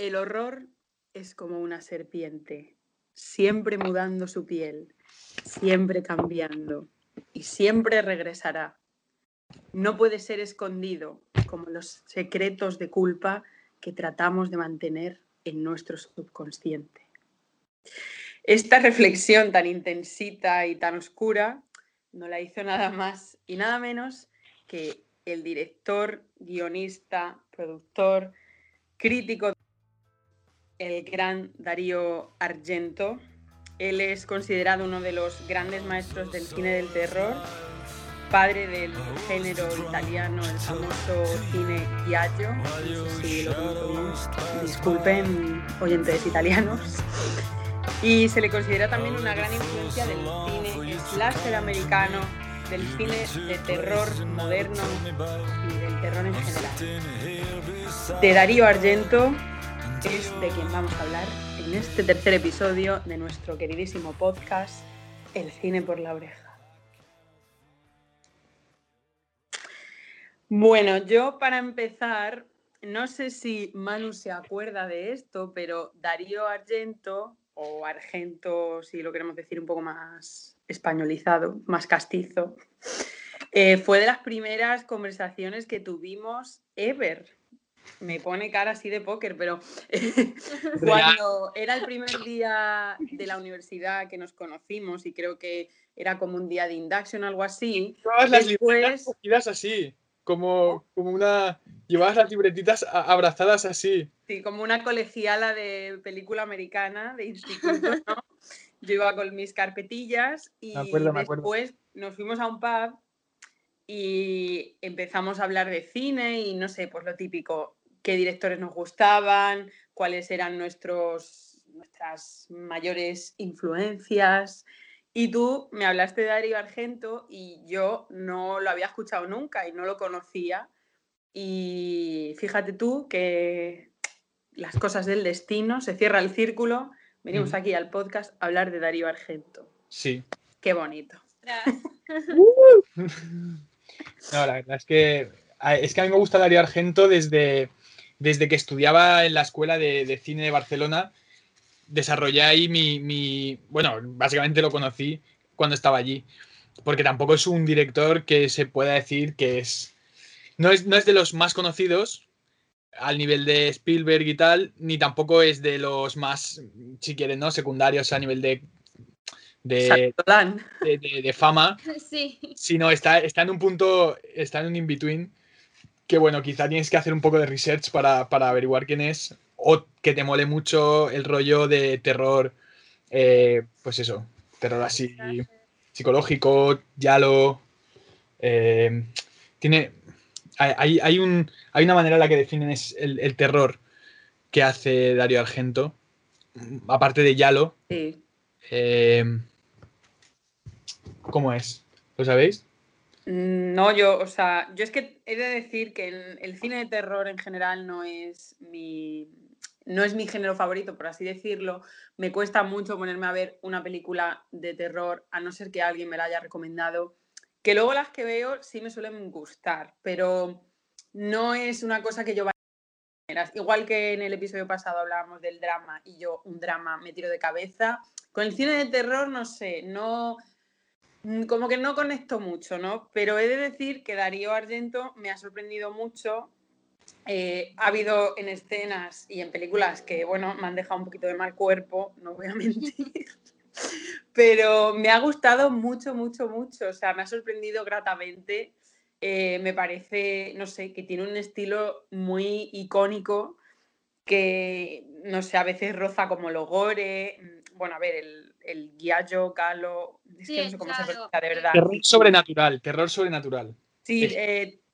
El horror es como una serpiente, siempre mudando su piel, siempre cambiando y siempre regresará. No puede ser escondido como los secretos de culpa que tratamos de mantener en nuestro subconsciente. Esta reflexión tan intensita y tan oscura no la hizo nada más y nada menos que el director, guionista, productor, crítico, el gran Darío Argento. Él es considerado uno de los grandes maestros del cine del terror, padre del género italiano, el famoso cine giallo. No sé si lo conocemos, disculpen, oyentes italianos. Y se le considera también una gran influencia del cine slasher americano, del cine de terror moderno y del terror en general. De Darío Argento es de quien vamos a hablar en este tercer episodio de nuestro queridísimo podcast El cine por la oreja. Bueno, yo para empezar, no sé si Manu se acuerda de esto, pero Darío Argento, o Argento, si lo queremos decir un poco más españolizado, más castizo, fue de las primeras conversaciones que tuvimos ever. Me pone cara así de póker, pero cuando era el primer día de la universidad que nos conocimos, y creo que era como un día de induction o algo así. Llevabas las libretitas cogidas así, como una... Llevabas las libretitas abrazadas así. Sí, como una colegiala de película americana, de instituto, ¿no? Yo iba con mis carpetillas y después nos fuimos a un pub y empezamos a hablar de cine y no sé, pues lo típico, qué directores nos gustaban, cuáles eran nuestras mayores influencias. Y tú me hablaste de Darío Argento y yo no lo había escuchado nunca y no lo conocía. Y fíjate tú que las cosas del destino, se cierra el círculo, venimos aquí al podcast a hablar de Darío Argento. Sí. Qué bonito. No, la verdad es que a mí me gusta Darío Argento desde que estudiaba en la Escuela de Cine de Barcelona. Desarrollé ahí básicamente lo conocí cuando estaba allí, porque tampoco es un director que se pueda decir que no es de los más conocidos al nivel de Spielberg y tal, ni tampoco es de los más, si quieren, ¿no?, secundarios a nivel de fama, sí. Sino está en un punto, está en un in-between, que bueno, quizá tienes que hacer un poco de research para averiguar quién es, o que te mole mucho el rollo de terror, pues eso, terror así psicológico, giallo. Hay una manera en la que definen el terror que hace Darío Argento, aparte de giallo. Sí. ¿Cómo es? ¿Lo sabéis? No, yo es que he de decir que el cine de terror en general no es mi género favorito, por así decirlo. Me cuesta mucho ponerme a ver una película de terror, a no ser que alguien me la haya recomendado, que luego las que veo sí me suelen gustar, pero no es una cosa que yo vaya a ver. Igual que en el episodio pasado hablábamos del drama y yo un drama me tiro de cabeza. Con el cine de terror, no sé, no, como que no conecto mucho, ¿no? Pero he de decir que Darío Argento me ha sorprendido mucho. Ha habido en escenas y en películas que, bueno, me han dejado un poquito de mal cuerpo, no voy a mentir, pero me ha gustado mucho, mucho, mucho. O sea, me ha sorprendido gratamente. Me parece, no sé, que tiene un estilo muy icónico que, no sé, a veces roza como lo gore. Bueno, a ver, el giallo, galo... Es sí, que no sé cómo se pronuncia, de verdad. Terror sobrenatural. Sí,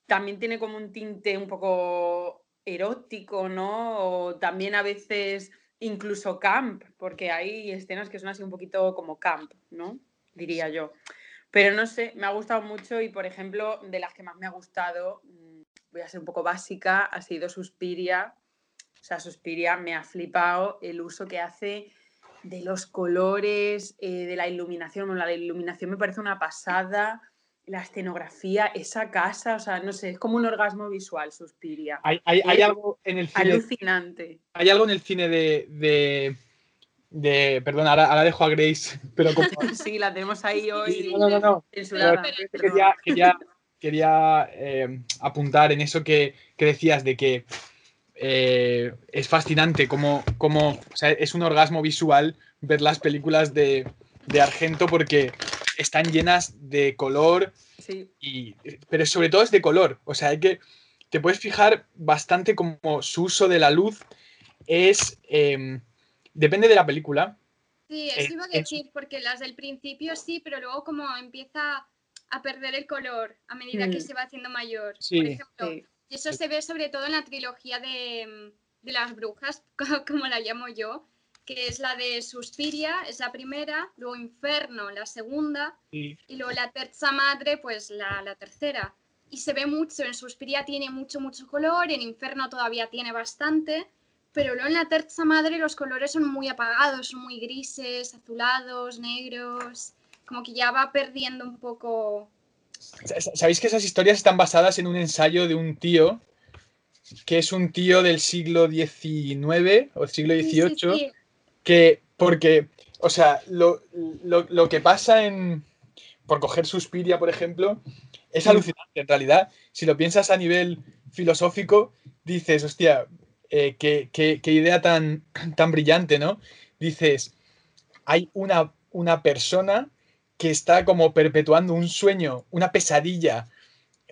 también tiene como un tinte un poco erótico, ¿no? O también a veces incluso camp, porque hay escenas que son así un poquito como camp, ¿no? Diría yo. Pero no sé, me ha gustado mucho y, por ejemplo, de las que más me ha gustado, voy a ser un poco básica, ha sido Suspiria. O sea, Suspiria me ha flipado el uso que hace... de los colores, de la iluminación. Bueno, la iluminación me parece una pasada. la escenografía, esa casa, o sea, no sé, es como un orgasmo visual, Suspiria. Hay algo en el cine... Alucinante. Hay algo en el cine de perdón, ahora dejo a Grace, pero como... Sí, la tenemos ahí hoy. No. Quería apuntar en eso que decías de que es fascinante como o sea, es un orgasmo visual ver las películas de Argento porque... están llenas de color, sí. Pero sobre todo es de color. O sea, hay que te puedes fijar bastante como su uso de la luz es... depende de la película. Sí, eso iba a decir, porque las del principio sí, pero luego como empieza a perder el color a medida que se va haciendo mayor. Sí, por ejemplo, y eso se ve sobre todo en la trilogía de las brujas, como la llamo yo, que es la de Suspiria, es la primera, luego Inferno, la segunda, y luego la Terza Madre, pues la tercera. Y se ve mucho, en Suspiria tiene mucho color, en Inferno todavía tiene bastante, pero luego en la Terza Madre los colores son muy apagados, son muy grises, azulados, negros, como que ya va perdiendo un poco... ¿Sabéis que esas historias están basadas en un ensayo de un tío, que es un tío del siglo XIX o siglo XVIII, sí. Que, porque, o sea, lo que pasa en, por coger Suspiria, por ejemplo, es alucinante, en realidad. Si lo piensas a nivel filosófico, dices, hostia, qué idea tan brillante, ¿no? Dices, hay una persona que está como perpetuando un sueño, una pesadilla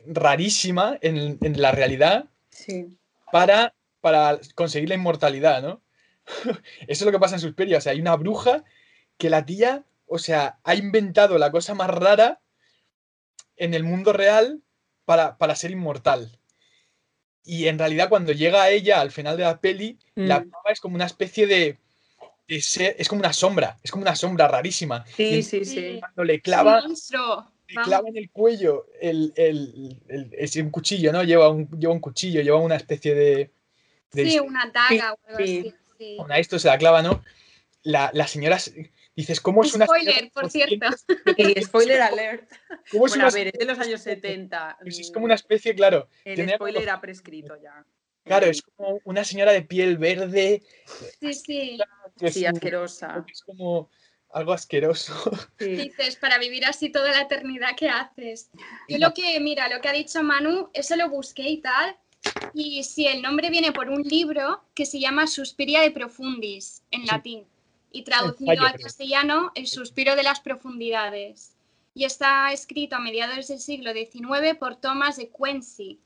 rarísima en la realidad, sí. para conseguir la inmortalidad, ¿no? Eso es lo que pasa en Suspiria, o sea, hay una bruja que la tía, o sea, ha inventado la cosa más rara en el mundo real para ser inmortal. Y en realidad cuando llega a ella al final de la peli, la bruja es como una especie de ser, es como una sombra rarísima. Sí. Cuando le clava, en el cuello es un cuchillo, ¿no? Lleva un cuchillo, lleva una especie de sí, una daga o algo así. A esto se la clava, ¿no? La señora... Dices, ¿cómo es una... Spoiler, por cierto. Spoiler alert. Bueno, a ver, es de los años 70. Es como una especie, claro. El spoiler ha prescrito ya. Claro, es como una señora de piel verde. Sí. Sí, asquerosa. Es como algo asqueroso. Sí. Dices, para vivir así toda la eternidad, ¿qué haces? Yo lo que ha dicho Manu, eso lo busqué y tal... Y sí, el nombre viene por un libro que se llama Suspiria de Profundis, en latín, y traducido al castellano, El suspiro de las profundidades. Y está escrito a mediados del siglo XIX por Thomas de Quincy.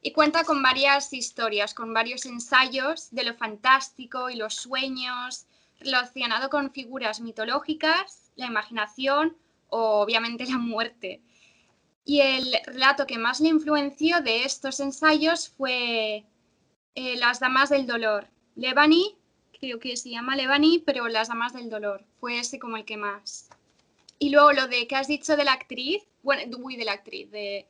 Y cuenta con varias historias, con varios ensayos de lo fantástico y los sueños, relacionado con figuras mitológicas, la imaginación o obviamente la muerte. Y el relato que más le influenció de estos ensayos fue Las Damas del Dolor. Levani, creo que se llama Levani, pero Las Damas del Dolor. Fue ese como el que más. Y luego lo de que has dicho de la actriz, de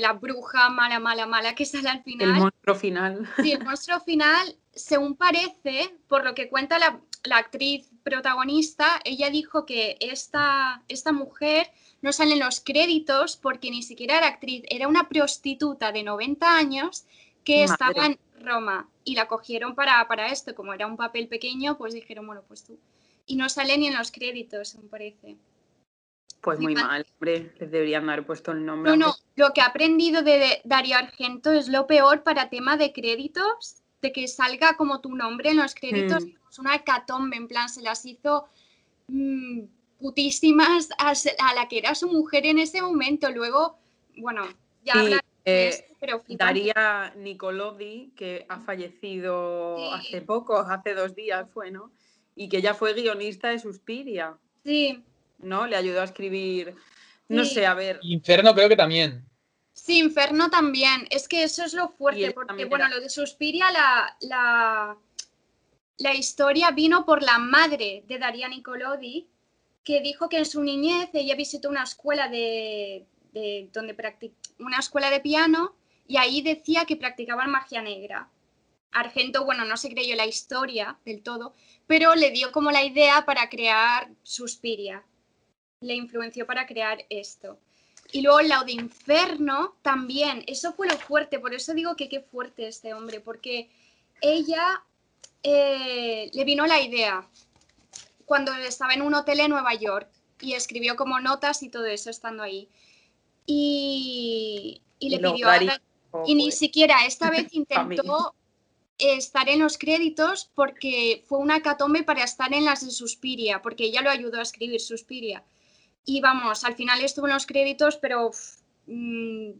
la bruja mala que sale al final. El monstruo final. Sí, el monstruo final, según parece, por lo que cuenta la actriz protagonista, ella dijo que esta mujer... No salen los créditos porque ni siquiera era actriz, era una prostituta de 90 años que estaba en Roma y la cogieron para esto, como era un papel pequeño, pues dijeron, bueno, pues tú. Y no sale ni en los créditos, me parece. Pues muy mal, hombre, les deberían haber puesto el nombre. No, lo que he aprendido de Dario Argento es lo peor para tema de créditos, de que salga como tu nombre en los créditos, es una hecatombe, en plan, se las hizo... putísimas a la que era su mujer en ese momento. Luego, bueno, ya hablaré de esto, pero flipante. Daria Nicolodi, que ha fallecido hace 2 días fue, ¿no? Y que ya fue guionista de Suspiria. Sí. ¿No? Le ayudó a escribir, no sé, a ver... Inferno creo que también. Sí, Inferno también. Es que eso es lo fuerte, porque, bueno, lo de Suspiria, la historia vino por la madre de Daria Nicolodi, que dijo que en su niñez ella visitó una escuela una escuela de piano y ahí decía que practicaban magia negra. Argento, bueno, no se creyó la historia del todo, pero le dio como la idea para crear Suspiria. Le influenció para crear esto. Y luego el Laude Inferno también, eso fue lo fuerte, por eso digo que qué fuerte este hombre, porque ella le vino la idea cuando estaba en un hotel en Nueva York y escribió como notas y todo eso estando ahí. Y le pidió a la, y ni siquiera esta vez intentó estar en los créditos porque fue una hecatombe para estar en las de Suspiria, porque ella lo ayudó a escribir Suspiria. Y vamos, al final estuvo en los créditos, pero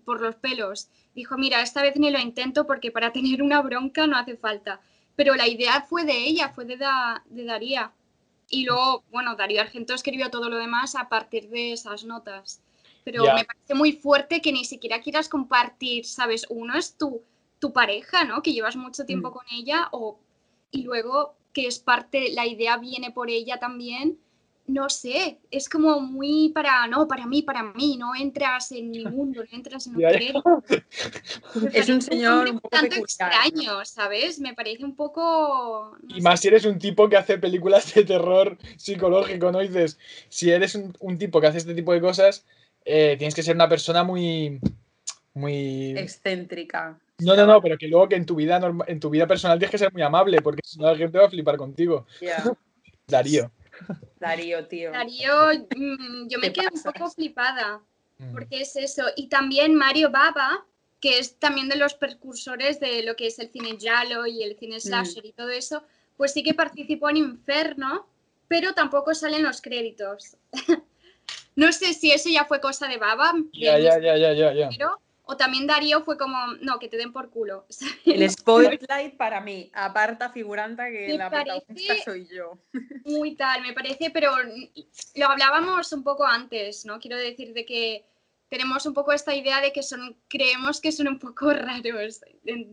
por los pelos. Dijo, mira, esta vez ni lo intento porque para tener una bronca no hace falta. Pero la idea fue de ella, fue de Daría. Y luego, bueno, Darío Argento escribió todo lo demás a partir de esas notas. Pero me parece muy fuerte que ni siquiera quieras compartir, ¿sabes? Uno es tu pareja, ¿no? Que llevas mucho tiempo con ella. Y luego que es parte, la idea viene por ella también. No sé, es como muy para mí, no entras en mi mundo, no entras en un crédito. Es un señor un poco tanto peculiar, extraño, ¿no? ¿Sabes? Me parece un poco... No y sé. Más si eres un tipo que hace películas de terror psicológico, ¿no? Y dices, si eres un tipo que hace este tipo de cosas, tienes que ser una persona muy... muy... excéntrica. No, pero que luego que en tu vida personal tienes que ser muy amable, porque si no la gente va a flipar contigo. Darío, yo me quedé un poco flipada, porque es eso. Y también Mario Bava, que es también de los precursores de lo que es el cine giallo y el cine slasher y todo eso, pues sí que participó en Inferno, pero tampoco salen los créditos. No sé si eso ya fue cosa de Bava. O también Darío fue como, no, que te den por culo, ¿sabes? El spotlight para mí, aparta figuranta que me la protagonista soy yo. Muy tal, me parece, pero lo hablábamos un poco antes, ¿no? Quiero decir de que tenemos un poco esta idea de que creemos que son un poco raros,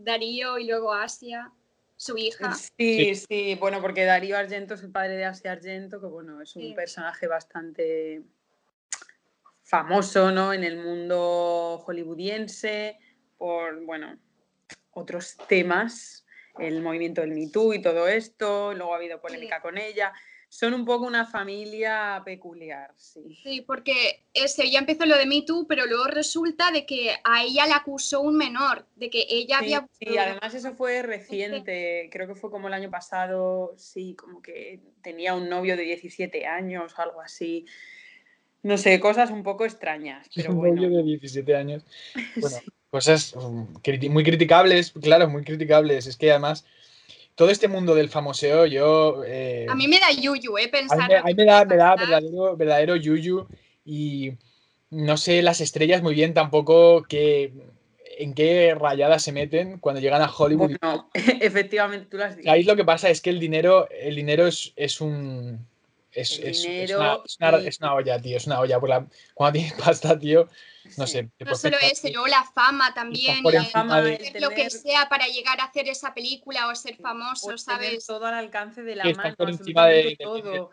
Darío y luego Asia, su hija. Sí, bueno, porque Darío Argento es el padre de Asia Argento, que bueno, es un personaje bastante... famoso, ¿no? En el mundo hollywoodiense por, bueno, otros temas, el movimiento del Me Too y todo esto, luego ha habido polémica con ella. Son un poco una familia peculiar, sí. Sí, porque ya empezó lo de Me Too, pero luego resulta de que a ella la acusó un menor, de que ella había... Sí, además eso fue reciente, creo que fue como el año pasado, sí, como que tenía un novio de 17 años o algo así. No sé, cosas un poco extrañas, pero bueno. Un novio de 17 años. Bueno, cosas muy criticables, claro, muy criticables. Es que además, todo este mundo del famoseo, yo... a mí me da yuyu, pensar... A mí me da verdadero yuyu y no sé las estrellas muy bien tampoco en qué rayadas se meten cuando llegan a Hollywood. Bueno, efectivamente, tú las dices. Ahí lo que pasa es que el dinero es un... Es una olla, tío, es una olla. Cuando tienes pasta, tío, no sé. No solo eso, luego la fama también. Lo que sea para llegar a hacer esa película o ser famoso, ¿sabes? Todo al alcance de la mano, por encima de todo.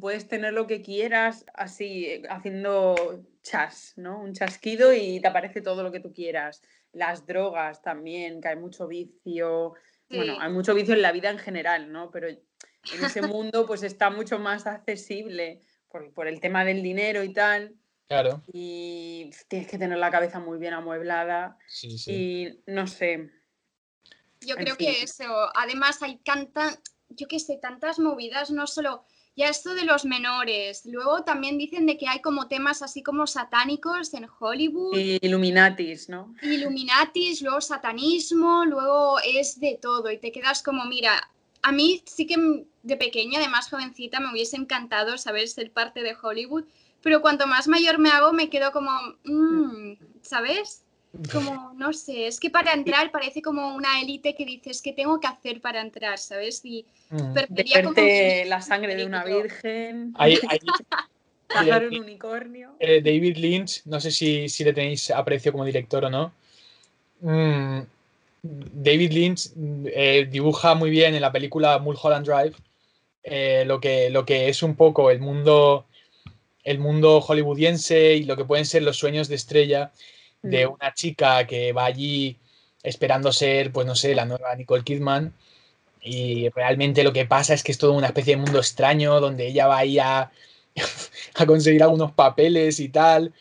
Puedes tener lo que quieras así, haciendo chas, ¿no? Un chasquido y te aparece todo lo que tú quieras. Las drogas también, que hay mucho vicio. Sí. Bueno, hay mucho vicio en la vida en general, ¿no? Pero... en ese mundo pues está mucho más accesible por el tema del dinero y tal. Claro. Y tienes que tener la cabeza muy bien amueblada. Sí. Y no sé. Yo creo que eso. Además hay tantas movidas, no solo... Ya esto de los menores. Luego también dicen de que hay como temas así como satánicos en Hollywood. Illuminatis, ¿no? Illuminatis, luego satanismo, luego es de todo. Y te quedas como, mira... A mí sí que de pequeña, de más jovencita, me hubiese encantado saber ser parte de Hollywood, pero cuanto más mayor me hago me quedo como, ¿sabes? Como, no sé, es que para entrar parece como una élite que dices que tengo que hacer para entrar, ¿sabes? Y prefería como... la sangre de una virgen, cazar un unicornio... David Lynch, no sé si le tenéis aprecio como director o no... David Lynch dibuja muy bien en la película Mulholland Drive lo que es un poco el mundo hollywoodiense y lo que pueden ser los sueños de estrella de una chica que va allí esperando ser, pues no sé, la nueva Nicole Kidman, y realmente lo que pasa es que es toda una especie de mundo extraño donde ella va ahí a conseguir algunos papeles y tal.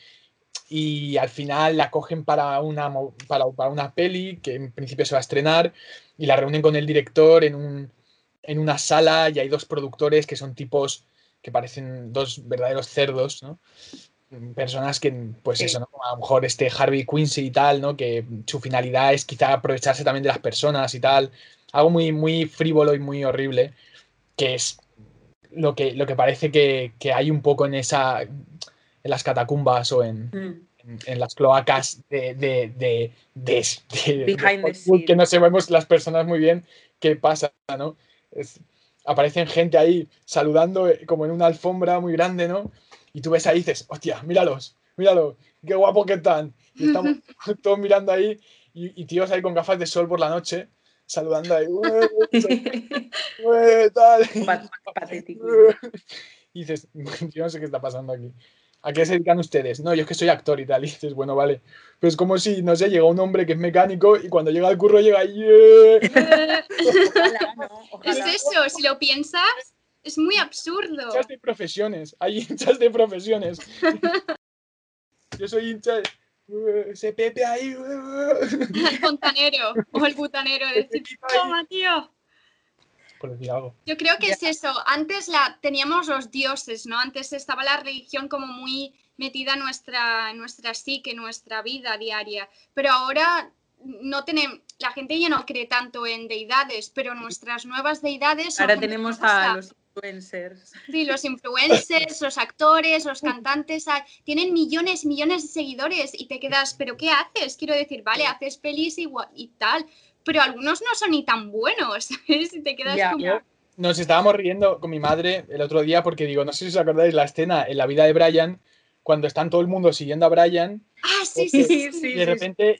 y al final la cogen para una peli que en principio se va a estrenar y la reúnen con el director en una sala, y hay dos productores que son tipos que parecen dos verdaderos cerdos, ¿no? Personas que, pues sí, eso, ¿no? A lo mejor Harvey Quincy y tal, ¿no? Que su finalidad es quizá aprovecharse también de las personas y tal. Algo muy, muy frívolo y muy horrible, que es lo que parece que hay un poco en las catacumbas o en las cloacas de que no sabemos las personas muy bien qué pasa, ¿no? Aparecen gente ahí saludando como en una alfombra muy grande, ¿no? Y tú ves ahí y dices, hostia, míralos, qué guapo que están. Y estamos todos mirando ahí y tíos ahí con gafas de sol por la noche, saludando ahí. Tal. Patético. Y dices, yo no sé qué está pasando aquí. ¿A qué se dedican ustedes? No, yo es que soy actor y tal. Y dices, bueno, vale. Pero es como si, no sé, llega un hombre que es mecánico y cuando llega al curro llega... Yeah. Ojalá, no, ojalá. Es eso, si lo piensas, es muy absurdo. Hay hinchas de profesiones. Yo soy hincha de... ese Pepe ahí... El fontanero o el butanero. Toma, tío. Por decir algo. Yo creo que es eso. Antes teníamos los dioses, ¿no? Antes estaba la religión como muy metida en nuestra psique, en nuestra vida diaria. Pero ahora no tenemos... La gente ya no cree tanto en deidades, pero nuestras nuevas deidades... Ahora tenemos a los influencers. Sí, los influencers, los actores, los cantantes... Tienen millones de seguidores y te quedas... ¿Pero qué haces? Quiero decir, vale, haces pelis y tal... Pero algunos no son ni tan buenos, ¿sabes? Y te quedas como... Nos estábamos riendo con mi madre el otro día porque digo, no sé si os acordáis la escena en La vida de Brian, cuando están todo el mundo siguiendo a Brian. Ah, sí, sí, sí, sí. Y de repente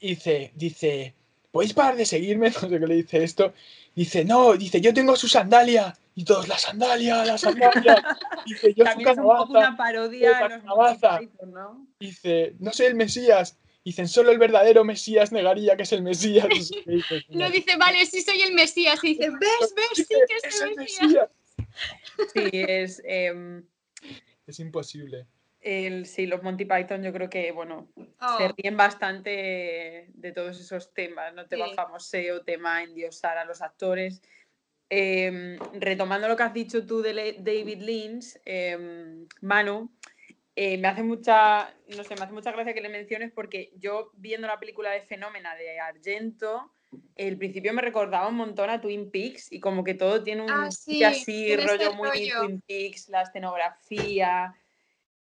dice, ¿podéis parar de seguirme? No sé qué le dice esto. Dice, no, dice, yo tengo su sandalia. Y todos, la sandalia. Dice, yo soy calabaza. Es un poco una parodia. ¿No? Dice, no soy el Mesías. Dicen, solo el verdadero Mesías negaría que es el Mesías. No dice, vale, sí soy el Mesías. Y dice, ves, sí que es el Mesías. Sí, es imposible. Sí, los Monty Python yo creo que, se ríen bastante de todos esos temas, ¿no? Tema famoseo, tema endiosar a los actores. Retomando lo que has dicho tú de David Lynch, Manu, me hace mucha gracia que le menciones porque yo viendo la película de Fenómena de Argento, el principio me recordaba un montón a Twin Peaks y como que todo tiene un rollo muy Twin Peaks, la escenografía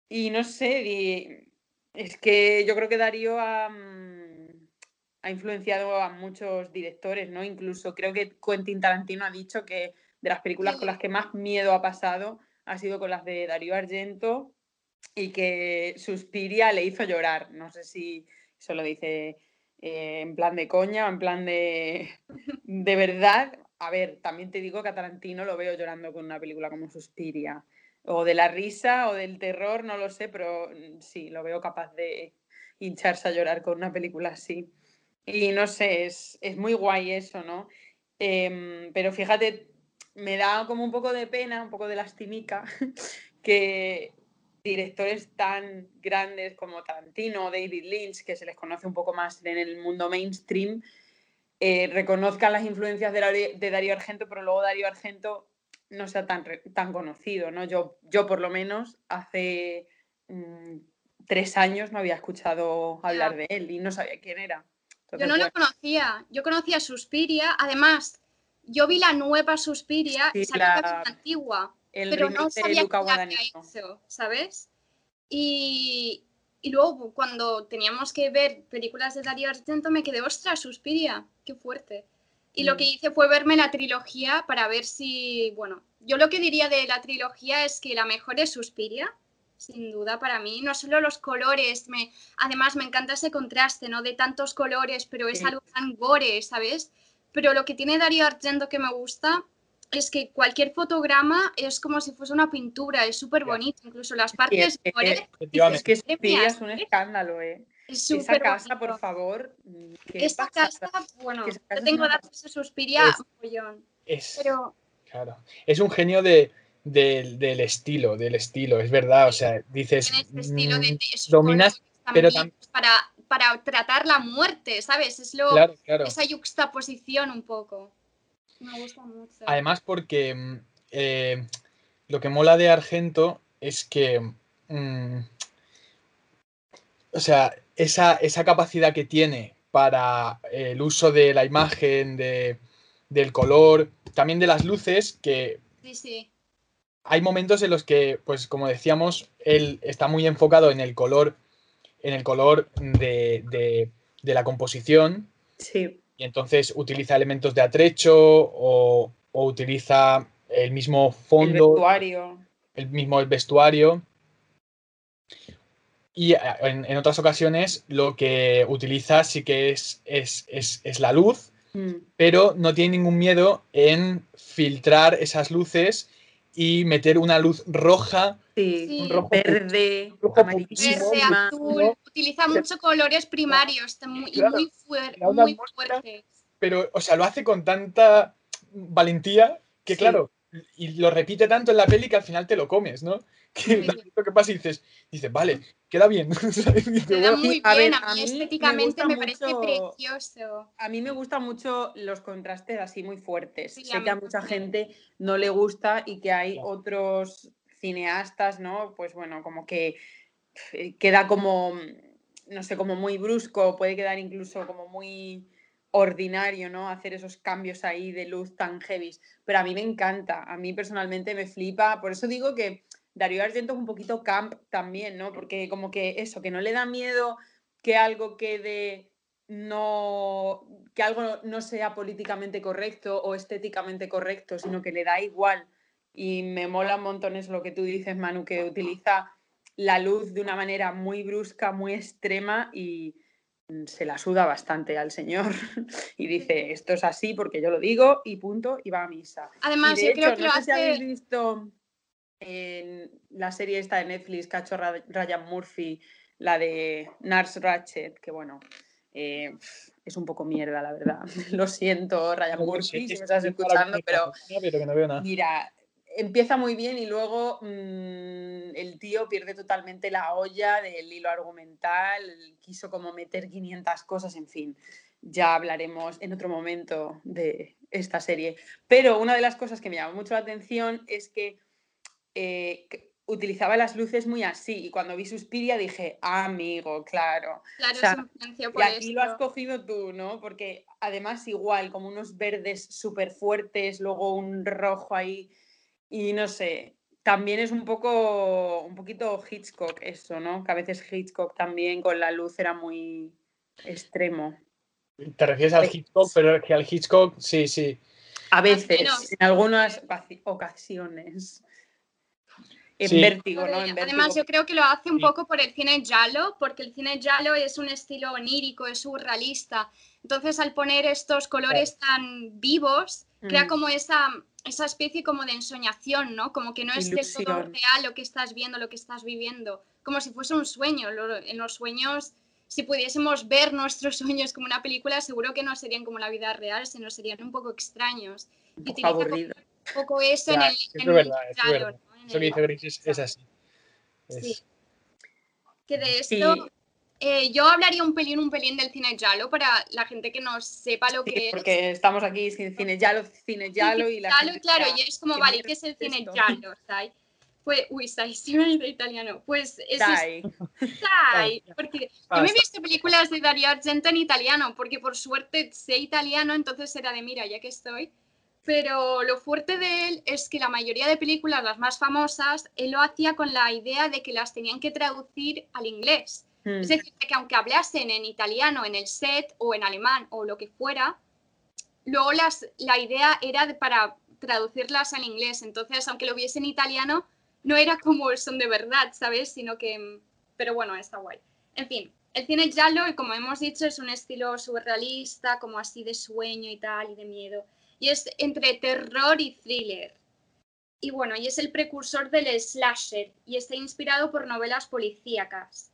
y no sé, es que yo creo que Darío ha influenciado a muchos directores, ¿no? Incluso creo que Quentin Tarantino ha dicho que de las películas con las que más miedo ha pasado ha sido con las de Darío Argento. Y que Suspiria le hizo llorar. No sé si eso lo dice en plan de coña o en plan de verdad. A ver, también te digo que a Tarantino lo veo llorando con una película como Suspiria. O de la risa o del terror, no lo sé, pero sí, lo veo capaz de hincharse a llorar con una película así. Y no sé, es muy guay eso, ¿no? Pero fíjate, me da como un poco de pena, un poco de lastimica, que... directores tan grandes como Tarantino o David Lynch, que se les conoce un poco más en el mundo mainstream, reconozcan las influencias de Darío Argento, pero luego Darío Argento no sea tan conocido, ¿no? Yo por lo menos, hace 3 años no había escuchado hablar de él y no sabía quién era. Entonces, yo no lo conocía. Yo conocía Suspiria. Además, yo vi la nueva Suspiria y sabía que es antigua. Pero no sabía que era eso, ¿sabes? Y luego, cuando teníamos que ver películas de Darío Argento, me quedé, ostras, Suspiria, qué fuerte. Y lo que hice fue verme la trilogía para ver si... yo lo que diría de la trilogía es que la mejor es Suspiria, sin duda, para mí. No solo los colores, además me encanta ese contraste, ¿no? De tantos colores, pero es algo tan gore, ¿sabes? Pero lo que tiene Darío Argento que me gusta... es que cualquier fotograma es como si fuese una pintura, es súper bonito, incluso las partes mejores. Es que Suspiria es un escándalo, Es esa casa, bonito. Por favor. Esta casa, esa casa, yo tengo datos de Suspiria mogollón. Claro, es un genio del estilo, es verdad, o sea, dices, dominas también, pero para tratar la muerte, ¿sabes? Es lo, claro, claro. Esa yuxtaposición un poco. Me gusta mucho. Además porque lo que mola de Argento es que... o sea, esa capacidad que tiene para el uso de la imagen, del color, también de las luces, que sí, sí. Hay momentos en los que, pues como decíamos, él está muy enfocado en el color de la composición. Sí. Y entonces utiliza elementos de atrecho o utiliza el mismo fondo. El vestuario. Y en otras ocasiones lo que utiliza sí que es la luz, pero no tiene ningún miedo en filtrar esas luces y meter una luz roja, sí, un rojo verde, azul. Utiliza mucho colores primarios y claro, muy fuertes. Pero, o sea, lo hace con tanta valentía que, sí. Claro, y lo repite tanto en la peli que al final te lo comes, ¿no? Que lo que pasa y dices, vale, queda bien. Queda muy bien, a mí estéticamente me parece precioso. A mí me gustan mucho los contrastes así muy fuertes. Sí, sé que a mucha gente no le gusta y que hay otros cineastas, ¿no? Pues bueno, como que queda como, no sé, como muy brusco, puede quedar incluso como muy ordinario, ¿no? Hacer esos cambios ahí de luz tan heavy. Pero a mí me encanta, a mí personalmente me flipa, por eso digo que Darío Argento es un poquito camp también, ¿no? Porque como que eso, que no le da miedo que algo no sea políticamente correcto o estéticamente correcto, sino que le da igual. Y me mola un montón eso lo que tú dices, Manu, que utiliza la luz de una manera muy brusca, muy extrema, y se la suda bastante al señor y dice, esto es así porque yo lo digo y punto, y va a misa. Además, yo creo que lo hace... habéis visto... en la serie esta de Netflix que ha hecho Ryan Murphy, la de Nurse Ratched, que bueno, es un poco mierda, la verdad. Lo siento, Ryan Murphy, si me estás escuchando, pero que no veo nada. Mira, empieza muy bien y luego el tío pierde totalmente la olla del hilo argumental, quiso como meter 500 cosas, en fin. Ya hablaremos en otro momento de esta serie. Pero una de las cosas que me llamó mucho la atención es que utilizaba las luces muy así, y cuando vi Suspiria dije, amigo, claro, o sea, y aquí esto lo has cogido tú, ¿no? Porque además igual, como unos verdes súper fuertes, luego un rojo ahí, y no sé, también es un poquito Hitchcock eso, ¿no? Que a veces Hitchcock también con la luz era muy extremo. ¿Te refieres al Hitchcock? Pero que al Hitchcock, sí. A veces, en algunas ocasiones. Sí. Vértigo, ¿no? Además, yo creo que lo hace un poco por el cine giallo, porque el cine giallo es un estilo onírico, es surrealista. Entonces, al poner estos colores tan vivos, crea como esa especie como de ensoñación, ¿no? Como que no es del todo real lo que estás viendo, lo que estás viviendo. Como si fuese un sueño. En los sueños, si pudiésemos ver nuestros sueños como una película, seguro que no serían como la vida real, sino serían un poco extraños. Un poco aburrido. Un poco eso ya, en el giallo. Eso que dice Grace es así. Sí. Que de esto, sí. Yo hablaría un pelín del cine giallo para la gente que no sepa lo que es. Porque estamos aquí sin cine giallo y la gente. Claro, y es como, vale, ¿qué es el cine giallo? ¿Sai? Pues, uy, Sai, si me dice italiano. Pues eso es. Sai. Porque yo me he visto películas de Darío Argento en italiano, porque por suerte sé italiano, entonces era de mira, ya que estoy. Pero lo fuerte de él es que la mayoría de películas, las más famosas, él lo hacía con la idea de que las tenían que traducir al inglés. Es decir, que aunque hablasen en italiano, en el set, o en alemán, o lo que fuera, luego la idea era para traducirlas al inglés. Entonces, aunque lo viese en italiano, no era como son de verdad, ¿sabes? Sino que... Pero bueno, está guay. En fin, el cine giallo, como hemos dicho, es un estilo surrealista, como así de sueño y tal, y de miedo. Y es entre terror y thriller. Y bueno, y es el precursor del slasher y está inspirado por novelas policíacas.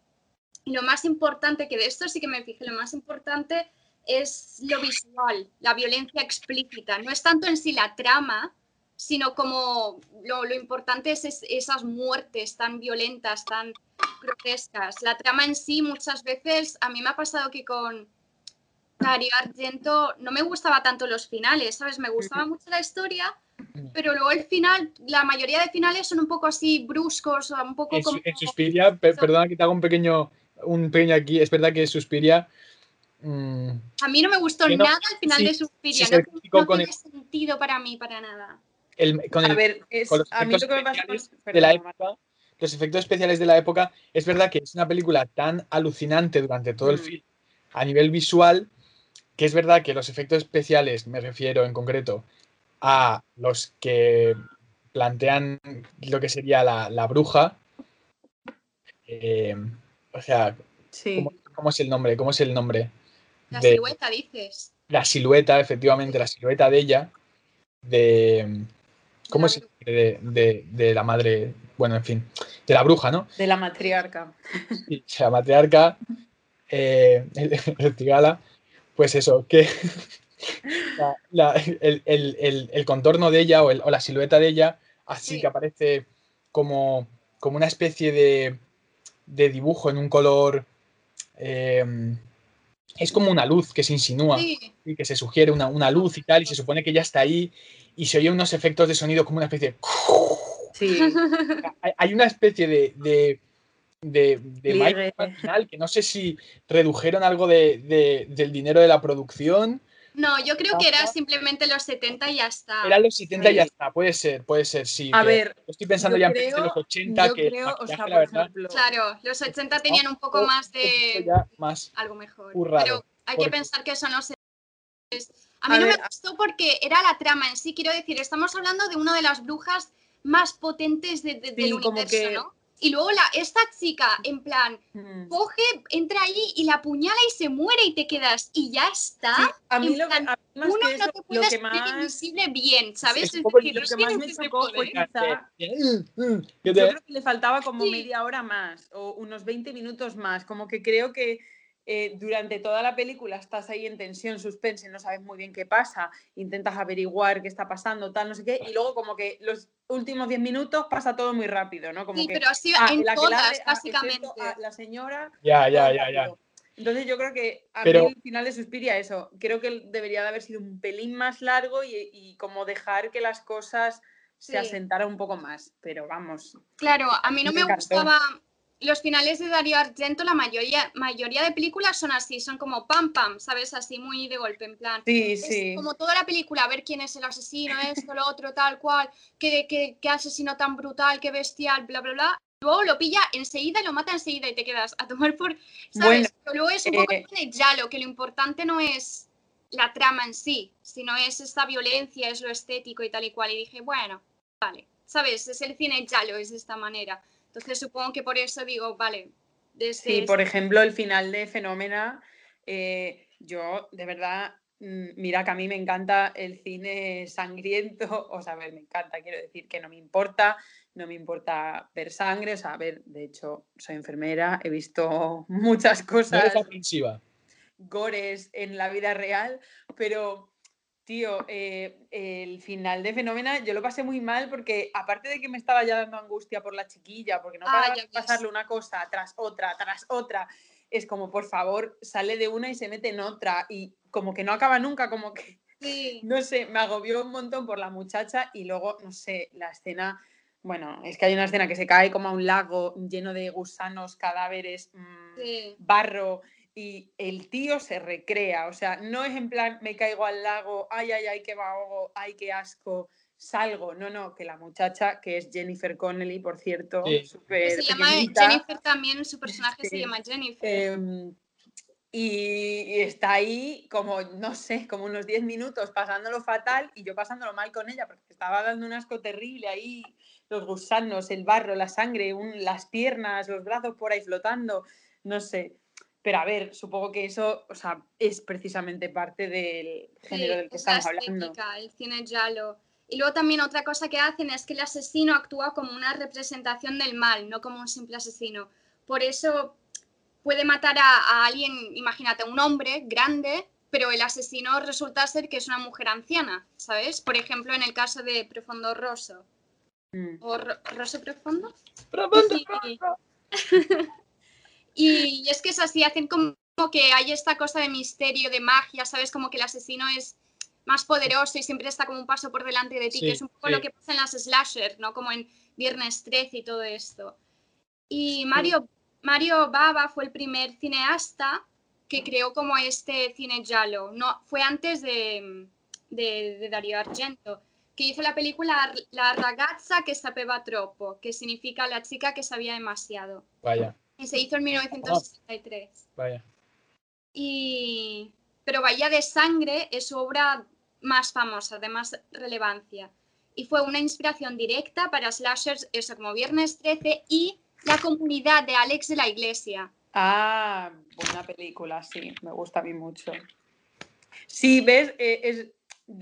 Y lo más importante, que de esto sí que me fijé, lo más importante es lo visual, la violencia explícita. No es tanto en sí la trama, sino como lo importante es esas muertes tan violentas, tan grotescas. La trama en sí muchas veces, a mí me ha pasado que con Dario Argento no me gustaba tanto los finales, ¿sabes? Me gustaba mucho la historia, pero luego el final, la mayoría de finales son un poco así bruscos, un poco como... En Suspiria, perdona que te haga un pequeño aquí, es verdad que Suspiria... a mí no me gustó nada al final de Suspiria, no tiene sentido para mí, para nada. A mí lo que me pasa de la época, los efectos especiales de la época, es verdad que es una película tan alucinante durante todo el film, a nivel visual, que es verdad que los efectos especiales, me refiero en concreto a los que plantean lo que sería la bruja, o sea, sí. ¿Cómo es el nombre? La silueta, dices. La silueta, efectivamente, la silueta de ella, de... ¿Cómo es el nombre de la madre? Bueno, en fin, de la bruja, ¿no? De la matriarca. Sí, la matriarca... el Tigala, pues eso, que el contorno de ella o la silueta de ella, así sí, que aparece como una especie de dibujo en un color, es como una luz que se insinúa, sí, y que se sugiere una luz y tal, y se supone que ya está ahí, y se oyen unos efectos de sonido como una especie de... Sí. Hay una especie de Mike al final, que no sé si redujeron algo del dinero de la producción. No, yo creo que era simplemente los 70 y ya está. Eran los 70 y ya está, puede ser, sí. A ver, estoy pensando ya en los 80, yo que creo, o sea, la verdad, ejemplo, claro, los 80 tenían un poco más de más algo mejor, currado, pero hay que pensar que son los 70. A mí me gustó porque era la trama en sí, quiero decir, estamos hablando de una de las brujas más potentes del universo, que... ¿no? Y luego esta chica, en plan, coge, entra ahí y la apuñala y se muere y te quedas. Y ya está. Sí, a mí lo plan, que más uno que eso, no te puede ser más... invisible bien, ¿sabes? Es poco, decir, lo que más me chocó fue quizá... Yo creo que le faltaba como media hora más o unos 20 minutos más. Como que creo que durante toda la película estás ahí en tensión, suspense, no sabes muy bien qué pasa. Intentas averiguar qué está pasando, tal, no sé qué. Y luego como que los... últimos 10 minutos pasa todo muy rápido, ¿no? Como sí, que, pero así en la todas, que básicamente. A la señora... Ya. Entonces yo creo que mí el final de Suspiria eso. Creo que debería de haber sido un pelín más largo y como dejar que las cosas se asentaran un poco más. Pero vamos... Claro, a mí no me gustaba... Los finales de Dario Argento, la mayoría de películas son así, son como pam pam, ¿sabes? Así muy de golpe, en plan. Sí, es como toda la película, a ver quién es el asesino, esto, lo otro, tal cual, qué asesino tan brutal, qué bestial, bla, bla, bla. Luego lo pilla enseguida y lo mata enseguida y te quedas a tomar por, ¿sabes? Bueno, pero luego es un poco de yalo, que lo importante no es la trama en sí, sino es esta violencia, es lo estético y tal y cual. Y dije, bueno, vale, ¿sabes? Es el cine yalo, es de esta manera. Entonces supongo que por eso digo, vale. Sí, por ejemplo, el final de Fenómena, yo de verdad, mira que a mí me encanta el cine sangriento, o sea, a ver, me encanta, quiero decir que no me importa ver sangre, o sea, a ver, de hecho, soy enfermera, he visto muchas cosas. No eres ofensiva. Gores en la vida real, pero... Tío, el final de Fenómena yo lo pasé muy mal porque aparte de que me estaba ya dando angustia por la chiquilla, porque no paraba de pasarle una cosa tras otra, es como, por favor, sale de una y se mete en otra y como que no acaba nunca, como que, no sé, me agobió un montón por la muchacha y luego, no sé, la escena, bueno, es que hay una escena que se cae como a un lago lleno de gusanos, cadáveres, barro... Y el tío se recrea, o sea, no es en plan me caigo al lago, ay, ay, ay, que me ahogo, ay, qué asco, salgo. No, que la muchacha, que es Jennifer Connelly, por cierto, súper se llama pequeñita. Jennifer también, su personaje se llama Jennifer. Y está ahí como, no sé, como unos 10 minutos pasándolo fatal y yo pasándolo mal con ella porque estaba dando un asco terrible ahí, los gusanos, el barro, la sangre, las piernas, los brazos por ahí flotando, no sé. Pero a ver, supongo que eso, o sea, es precisamente parte del género del que estamos hablando. Estética, el cine yalo. Y luego también otra cosa que hacen es que el asesino actúa como una representación del mal, no como un simple asesino. Por eso puede matar a alguien, imagínate, un hombre grande, pero el asesino resulta ser que es una mujer anciana, ¿sabes? Por ejemplo, en el caso de Profondo Rosso. ¿O Rosso Profondo? Profondo Rosso. Y es que es así, hacen como que hay esta cosa de misterio, de magia, ¿sabes? Como que el asesino es más poderoso y siempre está como un paso por delante de ti, sí, que es un poco lo que pasa en las slasher, ¿no? Como en Viernes 13 y todo esto. Y Mario Bava fue el primer cineasta que creó como este cine giallo. No, fue antes de Dario Argento, que hizo la película La ragazza che sapeva troppo, que significa la chica que sabía demasiado. Vaya. Y se hizo en 1963. Vaya. Y... Pero Bahía de Sangre es su obra más famosa, de más relevancia. Y fue una inspiración directa para slashers, eso, como Viernes 13 y La Comunidad de Alex de la Iglesia. Ah, buena película, sí, me gusta a mí mucho. Sí, ves,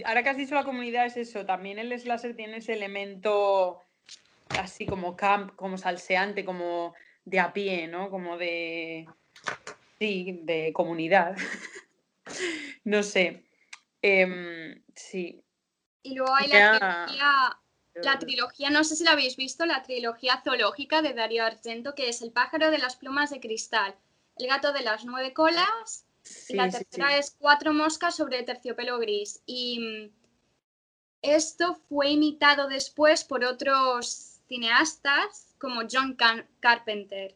ahora que has dicho La Comunidad es eso, también el slasher tiene ese elemento así como camp, como salseante, como de a pie, ¿no? Como de... sí, de comunidad. No sé. Sí. Y luego hay la trilogía, no sé si la habéis visto, la trilogía zoológica de Dario Argento, que es El pájaro de las plumas de cristal, El gato de las 9 colas, sí, y la tercera es Cuatro moscas sobre terciopelo gris. Y esto fue imitado después por otros cineastas como John Carpenter.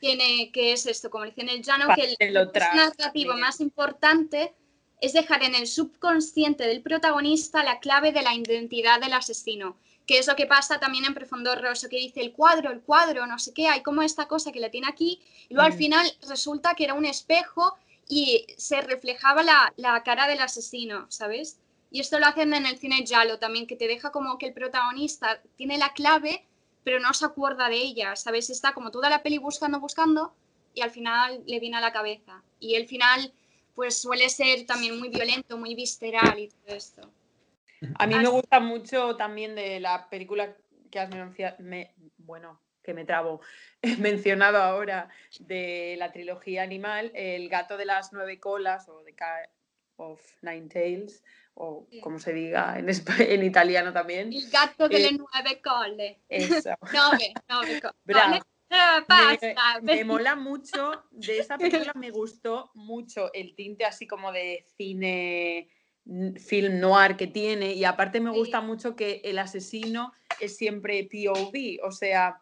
Que es esto, como dicen el llano, que el narrativo más importante es dejar en el subconsciente del protagonista la clave de la identidad del asesino, que es lo que pasa también en Profundo Rosso, que dice el cuadro, no sé qué, hay como esta cosa que la tiene aquí, y luego al final resulta que era un espejo y se reflejaba la cara del asesino, ¿sabes? Y esto lo hacen en el cine giallo también, que te deja como que el protagonista tiene la clave, pero no se acuerda de ella, ¿sabes? Está como toda la peli buscando, y al final le viene a la cabeza. Y el final, pues suele ser también muy violento, muy visceral y todo esto. A mí me gusta mucho también de la película que has mencionado ahora, de la trilogía animal, El gato de las 9 colas, o The Cat of 9 Tails, o como se diga en italiano también. Il gatto delle 9 colle. Eso. 9 colle. Bravo. Me mola mucho, de esa película me gustó mucho el tinte así como de cine, film noir que tiene, y aparte me gusta mucho que el asesino es siempre POV, o sea,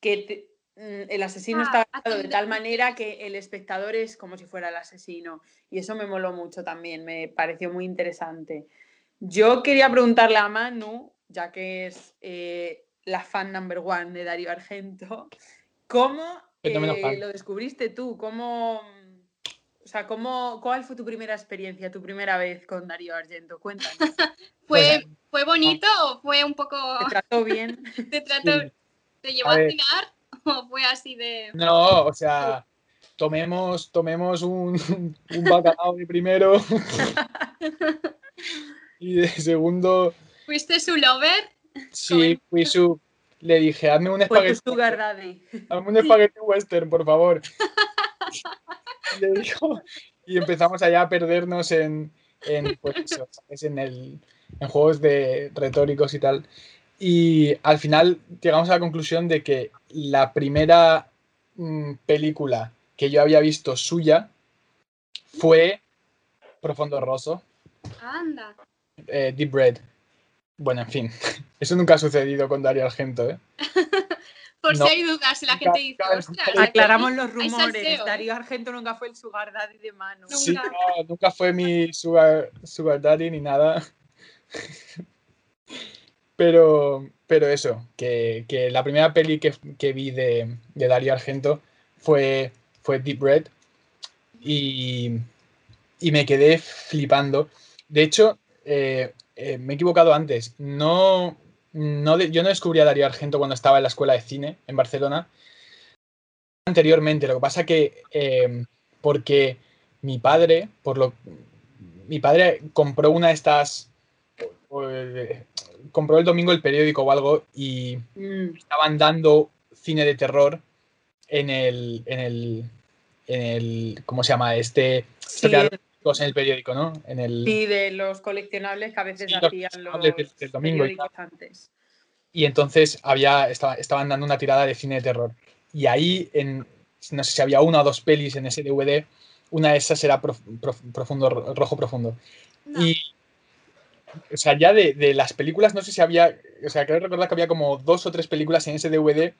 que el asesino está tratado de tal manera que el espectador es como si fuera el asesino, y eso me moló mucho también, me pareció muy interesante. Yo quería preguntarle a Manu, ya que es la fan number one de Dario Argento, ¿cómo lo descubriste tú? ¿Cuál fue tu primera experiencia, tu primera vez con Dario Argento? Cuéntanos. ¿Fue bonito o fue un poco...? ¿Te trató bien? Sí. ¿Te llevó a cenar? ¿O fue así de...? No, o sea, tomemos un bacalao de primero y de segundo... ¿Fuiste su lover? Sí, fui su... Le dije, hazme un espagueti... Hazme un espagueti western, por favor. Le dijo... Y empezamos allá a perdernos en juegos de retóricos y tal... Y al final llegamos a la conclusión de que la primera película que yo había visto suya fue Profondo Rosso. Anda. Deep Red. Bueno, en fin. Eso nunca ha sucedido con Dario Argento, ¿eh? Por no, si hay dudas, la gente dice, ostras. Aclaramos los rumores. Dario Argento nunca fue el sugar daddy de mano. Sí, no, nunca fue mi sugar daddy ni nada. Pero eso, que la primera peli que vi de Dario Argento fue Deep Red y me quedé flipando. De hecho, me he equivocado antes. Yo no descubrí a Dario Argento cuando estaba en la escuela de cine en Barcelona. Anteriormente, lo que pasa que porque mi padre compró una de estas... compró el domingo el periódico o algo y estaban dando cine de terror en el ¿cómo se llama? En el periódico, ¿no? Sí, de los coleccionables que a veces hacían los domingo, periódicos antes. Y entonces estaban dando una tirada de cine de terror. Y ahí, no sé si había una o dos pelis en ese DVD, una de esas era Rojo Profundo. No. Y, o sea, ya de las películas, no sé si había, o sea, creo recordar que había como 2 o 3 películas en ese DVD.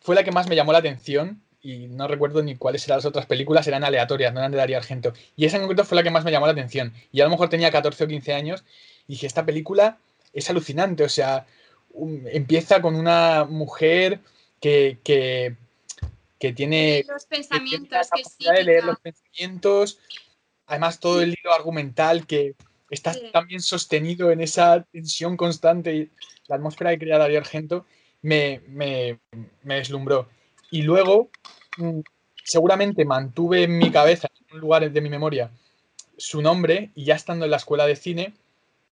Fue la que más me llamó la atención y no recuerdo ni cuáles eran las otras películas, eran aleatorias, no eran de Darío Argento. Y esa en concreto fue la que más me llamó la atención. Y a lo mejor tenía 14 o 15 años y dije, esta película es alucinante, o sea, empieza con una mujer que tiene los pensamientos, que sí, de leer los pensamientos, además todo el hilo argumental que está tan bien sostenido en esa tensión constante y la atmósfera que crea Darío Argento me deslumbró. Y luego seguramente mantuve en mi cabeza, en un lugar de mi memoria, su nombre, y ya estando en la escuela de cine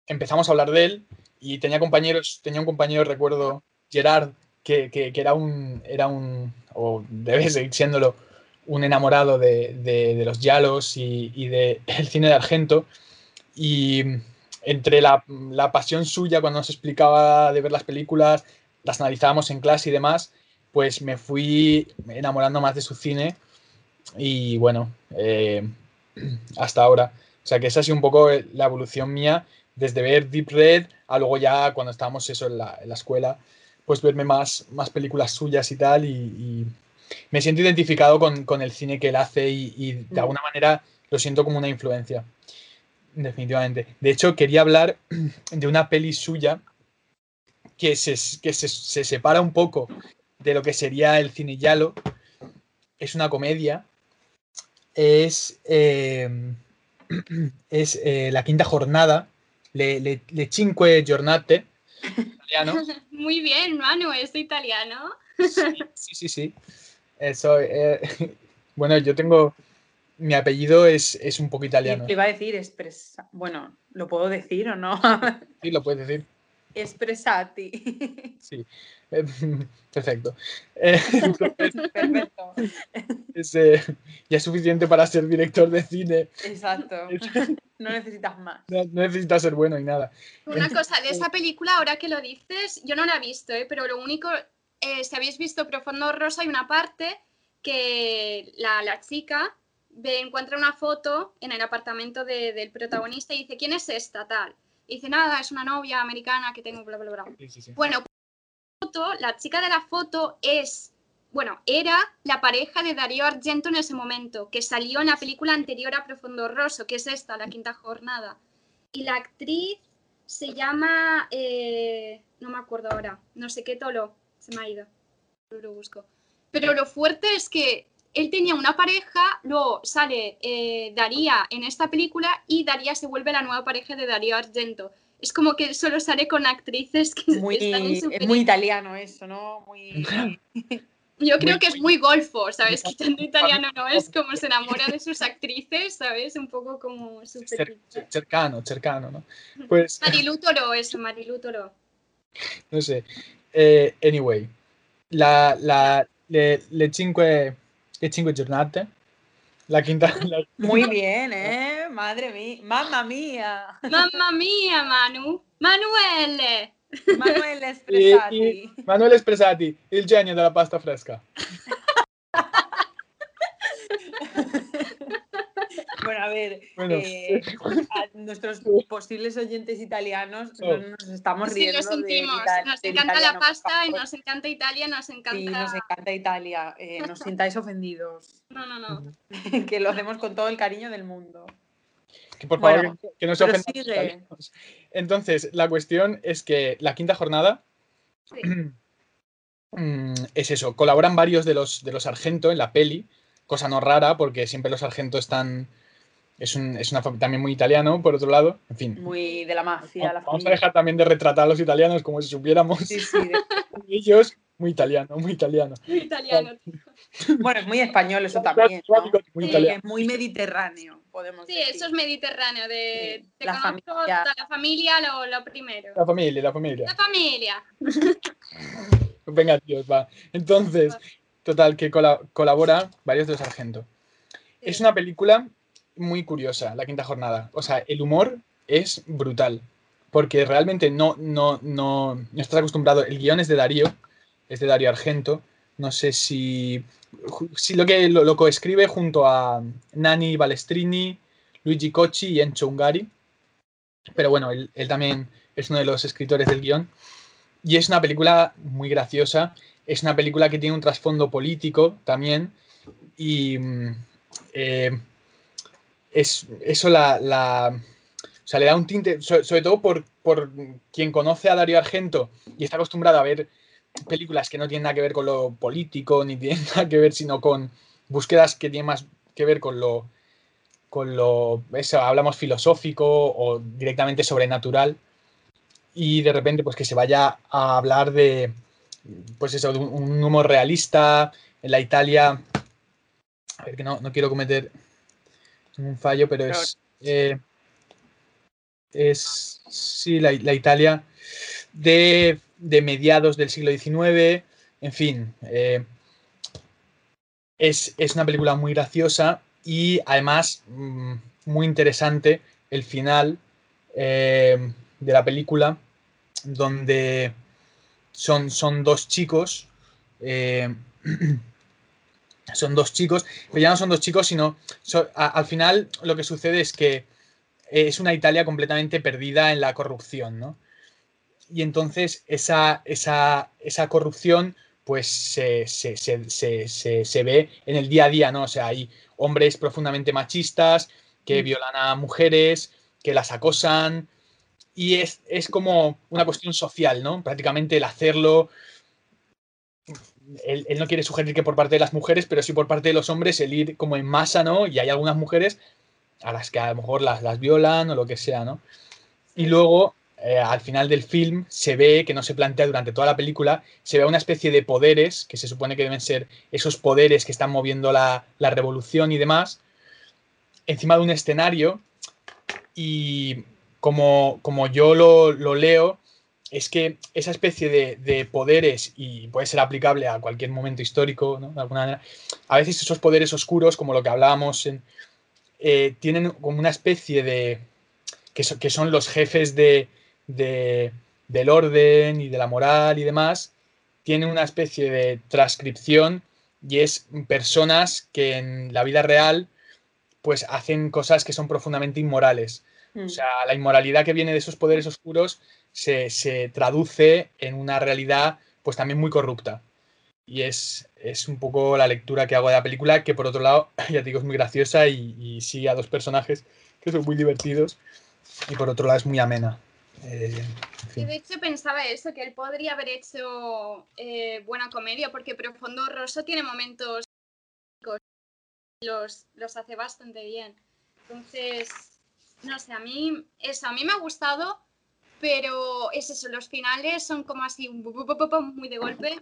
empezamos a hablar de él y tenía un compañero, recuerdo, Gerard, que era un o debe seguir siéndolo, un enamorado de los giallos y del cine de Argento, y entre la pasión suya cuando nos explicaba de ver las películas, las analizábamos en clase y demás, pues me fui enamorando más de su cine y bueno, hasta ahora. O sea que esa ha sido un poco la evolución mía, desde ver Deep Red a luego ya cuando estábamos eso en la escuela, pues verme más películas suyas y tal, y me siento identificado con el cine que él hace y de alguna manera lo siento como una influencia, definitivamente. De hecho, quería hablar de una peli suya que se separa un poco de lo que sería el cine giallo. Es una comedia, es La Quinta Jornada, Le Cinque Giornate, italiano. Muy bien, Manu, es italiano. Sí. Eso, bueno, yo tengo... Mi apellido es un poco italiano. Te iba a decir, bueno, ¿lo puedo decir o no? Sí, lo puedes decir. Espresati. Sí, perfecto. Perfecto. Ya es suficiente para ser director de cine. Exacto. No necesitas más. No necesitas ser bueno y nada. Una cosa, de esa película, ahora que lo dices, yo no la he visto, pero lo único, si habéis visto Profundo Rosa, hay una parte que la chica encuentra una foto en el apartamento del protagonista y dice, ¿quién es esta tal? Y dice, nada, es una novia americana que tengo, bla, bla, bla. Sí. Bueno, la chica de la foto era la pareja de Darío Argento en ese momento, que salió en la película anterior a Profundo Rosso, que es esta, La Quinta Jornada. Y la actriz se llama, no me acuerdo ahora, no sé qué Tolo, se me ha ido, lo busco. Pero lo fuerte es que él tenía una pareja, luego sale Daría en esta película y Daría se vuelve la nueva pareja de Darío Argento. Es como que solo sale con actrices que están en su película. Es muy italiano eso, ¿no? Muy... Yo creo que es muy golfo, ¿sabes? Que tanto italiano no es, como se enamora de sus actrices, ¿sabes? Un poco como su película. Cercano, ¿no? Pues... Marilú Toro. No sé. Anyway. Le Cinque... Cinque Giornate, La Quinta... Muy bien, ¿eh? Madre mía. Mamma mía, Manu. Manuel Espresati. Manuel Espresati, il genio della pasta fresca. Bueno, a ver, a nuestros posibles oyentes italianos nos estamos riendo. Sí, lo sentimos. Nos encanta la pasta y nos encanta Italia, nos encanta... Sí, nos encanta Italia. Nos sintáis ofendidos. No. Que lo hacemos con todo el cariño del mundo. Que por favor, bueno, que no se ofendan. Entonces, la cuestión es que La Quinta Jornada... Sí. Es eso, colaboran varios de los Argento en la peli, cosa no rara porque siempre los Argento están... Es también muy italiano, por otro lado. En fin. Muy de la mafia. Vamos a dejar también de retratar a los italianos como si supiéramos. Sí. Ellos, muy italiano. Muy italiano. Bueno, es muy español eso también, ¿no? Es muy mediterráneo, podemos decir. Sí, eso es mediterráneo. Te conozco la familia, lo primero. La familia. Venga, tíos, va. Entonces, total, que colabora varios de los Argento. Sí. Es una película... muy curiosa, La Quinta Jornada. O sea, el humor es brutal porque realmente no estás acostumbrado. El guión es de Darío Argento, No sé si lo coescribe junto a Nanni Balestrini, Luigi Cocci y Enzo Ungari. Pero bueno, él también es uno de los escritores del guión. Y es una película muy graciosa. Es una película que tiene un trasfondo político también. Y le da un tinte, sobre todo por quien conoce a Darío Argento y está acostumbrado a ver películas que no tienen nada que ver con lo político, ni tienen nada que ver, sino con búsquedas que tienen más que ver con lo eso, hablamos filosófico o directamente sobrenatural, y de repente pues que se vaya a hablar de pues eso, de un humor realista en la Italia. A ver, que no quiero cometer un fallo, pero es sí, la Italia de mediados del siglo XIX, en fin, es una película muy graciosa y además muy interesante el final de la película, donde son dos chicos, pero ya no son dos chicos, sino al final lo que sucede es que es una Italia completamente perdida en la corrupción, ¿no? Y entonces esa corrupción pues se ve en el día a día, ¿no? O sea, hay hombres profundamente machistas que violan a mujeres, que las acosan, y es como una cuestión social, ¿no? Prácticamente el hacerlo... Él no quiere sugerir que por parte de las mujeres, pero sí por parte de los hombres, el ir como en masa, ¿no? Y hay algunas mujeres a las que a lo mejor las violan o lo que sea, ¿no? Y luego... al final del film se ve, que no se plantea durante toda la película, se ve una especie de poderes, que se supone que deben ser esos poderes que están moviendo la revolución y demás, encima de un escenario, y como yo lo leo, es que esa especie de poderes, y puede ser aplicable a cualquier momento histórico, ¿no? De alguna manera, a veces esos poderes oscuros, como lo que hablábamos, tienen como una especie de... que son los jefes del orden y de la moral y demás, tiene una especie de transcripción y es personas que en la vida real pues hacen cosas que son profundamente inmorales. O sea, la inmoralidad que viene de esos poderes oscuros se traduce en una realidad pues también muy corrupta. Y es un poco la lectura que hago de la película, que por otro lado, ya te digo, es muy graciosa y sigue a dos personajes que son muy divertidos y por otro lado es muy amena. En fin. Y de hecho pensaba eso, que él podría haber hecho buena comedia, porque Profondo Rosso tiene momentos los hace bastante bien. Entonces, no sé, a mí me ha gustado, pero es eso, los finales son como así muy de golpe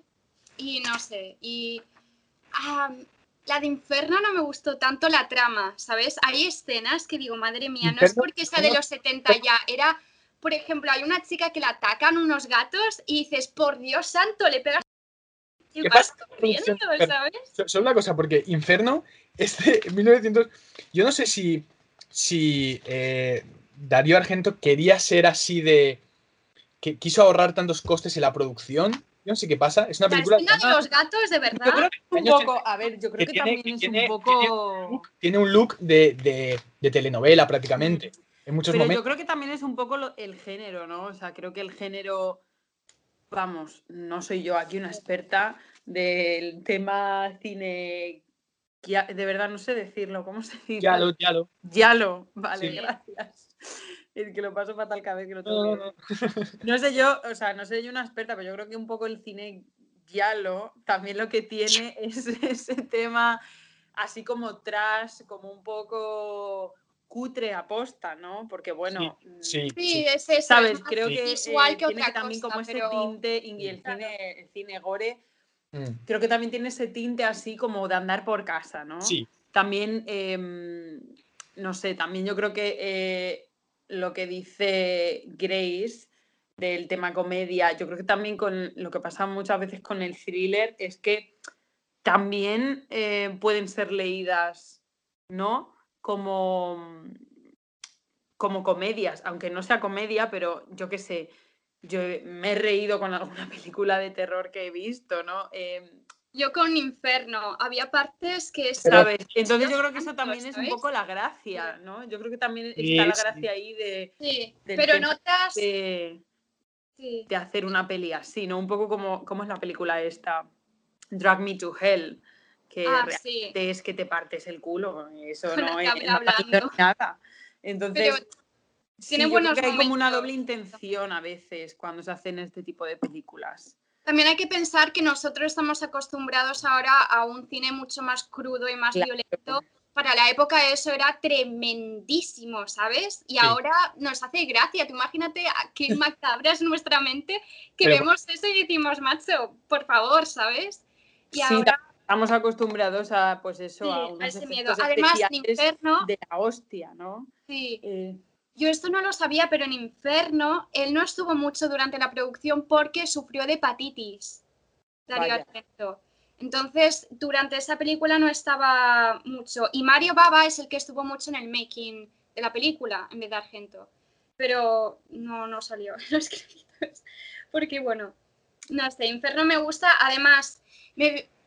y no sé. Y la de Inferno no me gustó tanto la trama, ¿sabes? Hay escenas que digo, madre mía, no es porque sea de los 70 ya, era... Por ejemplo, hay una chica que la atacan unos gatos y dices, por Dios santo, le pegas y vas corriendo, ¿sabes? Solo una cosa, porque Inferno es de 1900... Yo no sé si Darío Argento quería ser así de... que quiso ahorrar tantos costes en la producción. Yo no sé qué pasa. Es una película... La escena de los gatos, de verdad. Yo creo que un poco... A ver, yo creo que también es un poco... Tiene un look de telenovela prácticamente. Pero momentos. Yo creo que también es un poco el género, ¿no? O sea, creo que el género, vamos, no soy yo aquí una experta del tema cine, de verdad no sé decirlo, ¿cómo se dice? Giallo. Giallo, vale, sí. Gracias. Es que lo paso fatal cada vez que lo tengo. No sé yo, o sea, no soy yo una experta, pero yo creo que un poco el cine giallo también lo que tiene es ese tema así como trash, como un poco... cutre aposta, ¿no? Porque bueno, sí, es eso, sabes, es creo que visual que tiene otra que también cosa, como pero... ese tinte y el cine gore, creo que también tiene ese tinte así como de andar por casa, ¿no? Sí. También, no sé, también yo creo que lo que dice Grace del tema comedia, yo creo que también con lo que pasa muchas veces con el thriller es que también pueden ser leídas, ¿no? Como comedias, aunque no sea comedia, pero yo qué sé, yo me he reído con alguna película de terror que he visto, ¿no? Yo con Inferno, había partes que... ¿sabes? Entonces yo creo que eso también es un poco la gracia, ¿no? Yo creo que también está la gracia ahí de... Sí, pero notas... De hacer una peli así, ¿no? Un poco como es la película esta, Drag Me to Hell, que realmente es que te partes el culo, eso no es nada. Entonces... Pero... Sí, tiene buenos momentos. Hay como una doble intención a veces cuando se hacen este tipo de películas. También hay que pensar que nosotros estamos acostumbrados ahora a un cine mucho más crudo y más violento. Para la época eso era tremendísimo, ¿sabes? Y ahora nos hace gracia. Tú imagínate qué macabra es nuestra mente que vemos eso y decimos, macho, por favor, ¿sabes? Y ahora... Estamos acostumbrados a, pues eso, a unos efectos miedo. Además, especiales Inferno, de la hostia, ¿no? Sí. Yo esto no lo sabía, pero en Inferno él no estuvo mucho durante la producción porque sufrió de hepatitis. Entonces, durante esa película no estaba mucho. Y Mario Bava es el que estuvo mucho en el making de la película, en vez de Argento. Pero no salió en los créditos. Porque, bueno, no sé, Inferno me gusta. Además,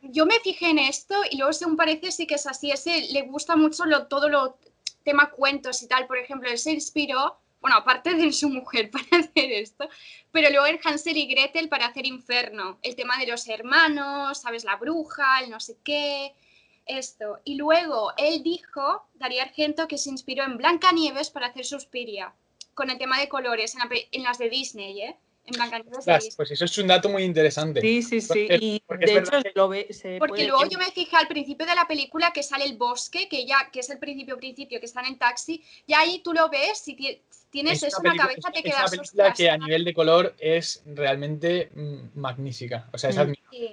yo me fijé en esto y luego, según parece, sí que es así. Ese le gusta mucho todo lo tema cuentos y tal, por ejemplo, él se inspiró, bueno, aparte de su mujer para hacer esto, pero luego en Hansel y Gretel para hacer Inferno, el tema de los hermanos, ¿sabes? La bruja, el no sé qué, esto. Y luego él dijo, Darío Argento, que se inspiró en Blancanieves para hacer Suspiria, con el tema de colores, en las de Disney, En Blancanieves. Pues eso es un dato muy interesante. Sí. Y de hecho, porque luego yo me fijé al principio de la película que sale el bosque, que es el principio, que están en taxi, y ahí tú lo ves, si tienes eso en la cabeza, te quedas. Es una película que a nivel de color es realmente magnífica. O sea, es admirable.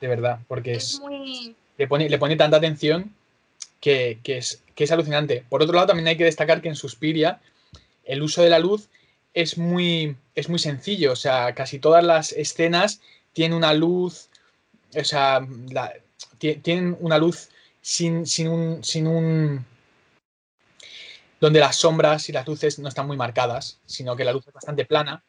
De verdad, porque es muy... le pone tanta atención que es alucinante. Por otro lado, también hay que destacar que en Suspiria el uso de la luz es muy sencillo, o sea, casi todas las escenas tienen una luz, o sea, tienen una luz donde las sombras y las luces no están muy marcadas, sino que la luz es bastante plana.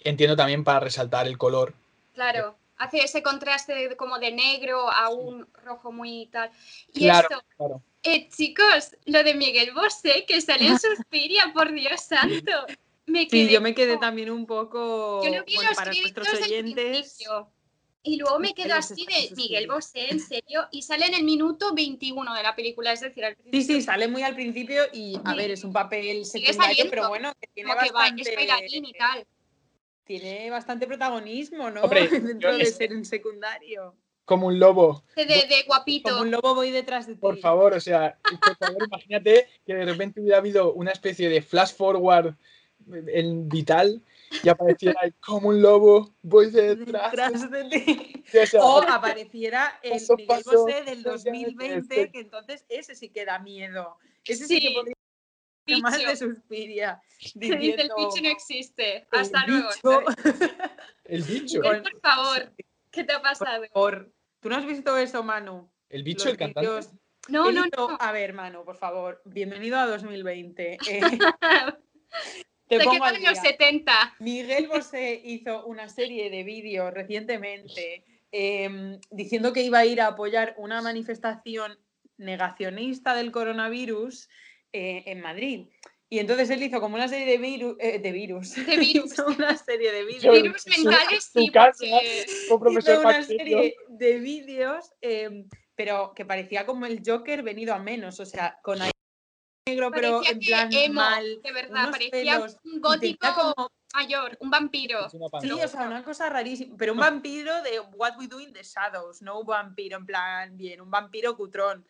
Entiendo también para resaltar el color. Claro, hace ese contraste como de negro a un rojo muy tal. Y claro, esto... Claro. Chicos, lo de Miguel Bosé, que sale en Suspiria, por Dios santo. Yo me quedé también un poco... Yo lo vi para nuestros oyentes. Y luego me quedo así de Miguel Bosé, en serio, y sale en el minuto 21 de la película, es decir, al principio. Sí, sale muy al principio y, a ver, es un papel secundario, pero bueno, que tiene bastante... Es bailarín y tal. Tiene bastante protagonismo, ¿no? Hombre, dentro de ser un secundario. Como un lobo. De guapito. Como un lobo voy detrás de ti. Por favor, o sea, imagínate que de repente hubiera habido una especie de flash forward en vital y apareciera como un lobo voy detrás de ti. O apareciera el Miguel Bosé del 2020, que entonces ese sí que da miedo. Ese sí que podría ser más de Suspiria. Se dice el bicho no existe. Hasta luego. El bicho. Por favor, ¿qué te ha pasado? Por favor. ¿Tú no has visto eso, Manu? ¿El bicho, el cantante? No. A ver, Manu, por favor, bienvenido a 2020. Te pongo al día. Los 70. Miguel Bosé hizo una serie de vídeos recientemente diciendo que iba a ir a apoyar una manifestación negacionista del coronavirus en Madrid. Y entonces él hizo como una serie de virus. Hizo una serie de virus. Virus mentales, sí. Hizo una serie de vídeos, pero que parecía como el Joker venido a menos. O sea, con aire negro, pero en plan emo, mal. De verdad, parecía pelos, un gótico como... mayor, un vampiro. Sí, o sea, una cosa rarísima. Pero un vampiro de What We Do in the Shadows, no un vampiro en plan bien, un vampiro cutrón.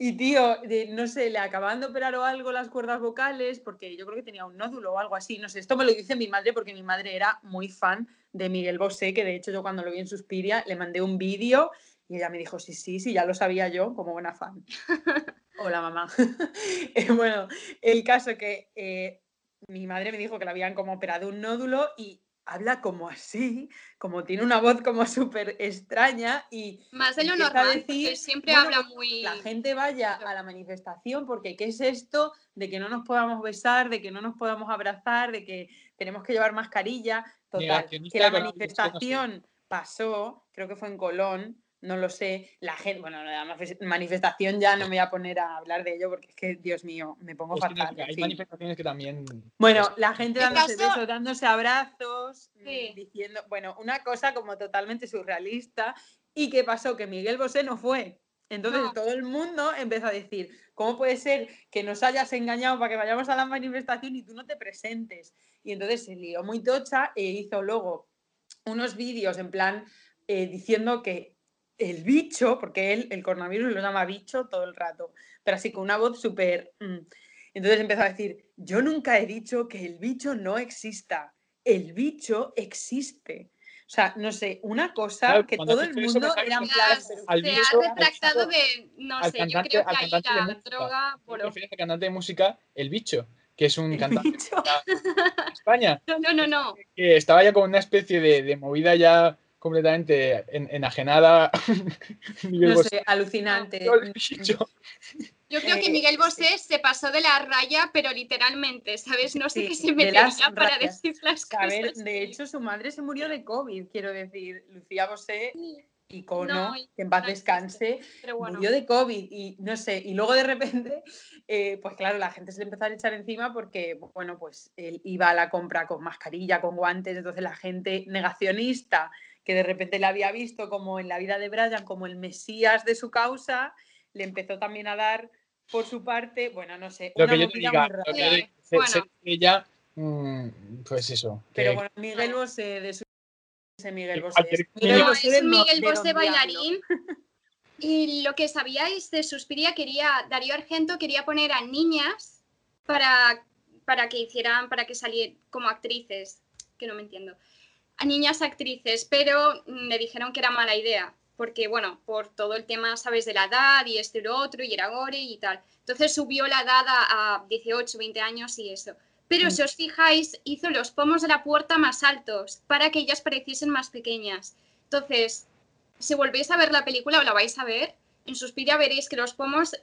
Y tío, no sé, le acababan de operar o algo las cuerdas vocales, porque yo creo que tenía un nódulo o algo así. No sé, esto me lo dice mi madre, porque mi madre era muy fan de Miguel Bosé, que de hecho yo cuando lo vi en Suspiria le mandé un vídeo y ella me dijo, sí, ya lo sabía yo, como buena fan. Hola, mamá. Bueno, el caso que mi madre me dijo que le habían como operado un nódulo y habla como así, como tiene una voz como súper extraña y... Más de lo normal, decir, siempre habla muy... La gente vaya a la manifestación porque ¿qué es esto de que no nos podamos besar, de que no nos podamos abrazar, de que tenemos que llevar mascarilla? Total, que la manifestación pasó, creo que fue en Colón, no lo sé, la gente, bueno, la manifestación ya no me voy a poner a hablar de ello porque es que, Dios mío, me pongo pues fatal. Hay manifestaciones que también... Bueno, la gente dándose besos, dándose abrazos, sí, diciendo, bueno, una cosa como totalmente surrealista. ¿Y qué pasó? Que Miguel Bosé no fue. Entonces todo el mundo empezó a decir, ¿cómo puede ser que nos hayas engañado para que vayamos a la manifestación y tú no te presentes? Y entonces se lió muy tocha e hizo luego unos vídeos en plan diciendo que el bicho, porque él, el coronavirus lo llama bicho todo el rato, pero así con una voz súper... Entonces empezó a decir, yo nunca he dicho que el bicho no exista, el bicho existe. O sea, no sé, una cosa claro, que todo el mundo era en plan... Se ha retractado de, no sé, cantante, yo creo que hay la droga... Por... ¿Prefieres el cantante de música El Bicho? Que es un cantante de España. No. Que estaba ya con una especie de movida ya completamente enajenada. No Bosé. Sé, alucinante. Yo creo que Miguel Bosé se pasó de la raya, pero literalmente, ¿sabes? No sé qué se metería para decir las cosas. A ver, de hecho, su madre se murió de COVID, quiero decir. Lucía Bosé, icono, que en paz descanse, bueno, murió de COVID y no sé. Y luego de repente, pues claro, la gente se le empezó a echar encima porque, bueno, pues él iba a la compra con mascarilla, con guantes, entonces la gente negacionista que de repente le había visto como en la vida de Brian, como el mesías de su causa, le empezó también a dar por su parte, bueno, no sé, una movida muy rara. Ella, pues eso. Pero bueno, Miguel Bosé de su... Miguel Bosé es Miguel Bosé bailarín. Y lo que sabíais de Suspiria, Darío Argento quería poner a niñas para que salieran como actrices, que no me entiendo. A niñas actrices, pero me dijeron que era mala idea, porque bueno, por todo el tema, sabes, de la edad y esto y lo otro, y era gore y tal. Entonces subió la edad a 18, 20 años y eso. Pero si os fijáis, hizo los pomos de la puerta más altos, para que ellas pareciesen más pequeñas. Entonces, si volvéis a ver la película o la vais a ver, en Suspiria veréis que los pomos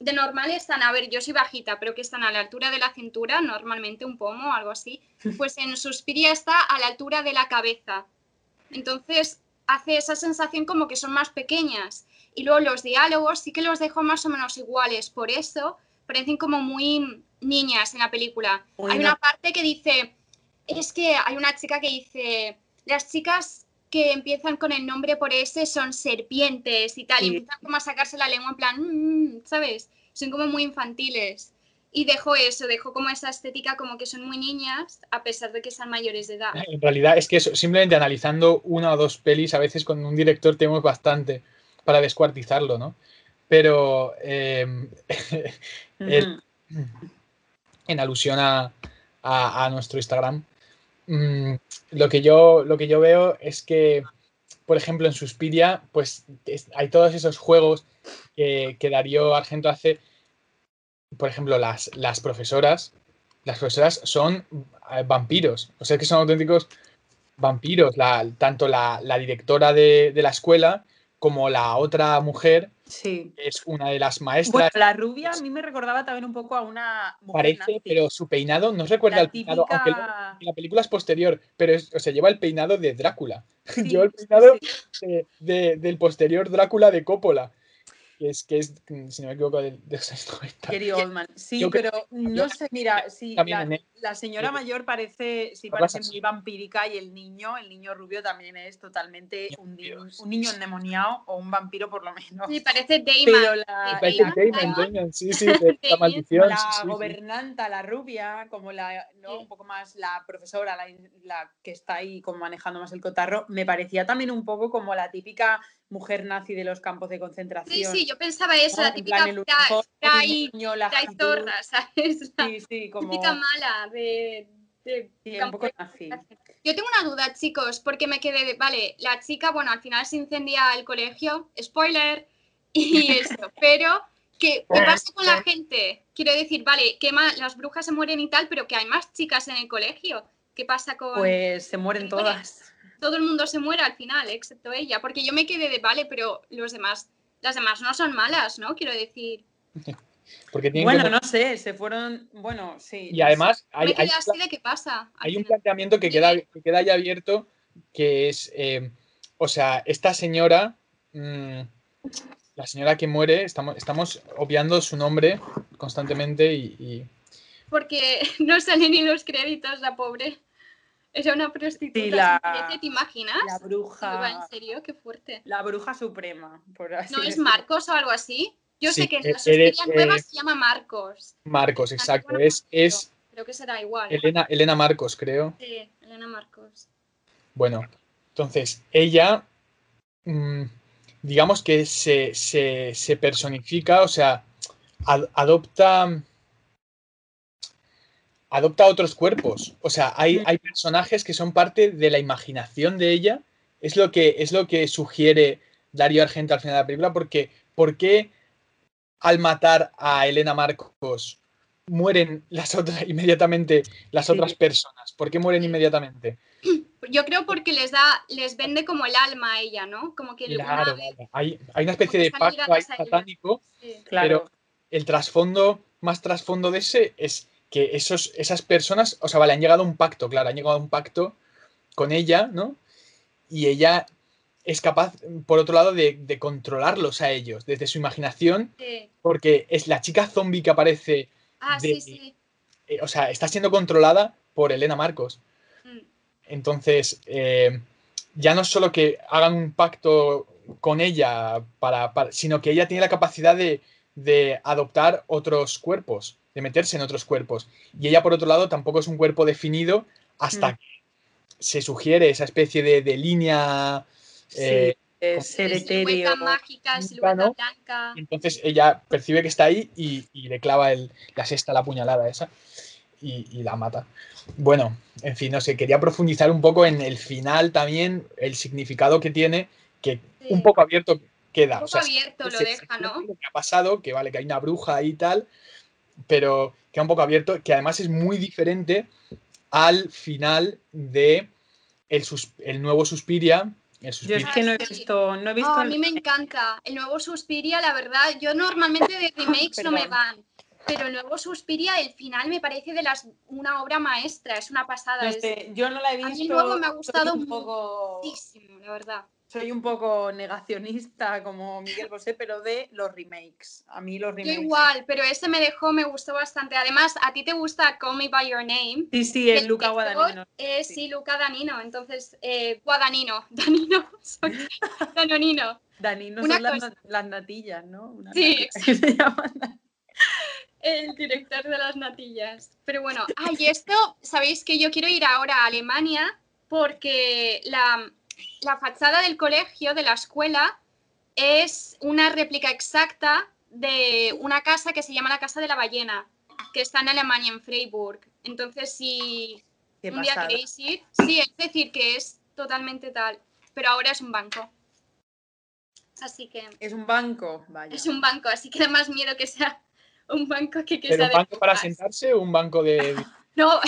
de normal están, a ver, yo soy bajita, pero que están a la altura de la cintura, normalmente un pomo o algo así, pues en Suspiria está a la altura de la cabeza. Entonces hace esa sensación como que son más pequeñas. Y luego los diálogos sí que los dejo más o menos iguales, por eso parecen como muy niñas en la película. Bueno. Hay una parte que dice, es que hay una chica que dice, las chicas que empiezan con el nombre por S son serpientes y tal, y empiezan como a sacarse la lengua en plan, ¿sabes? Son como muy infantiles. Y dejó como esa estética como que son muy niñas, a pesar de que sean mayores de edad. En realidad es que eso, simplemente analizando una o dos pelis, a veces con un director tenemos bastante para descuartizarlo, ¿no? Pero en alusión a nuestro Instagram, lo que yo veo es que, por ejemplo, en Suspiria, pues hay todos esos juegos que Darío Argento hace. Por ejemplo, las profesoras son vampiros, o sea que son auténticos vampiros, tanto la directora de la escuela como la otra mujer, sí, es una de las maestras. Bueno, la rubia a mí me recordaba también un poco a una mujer parece, nazi, pero su peinado no recuerda al típica... peinado, aunque la película es posterior, pero lleva el peinado de Drácula. Sí, lleva el peinado del posterior Drácula de Coppola. Que es, si no me equivoco, de los 90. Gary Oldman. Sí, pero no sé, mira, sí, la señora mayor parece muy vampírica y el niño rubio también es totalmente un niño endemoniado o un vampiro por lo menos. Sí, parece Damon. Damon, sí, la maldición. La gobernanta, la rubia, como un poco más la profesora, la que está ahí como manejando más el cotarro, me parecía también un poco como la típica mujer nazi de los campos de concentración. Sí, yo pensaba eso, la típica traidora, ¿sabes? La típica mala de un poco nazi. Yo tengo una duda, chicos, porque me quedé vale, la chica, bueno, al final se incendia el colegio, spoiler, y eso, pero ¿qué pasa con la gente? Quiero decir, vale, las brujas se mueren y tal, pero que hay más chicas en el colegio. ¿Qué pasa con...? Pues se mueren todas. Todo el mundo se muere al final, excepto ella, porque yo me quedé vale, pero las demás no son malas, ¿no? Quiero decir... Porque bueno, no sé, se fueron... Bueno, sí. Y además... Me quedé así de qué pasa. Hay un planteamiento que queda ya abierto, que es O sea, esta señora, la señora que muere, estamos obviando su nombre constantemente y... Porque no salen ni los créditos, la pobre. Era una prostituta. Sí, ¿te imaginas? La bruja. En serio, qué fuerte. La bruja suprema. Por así ¿no decir. Es Marcos o algo así? Yo sí, sé que la suspiria nueva se llama Marcos. Marcos, exacto. Es creo que será igual. Elena Marcos, creo. Sí, Elena Marcos. Bueno, entonces, ella, digamos que se personifica, o sea, adopta otros cuerpos. O sea, hay personajes que son parte de la imaginación de ella. Es lo que sugiere Dario Argento al final de la película, porque ¿por qué al matar a Elena Marcos mueren inmediatamente las otras personas? ¿Por qué mueren inmediatamente? Yo creo porque les vende como el alma a ella, ¿no? Como que claro, hay una especie de pacto satánico, sí, claro. Pero el trasfondo de ese es que esas personas, o sea, vale, han llegado a un pacto con ella, ¿no? Y ella es capaz, por otro lado, de controlarlos a ellos desde su imaginación, sí. Porque es la chica zombie que aparece. Ah, sí, sí. O sea, está siendo controlada por Elena Marcos. Mm. Entonces, ya no es solo que hagan un pacto con ella, sino que ella tiene la capacidad de adoptar otros cuerpos, de meterse en otros cuerpos. Y ella, por otro lado, tampoco es un cuerpo definido hasta que se sugiere esa especie de línea... Sí. Silueta mágica, silueta blanca. Entonces ella percibe que está ahí y le clava la puñalada esa y la mata. Bueno, en fin, no sé, quería profundizar un poco en el final también, el significado que tiene, que sí. Un poco abierto queda. Un poco abierto lo deja, ¿no? Lo que ha pasado, que vale, que hay una bruja ahí y tal, pero queda un poco abierto, que además es muy diferente al final de el nuevo Suspiria. Yo es que no he visto. A mí me encanta el nuevo Suspiria, la verdad. Yo normalmente de remakes no me van, pero el nuevo Suspiria, el final me parece una obra maestra, es una pasada. No sé, yo no la he visto. A mí luego me ha gustado un poco, muchísimo, la verdad. Soy un poco negacionista como Miguel Bosé, pero de los remakes. A mí los remakes. Yo igual, pero ese me gustó bastante. Además, a ti te gusta Call Me By Your Name. Sí, sí, es Luca Guadagnino. Sí, Luca Danino. Entonces, Guadagnino. Danino. Danonino. Danino son las natillas, ¿no? Una sí, que se llaman el director de las natillas. Pero bueno, y esto, sabéis que yo quiero ir ahora a Alemania porque la fachada del colegio, de la escuela, es una réplica exacta de una casa que se llama la Casa de la Ballena, que está en Alemania, en Freiburg. Entonces, si un día queréis ir, sí, es decir, que es totalmente tal, pero ahora es un banco. Así que... Es un banco, vaya. Es un banco, así que da más miedo que sea un banco que sea de... ¿Un banco para sentarse o un banco de...? No,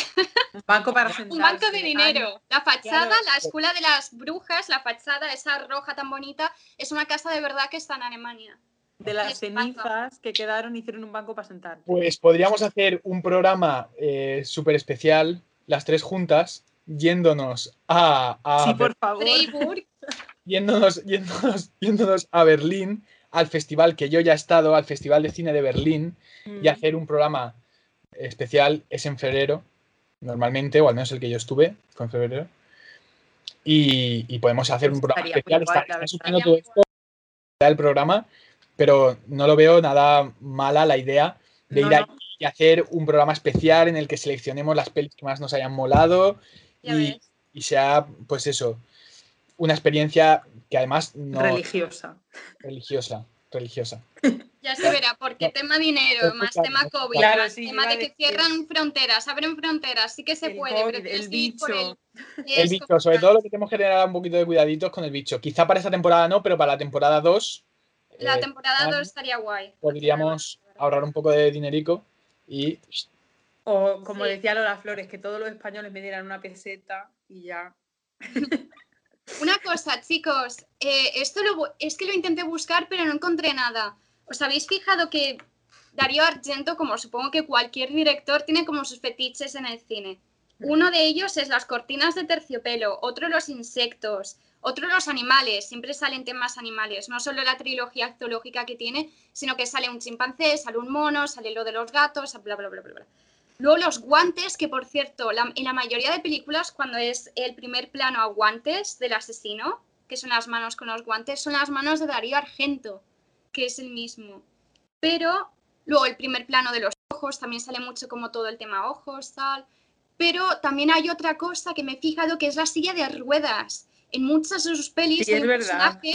un banco para sentarse. Un banco de dinero. La fachada, la escuela de las brujas, la fachada, esa roja tan bonita, es una casa de verdad que está en Alemania. De las cenizas que quedaron, hicieron un banco para sentarse. Pues podríamos hacer un programa súper especial, las tres juntas, yéndonos a sí, por favor. Freiburg. Yéndonos a Berlín, al festival que yo ya he estado, al Festival de Cine de Berlín, y hacer un programa... especial. Es en febrero normalmente, o al menos el que yo estuve fue en febrero, y podemos hacer un programa especial. Está surgiendo todo esto del programa, pero no lo veo nada mala la idea de ir allí y hacer un programa especial en el que seleccionemos las pelis que más nos hayan molado y sea, pues eso, una experiencia que además no... religiosa. Ya se verá, porque tema dinero, más tema COVID, claro, más tema de que cierran fronteras, abren fronteras, sí que se puede, COVID, pero el bicho. El bicho, sobre todo lo que tenemos que tener un poquito de cuidaditos con el bicho. Quizá para esta temporada no, pero para la temporada 2... La temporada 2 estaría guay. Podríamos ahorrar un poco de dinerico y... O, como decía Lola Flores, que todos los españoles me dieran una peseta y ya... Una cosa, chicos, esto es que lo intenté buscar, pero no encontré nada. ¿Os habéis fijado que Dario Argento, como supongo que cualquier director, tiene como sus fetiches en el cine? Uno de ellos es las cortinas de terciopelo, otro los insectos, Otro, los animales, siempre salen temas animales, no solo la trilogía zoológica que tiene, sino que sale un chimpancé, sale un mono, sale lo de los gatos, bla, bla, bla, bla, bla. Luego los guantes, que por cierto, en la mayoría de películas, cuando es el primer plano a guantes del asesino, que son las manos con los guantes, son las manos de Darío Argento, que es el mismo. Pero luego el primer plano de los ojos, también sale mucho como todo el tema ojos, tal. Pero también hay otra cosa que me he fijado, que es la silla de ruedas. En muchas de sus pelis sí, hay un personaje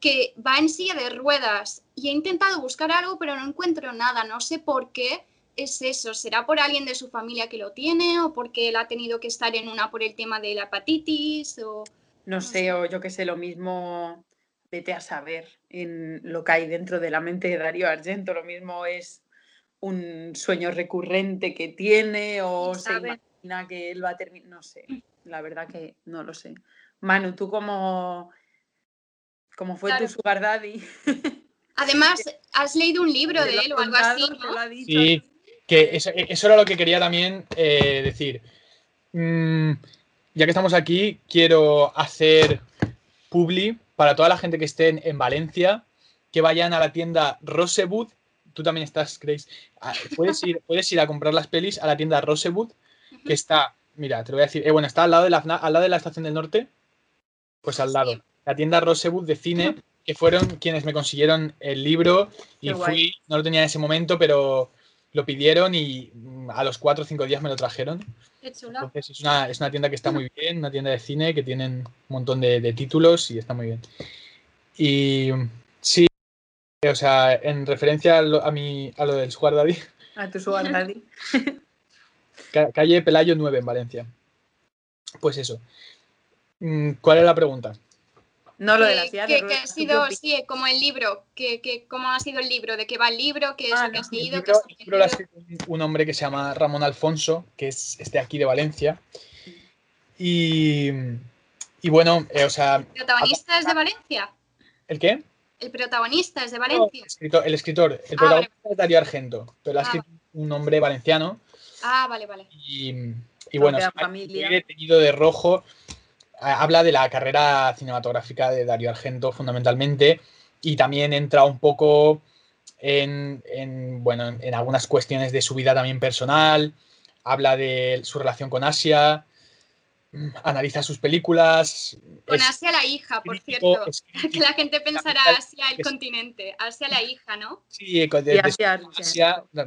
que va en silla de ruedas. Y he intentado buscar algo, pero no encuentro nada. No sé por qué es eso. ¿Será por alguien de su familia que lo tiene? ¿O porque él ha tenido que estar en una por el tema de la hepatitis? O No sé, o yo qué sé, lo mismo vete a saber en lo que hay dentro de la mente de Darío Argento. Lo mismo es un sueño recurrente que tiene o se imagina que él va a terminar. No sé, la verdad que no lo sé. Manu, tú como fue tu sugar daddy. Además, has leído un libro de él o algo así, ¿no? Sí, que eso era lo que quería también decir. Ya que estamos aquí, quiero hacer publi para toda la gente que estén en Valencia, que vayan a la tienda Rosewood. Tú también estás, Grace. Puedes ir a comprar las pelis a la tienda Rosewood, que está, mira, te lo voy a decir, bueno, está al lado de la Estación del Norte. Pues al lado, la tienda Rosewood de cine, que fueron quienes me consiguieron el libro y fui, no lo tenía en ese momento, pero lo pidieron y a los 4 o 5 días me lo trajeron. Qué chulo. Entonces es una tienda que está muy bien, una tienda de cine que tienen un montón de títulos y está muy bien. Y sí, o sea, en referencia a lo del Sugar Daddy. A tu Sugar Daddy. Calle Pelayo 9 en Valencia. Pues eso. ¿Cuál es la pregunta? No, lo de la ciudad. Que ha sido, sí, como el libro. Que ¿cómo ha sido el libro? ¿De qué va el libro? ¿Qué es lo que has leído? El libro lo ha escrito un hombre que se llama Ramón Alfonso, que es de aquí, de Valencia. Y bueno, o sea... ¿El protagonista es de Valencia? ¿El qué? ¿El protagonista es de Valencia? No, el protagonista es Darío Argento, pero lo ha escrito un hombre valenciano. Ah, vale, vale. Y bueno, he tenido de rojo... Habla de la carrera cinematográfica de Darío Argento, fundamentalmente, y también entra un poco en algunas cuestiones de su vida también personal. Habla de su relación con Asia, analiza sus películas. Con Asia la hija, por cierto. Que la gente pensará Asia el continente. Asia la hija, ¿no? Sí,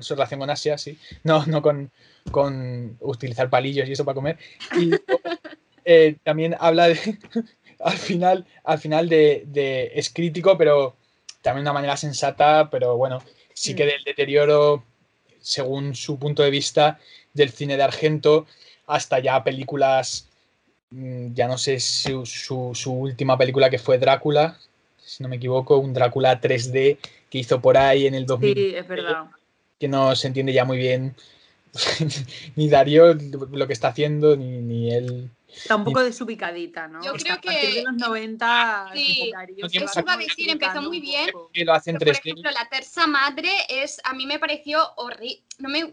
su relación con Asia, sí. No con utilizar palillos y eso para comer. Y también habla al final de es crítico, pero también de una manera sensata, pero bueno, sí que del deterioro, según su punto de vista, del cine de Argento, hasta ya películas, ya no sé si su última película que fue Drácula, si no me equivoco, un Drácula 3D que hizo por ahí en el 2000. Sí, es verdad. Que no se entiende ya muy bien ni Darío lo que está haciendo, ni él... Está un poco desubicadita, ¿no? Yo creo que... A partir de los 90... Sí, eso iba a decir, empezó muy bien. Lo hacen pero, por ejemplo, La Terza Madre a mí me pareció horrible.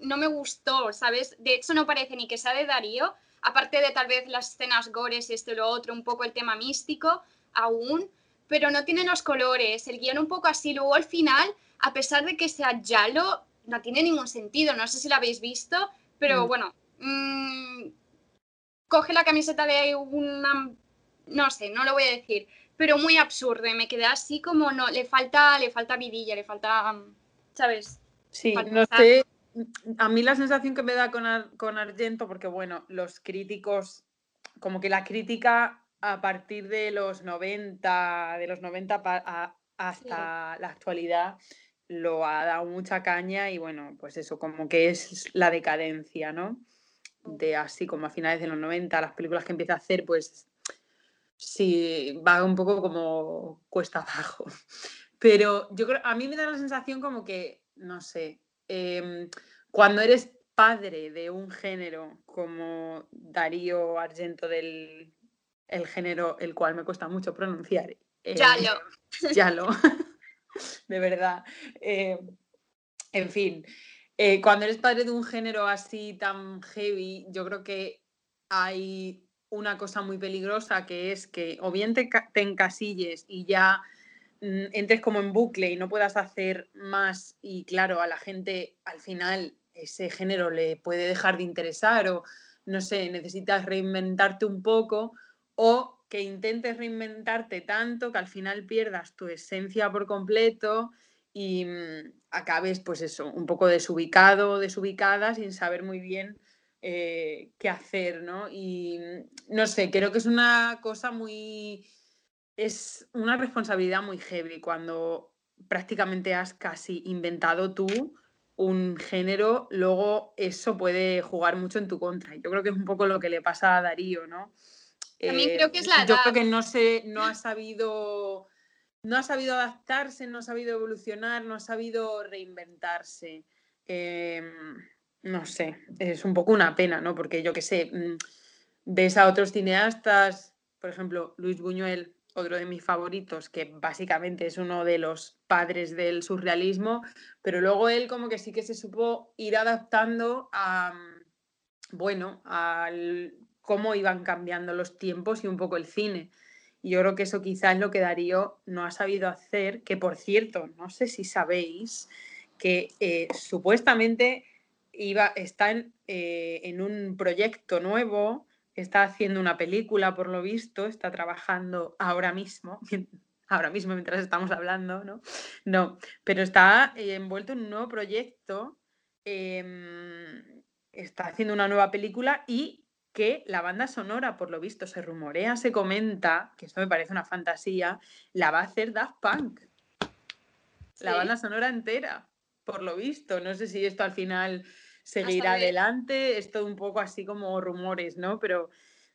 No me gustó, ¿sabes? De hecho, no parece ni que sea de Darío, aparte de tal vez las escenas gores, esto y lo otro, un poco el tema místico aún, pero no tiene los colores, el guión un poco así. Luego, al final, a pesar de que sea Yalo, no tiene ningún sentido. No sé si la habéis visto, pero bueno... coge la camiseta de una... no sé, no lo voy a decir, pero muy absurdo, y me quedé así como no, le falta vidilla, le falta, ¿sabes? Sí, no sé, a mí la sensación que me da con Argento, porque bueno, los críticos, como que la crítica a partir de los 90, hasta la actualidad, lo ha dado mucha caña y bueno, pues eso, como que es la decadencia, ¿no? De así como a finales de los 90, las películas que empieza a hacer, pues sí, va un poco como cuesta abajo. Pero yo creo, a mí me da la sensación como que, no sé, cuando eres padre de un género como Darío Argento, el género el cual me cuesta mucho pronunciar. Yalo. De verdad. En fin. Cuando eres padre de un género así tan heavy, yo creo que hay una cosa muy peligrosa, que es que o bien te encasilles y ya entres como en bucle y no puedas hacer más, y claro, a la gente al final ese género le puede dejar de interesar, o no sé, necesitas reinventarte un poco, o que intentes reinventarte tanto que al final pierdas tu esencia por completo y acabes, pues eso, un poco desubicado, desubicada, sin saber muy bien qué hacer, ¿no? Y no sé, creo que es una cosa muy... Es una responsabilidad muy heavy cuando prácticamente has casi inventado tú un género, luego eso puede jugar mucho en tu contra. Yo creo que es un poco lo que le pasa a Darío, ¿no? También creo que es la edad. Yo creo que no ha sabido adaptarse, no ha sabido evolucionar, no ha sabido reinventarse. No sé, es un poco una pena, ¿no? Porque yo qué sé, ves a otros cineastas, por ejemplo, Luis Buñuel, otro de mis favoritos, que básicamente es uno de los padres del surrealismo, pero luego él como que sí que se supo ir adaptando a, bueno, a cómo iban cambiando los tiempos y un poco el cine. Y yo creo que eso quizás es lo que Darío no ha sabido hacer, que por cierto, no sé si sabéis que supuestamente está en un proyecto nuevo. Está haciendo una película, por lo visto, está trabajando ahora mismo mientras estamos hablando, ¿no? No, pero está envuelto en un nuevo proyecto, está haciendo una nueva película, y que la banda sonora, por lo visto, se rumorea, se comenta, que esto me parece una fantasía, la va a hacer Daft Punk. Sí. La banda sonora entera, por lo visto. No sé si esto al final... seguir adelante, es todo un poco así como rumores, ¿no? Pero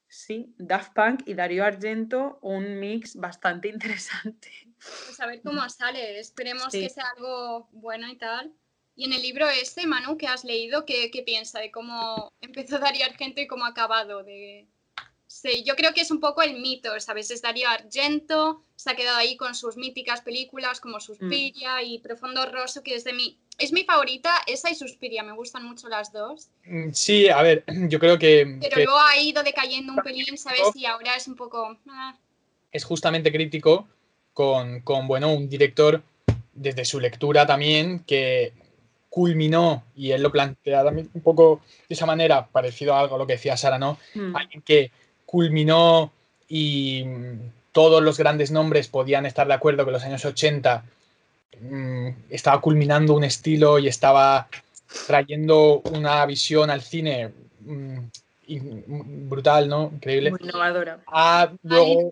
sí, Daft Punk y Darío Argento, un mix bastante interesante. Pues a ver cómo sale, esperemos sí. Que sea algo bueno y tal. Y en el libro este, Manu, que has leído, ¿qué piensa de cómo empezó Darío Argento y cómo ha acabado? Sí, yo creo que es un poco el mito, ¿sabes? Es Darío Argento, se ha quedado ahí con sus míticas películas como Suspiria y Profondo Rosso, que es mi favorita, esa y Suspiria, me gustan mucho las dos. Sí, a ver, yo creo que... Pero luego ha ido decayendo un pelín, ¿sabes? Y ahora es un poco... Es justamente crítico con bueno, un director, desde su lectura también, que culminó, y él lo plantea también un poco de esa manera, parecido a algo a lo que decía Sara, ¿no? Alguien que culminó y todos los grandes nombres podían estar de acuerdo que en los años 80... estaba culminando un estilo y estaba trayendo una visión al cine brutal, ¿no? Increíble. Muy innovadora. Luego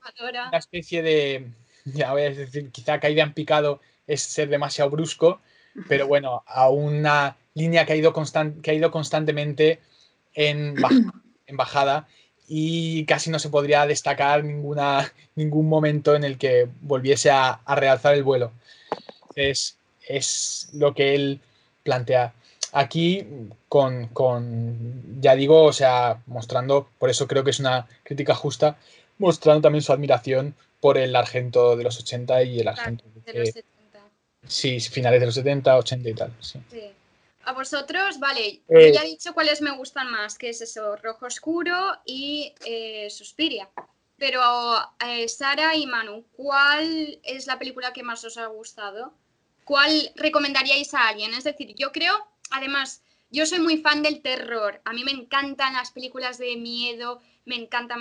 una especie de, ya voy a decir, quizá caída en picado es ser demasiado brusco, pero bueno, a una línea que ha ido, constantemente en bajada, y casi no se podría destacar ningún momento en el que volviese a realzar el vuelo. Es lo que él plantea aquí con ya digo, o sea, mostrando, por eso creo que es una crítica justa, mostrando también su admiración por el Argento de los 80 y el Argento de los 70. Sí, finales de los 70, 80 y tal, sí. Sí. A vosotros, vale, yo ya he dicho cuáles me gustan más, que es eso, Rojo Oscuro y Suspiria. Pero Sara y Manu, ¿cuál es la película que más os ha gustado? ¿Cuál recomendaríais a alguien? Es decir, yo creo, además, yo soy muy fan del terror. A mí me encantan las películas de miedo, me encanta.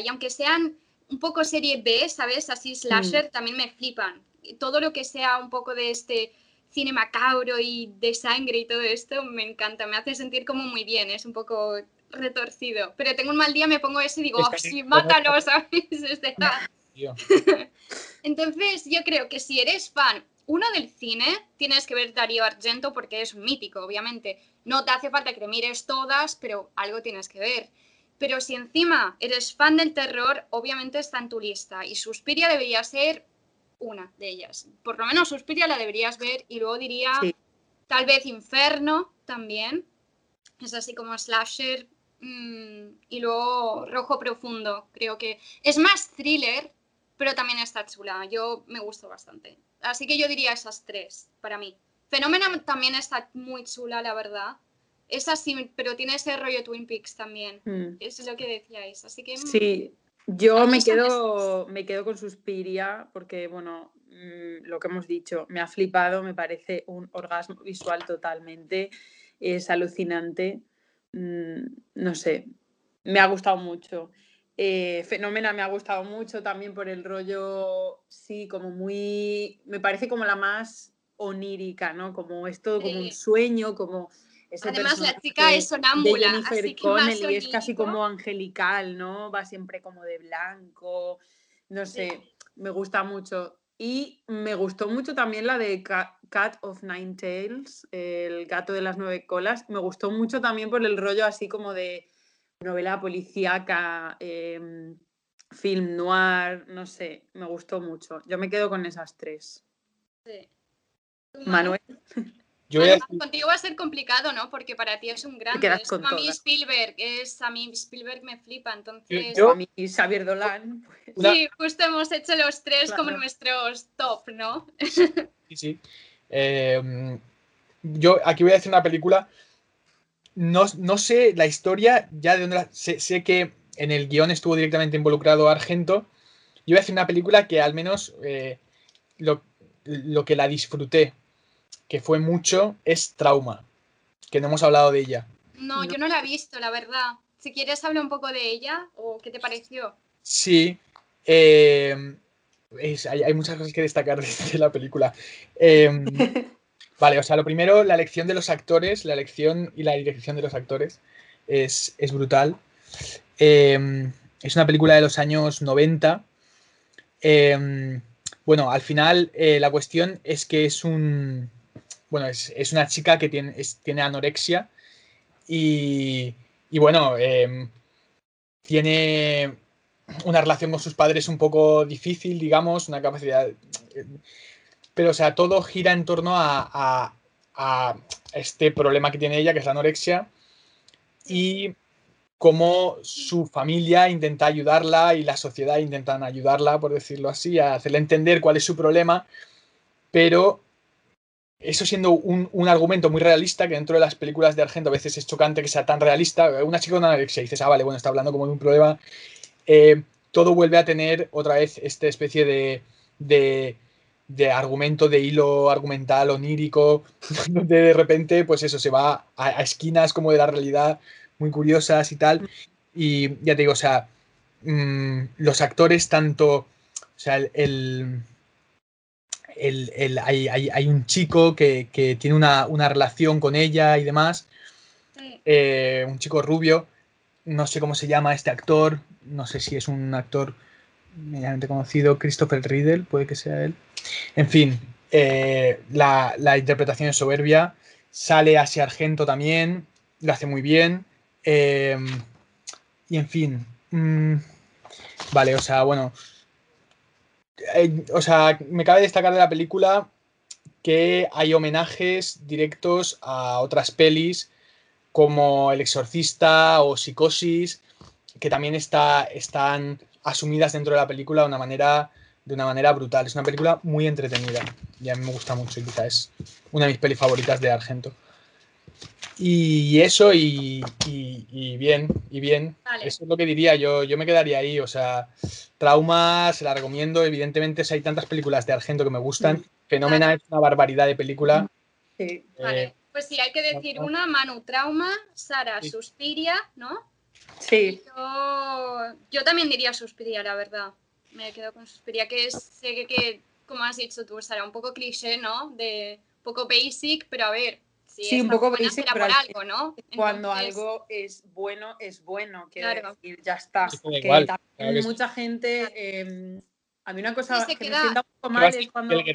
Y aunque sean un poco serie B, ¿sabes? Así slasher, también me flipan. Todo lo que sea un poco de este cine macabro y de sangre y todo esto, me encanta. Me hace sentir como muy bien, es un poco... retorcido, pero tengo un mal día, me pongo ese y digo, sí, mátalo, ¿sabes? Entonces yo creo que si eres fan uno del cine, tienes que ver Darío Argento porque es un mítico, obviamente. No te hace falta que te mires todas, pero algo tienes que ver. Pero si encima eres fan del terror, obviamente está en tu lista, y Suspiria debería ser una de ellas. Por lo menos Suspiria la deberías ver, y luego diría sí. Tal vez Inferno también. Es así como slasher, y luego Rojo Profundo, creo que es más thriller, pero también está chula, me gustó bastante. Así que yo diría esas tres, para mí. Fenómeno también está muy chula, la verdad, Es así, pero tiene ese rollo Twin Peaks también. Eso es lo que decíais. Así que sí, yo me quedo con Suspiria porque, bueno, lo que hemos dicho, me ha flipado, me parece un orgasmo visual totalmente. Es alucinante. No sé, me ha gustado mucho. Fenómena me ha gustado mucho también por el rollo, sí, como muy... Me parece como la más onírica, ¿no? Como es todo como un sueño, como... Además la chica es sonámbula, de Jennifer así que Connelly, más es casi como angelical, ¿no? Va siempre como de blanco, no sé, me gusta mucho. Y me gustó mucho también la de Cat of Nine Tails, el gato de las nueve colas. Me gustó mucho también por el rollo así como de novela policíaca, film noir, no sé, me gustó mucho. Yo me quedo con esas tres. Sí. Manuel. Además, contigo va a ser complicado, ¿no? Porque para ti es un grande. Es como a mí Spielberg, me flipa, entonces... Yo, a mí Xavier Dolan. Pues... Sí, justo hemos hecho los tres como nuestros top, ¿no? Sí, sí. Yo aquí voy a decir una película. No sé la historia, ya de dónde la... Sé que en el guión estuvo directamente involucrado Argento. Yo voy a decir una película que al menos lo que la disfruté, que fue mucho, es Trauma, que no hemos hablado de ella. No, yo no la he visto, la verdad. Si quieres, habla un poco de ella, o qué te pareció. Sí, hay muchas cosas que destacar de la película. Vale, o sea, lo primero, la elección de los actores, la elección y la dirección de los actores es brutal. Es una película de los años 90. Bueno, al final, la cuestión es que es un... Bueno, es una chica que tiene anorexia y bueno, tiene una relación con sus padres un poco difícil, digamos, una capacidad... pero, o sea, todo gira en torno a este problema que tiene ella, que es la anorexia, y cómo su familia intenta ayudarla y la sociedad intentan ayudarla, por decirlo así, a hacerle entender cuál es su problema, pero... Eso siendo un argumento muy realista, que dentro de las películas de Argento a veces es chocante que sea tan realista. Una chica con anorexia, dices, vale, bueno, está hablando como de un problema. Todo vuelve a tener otra vez esta especie de argumento, de hilo argumental onírico, donde de repente, pues eso, se va a esquinas como de la realidad, muy curiosas y tal. Y ya te digo, o sea, los actores tanto... O sea, hay un chico que tiene una relación con ella y demás, un chico rubio, no sé cómo se llama este actor, no sé si es un actor medianamente conocido, Christopher Riddle, puede que sea él. En fin, la interpretación es soberbia, sale Asia Argento también, lo hace muy bien, y en fin, vale, o sea, bueno... O sea, me cabe destacar de la película que hay homenajes directos a otras pelis como El Exorcista o Psicosis, que también están asumidas dentro de la película de una manera brutal. Es una película muy entretenida y a mí me gusta mucho y quizá es una de mis pelis favoritas de Argento. Y eso, y bien. Vale. Eso es lo que diría yo. Yo me quedaría ahí, o sea, Trauma, se la recomiendo. Evidentemente, si hay tantas películas de Argento que me gustan. Fenómena es una barbaridad de película. Sí. Vale, pues sí, hay que decir una, Manu, Trauma, Sara, Suspiria, ¿no? Sí. Yo también diría Suspiria, la verdad. Me quedo con Suspiria, que sé que, como has dicho tú, Sara, un poco cliché, ¿no? De poco basic, pero a ver... Sí, un poco basic, pero algo, ¿no? Cuando entonces... algo es bueno, quiero decir, ya está. Sí, que igual, también mucha gente, a mí una cosa que me sienta un poco mal es cuando... Que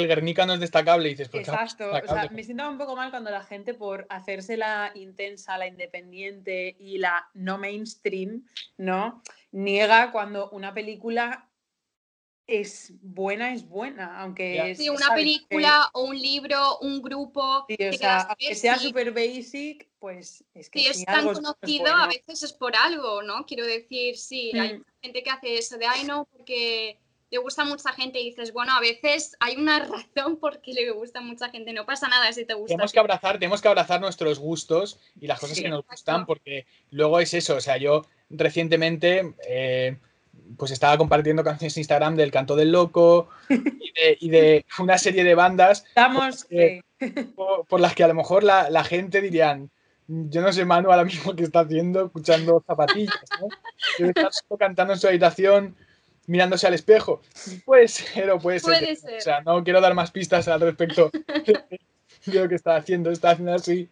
el Guernica no es destacable, dices. Pues, exacto, destacable. O sea, me sienta un poco mal cuando la gente, por hacerse la intensa, la independiente y la no mainstream, ¿no? Niega cuando una película... Es buena, aunque... Sí, una película o un libro, un grupo... Sí, o sea, aunque sea súper basic, pues es que... Si es tan conocido, a veces es por algo, ¿no? Quiero decir, sí, hay gente que hace eso de, ay, no, porque le gusta a mucha gente y dices, bueno, a veces hay una razón por qué le gusta a mucha gente, no pasa nada si te gusta. Tenemos que abrazar nuestros gustos y las cosas que nos gustan, porque luego es eso, o sea, yo recientemente pues estaba compartiendo canciones en Instagram del Canto del Loco y de una serie de bandas por las que a lo mejor la gente dirían, yo no sé, Manu ahora mismo qué está haciendo escuchando Zapatillas, ¿no? Debe estar solo cantando en su habitación mirándose al espejo. Puede ser. O sea, no quiero dar más pistas al respecto de lo que está haciendo así,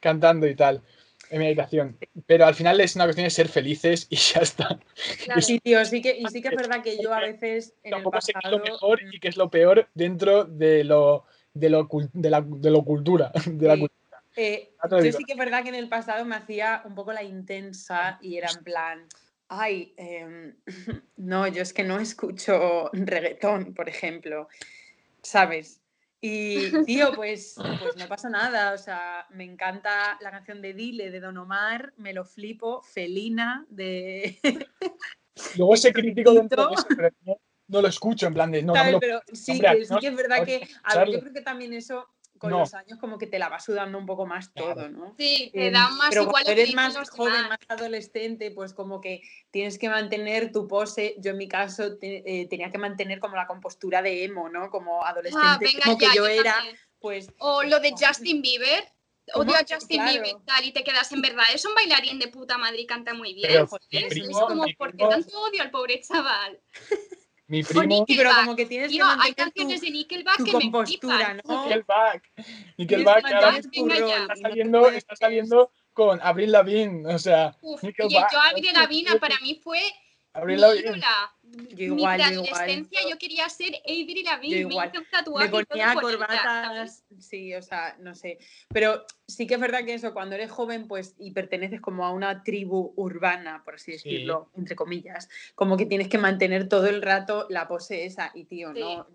cantando y tal en mi habitación, pero al final es una cuestión de ser felices y ya está. Claro. Sí, tío, sí que es verdad que yo a veces en tampoco el pasado... sé qué es lo mejor y qué es lo peor dentro de la cultura. Yo sí que es verdad que en el pasado me hacía un poco la intensa y era en plan, no, yo es que no escucho reggaetón, por ejemplo, ¿sabes? Y, tío, pues no pasa nada, o sea, me encanta la canción de Dile, de Don Omar, me lo flipo, Felina, de... Luego ese crítico dentro de eso, pero no lo escucho, en plan de... No, ¿sabes? No, pero sí, hombre, sí que es verdad que... A ver, yo creo que también eso, con los años, como que te la va sudando un poco más todo, ¿no? Sí, te da más pero igual. Pero eres más joven, más adolescente, pues como que tienes que mantener tu pose. Yo en mi caso tenía que mantener como la compostura de emo, ¿no? Como adolescente, como ya, que yo era, también. Pues... O lo de Justin Bieber. ¿Cómo? Odio a Justin Bieber tal, y te quedas, en verdad, es un bailarín de puta madre y canta muy bien. Pero, es como, ¿por qué tanto odio al pobre chaval? Mi primo, pero como que tienes que mantener hay canciones de Nickelback que me flipan, ¿no? Nickelback ahora está saliendo con Avril Lavigne, o sea, Nickelback. Yo Avril Lavigne para mí fue Avril Lavigne. Mi adolescencia yo quería ser Avril Lavigne, me hice un tatuaje, me ponía corbatas, sí, o sea, no sé, pero sí que es verdad que eso, cuando eres joven, pues, y perteneces como a una tribu urbana, por así decirlo, entre comillas, como que tienes que mantener todo el rato la pose esa, y tío, no,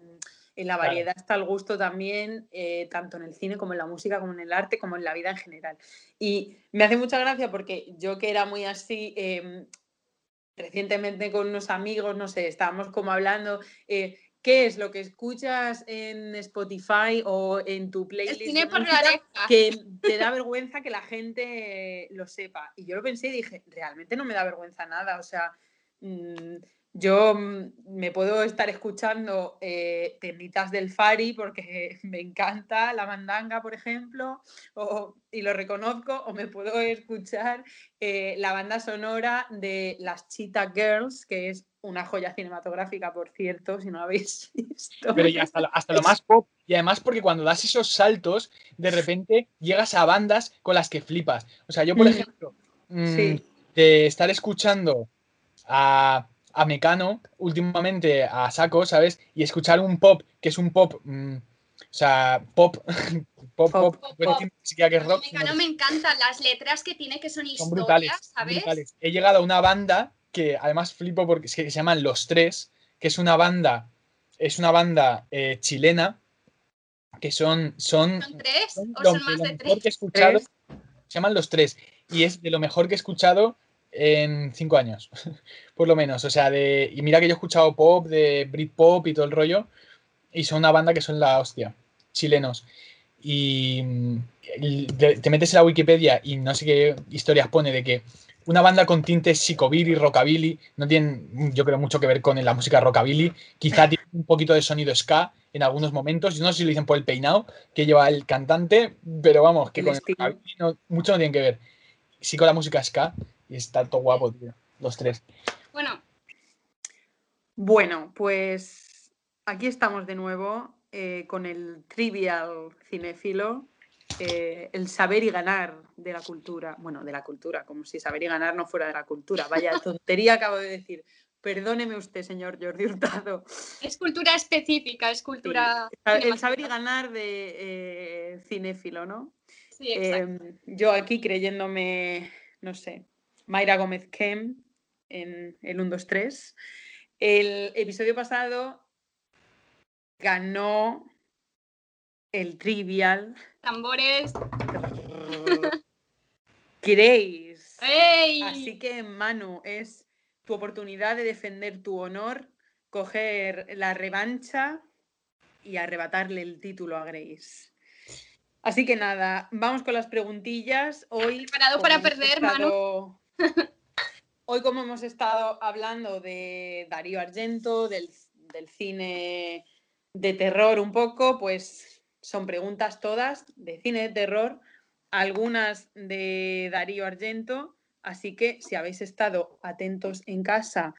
en la variedad está el gusto también, tanto en el cine como en la música, como en el arte, como en la vida en general, y me hace mucha gracia porque yo que era muy así... Recientemente con unos amigos, no sé, estábamos como hablando, ¿qué es lo que escuchas en Spotify o en tu playlist? El cine por la oreja. Que te da vergüenza que la gente lo sepa. Y yo lo pensé y dije, realmente no me da vergüenza nada, o sea, yo me puedo estar escuchando Ternitas del Fari porque me encanta la mandanga, por ejemplo, y lo reconozco, o me puedo escuchar la banda sonora de Las Cheetah Girls, que es una joya cinematográfica, por cierto, si no la habéis visto. Pero y hasta lo más pop, y además porque cuando das esos saltos, de repente llegas a bandas con las que flipas. O sea, yo, por ejemplo, de estar escuchando a Mecano últimamente a saco, ¿sabes? Y escuchar un pop que es un pop, o sea, pop. Bueno, ni siquiera que es rock. Mecano me encantan las letras que tiene, que son historias, brutales, ¿sabes? Brutales. He llegado a una banda que además flipo porque es que se llaman Los Tres, que es una banda chilena, que son tres, son o son más de tres. Que he escuchado, tres. Se llaman Los Tres y es de lo mejor que he escuchado en 5 años, por lo menos, o sea, y mira que yo he escuchado pop, de Britpop y todo el rollo, y son una banda que son la hostia, chilenos, y te metes en la Wikipedia y no sé qué historias pone de que una banda con tintes psicobilly, rockabilly, no tienen, yo creo, mucho que ver con la música rockabilly, quizá tiene un poquito de sonido ska en algunos momentos, yo no sé si lo dicen por el peinado que lleva el cantante, pero vamos, que con el rockabilly mucho no tienen que ver, sí con la música ska. Y es tanto guapo, tío. Los Tres. Bueno, pues aquí estamos de nuevo con el trivial cinéfilo, el saber y ganar de la cultura. Bueno, de la cultura, como si saber y ganar no fuera de la cultura. Vaya tontería acabo de decir. Perdóneme usted, señor Jordi Hurtado. Es cultura específica, es cultura... Sí. El saber y ganar de cinéfilo, ¿no? Sí, exacto. Yo aquí creyéndome, no sé... Mayra Gómez Kem en el 1-2-3. El episodio pasado ganó el trivial. ¡Tambores! ¿Queréis? ¡Ey! Así que, Manu, es tu oportunidad de defender tu honor coger la revancha y arrebatarle el título a Grace. Así que nada, vamos con las preguntillas. Hoy, preparado para perder, Manu. Hoy, como hemos estado hablando de Darío Argento, del cine de terror un poco, pues son preguntas todas de cine de terror, algunas de Darío Argento. Así que si habéis estado atentos en casa,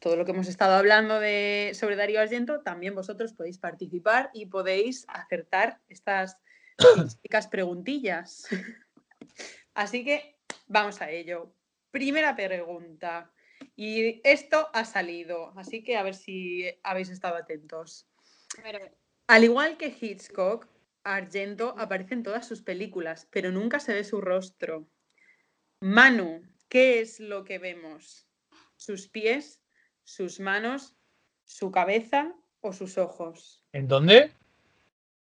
todo lo que hemos estado hablando sobre Darío Argento, también vosotros podéis participar y podéis acertar estas chicas preguntillas. Así que vamos a ello. Primera pregunta. Y esto ha salido, así que a ver si habéis estado atentos. Al igual que Hitchcock, Argento aparece en todas sus películas, pero nunca se ve su rostro. Manu, ¿qué es lo que vemos? ¿Sus pies, sus manos, su cabeza o sus ojos? ¿En dónde?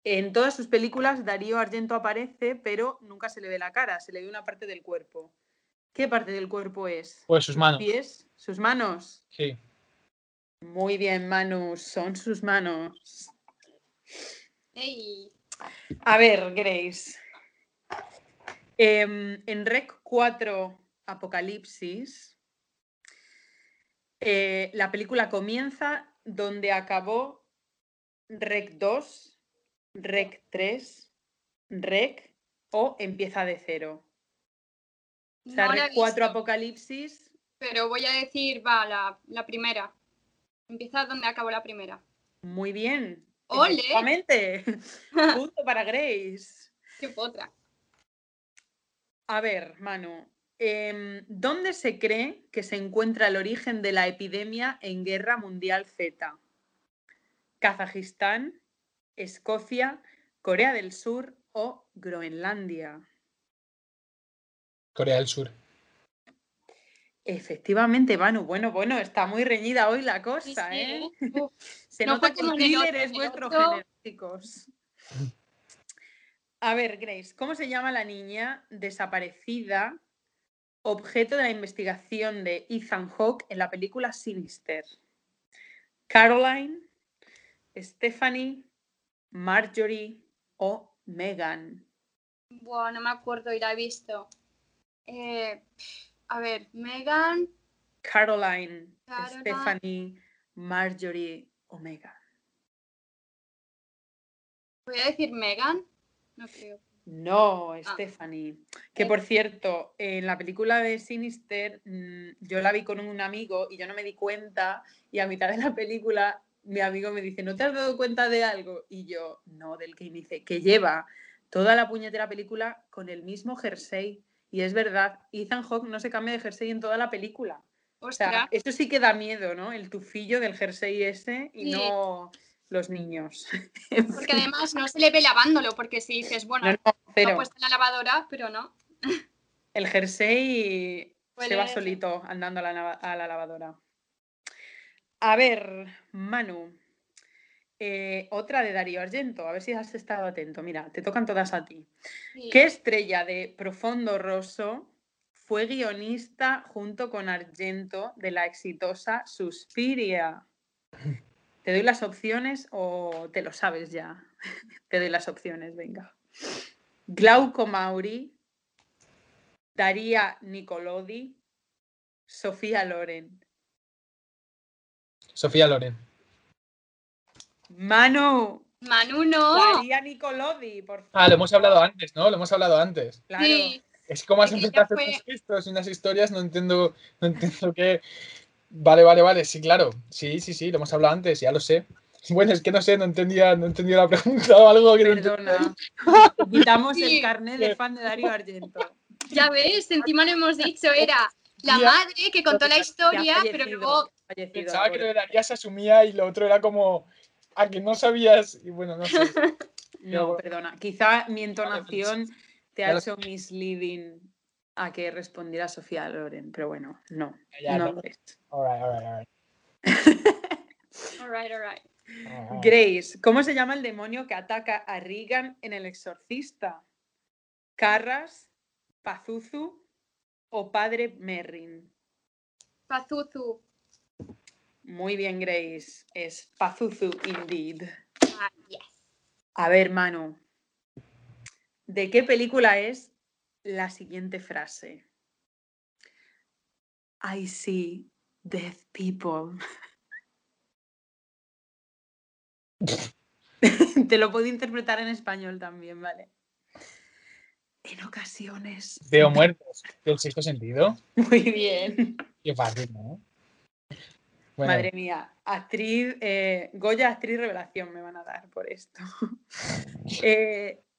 En todas sus películas Darío Argento aparece, pero nunca se le ve la cara, se le ve una parte del cuerpo. ¿Qué parte del cuerpo es? Pues sus manos. ¿Pies? ¿Sus manos? Sí. Muy bien, Manu. Son sus manos. Hey. A ver, Grace. En Rec 4, Apocalipsis, la película comienza donde acabó Rec 2, Rec 3, Rec o empieza de cero. O sea, no Rec 4 Apocalipsis. Pero voy a decir, va, la primera. Empieza donde acabó la primera. Muy bien. ¡Ole! Exactamente. Punto para Grace. ¡Qué potra! A ver, Manu. ¿Dónde se cree que se encuentra el origen de la epidemia en Guerra Mundial Z? ¿Kazajistán, Escocia, Corea del Sur o Groenlandia? Corea del Sur. Efectivamente, Manu. Bueno, está muy reñida hoy la cosa, ¿eh? Sí. Se no nota que el killer es vuestro género, chicos. A ver, Grace, ¿cómo se llama la niña desaparecida objeto de la investigación de Ethan Hawke en la película Sinister? ¿Caroline, Stephanie, Marjorie o Megan? Buah, no me acuerdo y la he visto. A ver, Megan, Caroline, Stephanie, Marjorie o Megan. Voy a decir Megan, no creo. No, Stephanie. Que por cierto, en la película de Sinister yo la vi con un amigo y yo no me di cuenta y a mitad de la película mi amigo me dice, ¿no te has dado cuenta de algo? Y yo, no, del que dice, que lleva toda la puñetera película con el mismo jersey. Y es verdad, Ethan Hawke no se cambia de jersey en toda la película. ¡Ostras! O sea, eso sí que da miedo, ¿no? El tufillo del jersey ese y sí. No los niños. Porque además no se le ve lavándolo, porque si dices, bueno, no ha puesto en la lavadora, pero no. El jersey se va solito andando a la lavadora. A ver, Manu, otra de Darío Argento, a ver si has estado atento. Mira, te tocan todas a ti. Sí. ¿Qué estrella de Profondo Rosso fue guionista junto con Argento de la exitosa Suspiria? ¿Te doy las opciones o te lo sabes ya? Te doy las opciones, venga. Glauco Mauri, Daria Nicolodi, Sofía Loren. Sofía Loren. Manu no. Daría Nicolodi, por favor. Lo hemos hablado antes, ¿no? Claro. Sí. Es como has empezado estos gestos y unas historias, no entiendo qué. Vale, sí, claro. Sí, lo hemos hablado antes, ya lo sé. Bueno, es que no sé, no entendía la pregunta o algo. Perdona. Quitamos el carnet de fan de Darío Argento. Ya ves, encima lo hemos dicho, era la madre que contó la historia, pero luego... Pensaba que lo de Daría se asumía y lo otro era como... A que no sabías, y bueno, no sé. No, perdona. Quizá mi entonación te ha hecho misleading a que respondiera Sofía Loren, pero bueno, no. No. All right. Grace, ¿cómo se llama el demonio que ataca a Regan en El Exorcista? ¿Carras, Pazuzu o Padre Merrin? Pazuzu. Muy bien, Grace. Es Pazuzu, indeed. Yes. A ver, Manu. ¿De qué película es la siguiente frase? I see dead people. Te lo puedo interpretar en español también, ¿vale? En ocasiones. Veo muertos. ¿Del sexto sentido? Muy bien. Qué fácil, ¿no? Bueno. Madre mía, actriz, Goya, actriz revelación me van a dar por esto.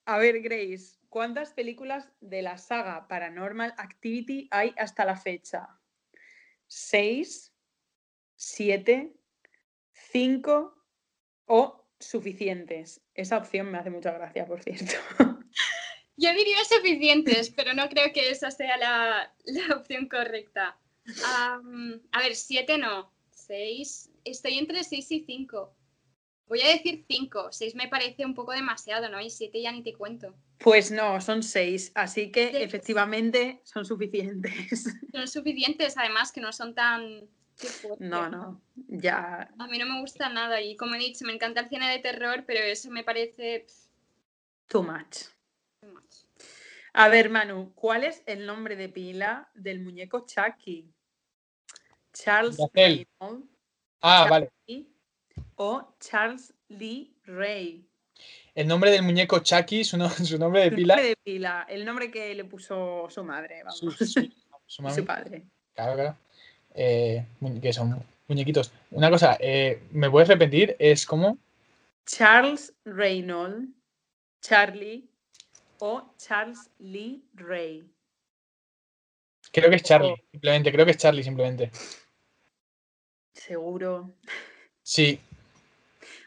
A ver, Grace, ¿cuántas películas de la saga Paranormal Activity hay hasta la fecha? 6, 7, 5 o suficientes. Esa opción me hace mucha gracia, por cierto. Yo diría suficientes, pero no creo que esa sea la opción correcta. A ver, 7 no. 6. Estoy entre 6 y 5. Voy a decir 5. 6 me parece un poco demasiado, ¿no? Y 7 ya ni te cuento. Pues no, son 6. Así que efectivamente son suficientes. Son suficientes, además que no son tan... No, ya... A mí no me gusta nada y como he dicho, me encanta el cine de terror, pero eso me parece... Too much. A ver, Manu, ¿cuál es el nombre de pila del muñeco Chucky? Charles Raymond, vale. O Charles Lee Ray. El nombre del muñeco Chucky, su nombre de pila. El nombre que le puso su madre, vamos. Su madre. Su padre. Claro. Que son muñequitos. Una cosa, ¿me puedes repetir? Es como Charles Reynolds, Charlie o Charles Lee Ray. Creo que es Charlie, simplemente. ¿Seguro? Sí.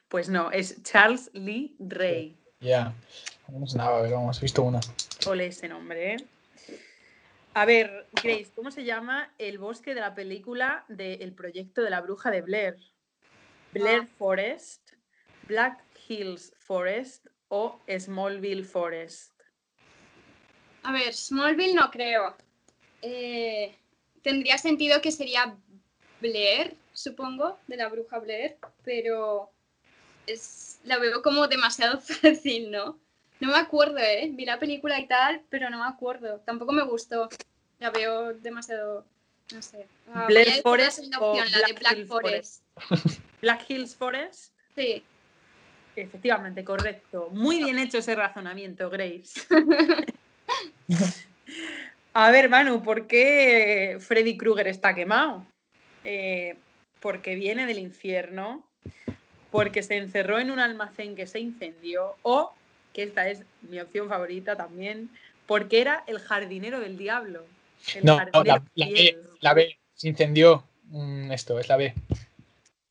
Pues no, es Charles Lee Ray. Ya. Vamos, he visto una. Ole ese nombre, ¿eh? A ver, Grace, ¿cómo se llama el bosque de la película de El proyecto de la bruja de Blair? ¿Blair Forest, Black Hills Forest o Smallville Forest? A ver, Smallville no creo. Tendría sentido que sería Blair, supongo, de la bruja Blair, pero la veo como demasiado fácil, ¿no? No me acuerdo, vi la película y tal, pero no me acuerdo. Tampoco me gustó. La veo demasiado, no sé. Blair Forest es una opción, la de Black Forest. ¿Black Hills Forest? Sí. Efectivamente, correcto. Muy bien hecho ese razonamiento, Grace. A ver, Manu, ¿por qué Freddy Krueger está quemado? Porque viene del infierno, porque se encerró en un almacén que se incendió o, que esta es mi opción favorita también, porque era el jardinero del diablo. La B, se incendió. Esto es la B.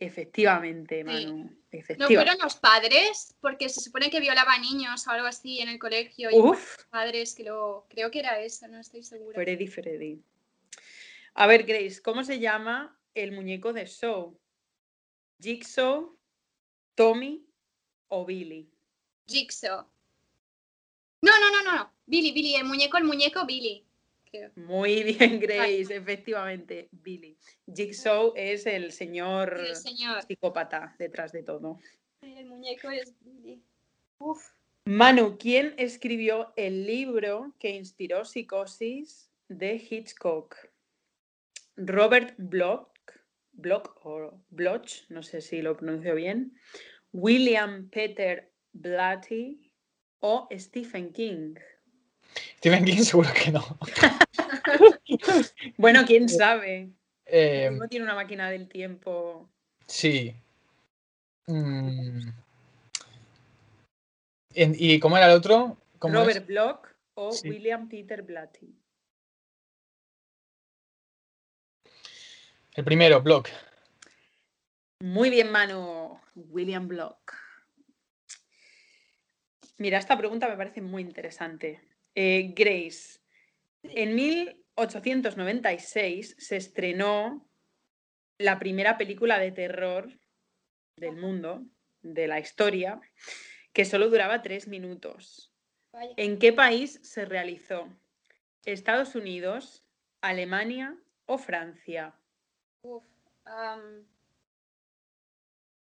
Efectivamente, Manu. Sí. Efectivamente. No fueron los padres, porque se supone que violaba niños o algo así en el colegio. Y los padres que lo... Creo que era eso, no estoy segura. Freddy. A ver, Grace, ¿cómo se llama el muñeco de Saw? ¿Jigsaw, Tommy o Billy? Jigsaw. No. Billy, el muñeco Billy. Muy bien, Grace, efectivamente, Billy. Jigsaw es el señor psicópata detrás de todo. El muñeco es Billy. Uf. Manu, ¿quién escribió el libro que inspiró Psicosis de Hitchcock? Robert Bloch, no sé si lo pronuncio bien, William Peter Blatty o Stephen King. Stephen King seguro que no. Bueno, quién sabe. No tiene una máquina del tiempo. Sí. ¿Y cómo era el otro? Robert Bloch o William Peter Blatty. El primero, Bloch. Muy bien, Manu. William Bloch. Mira, esta pregunta me parece muy interesante. Grace, en 1896 se estrenó la primera película de terror del mundo, de la historia, que solo duraba 3 minutos. Vaya. ¿En qué país se realizó? ¿Estados Unidos, Alemania o Francia?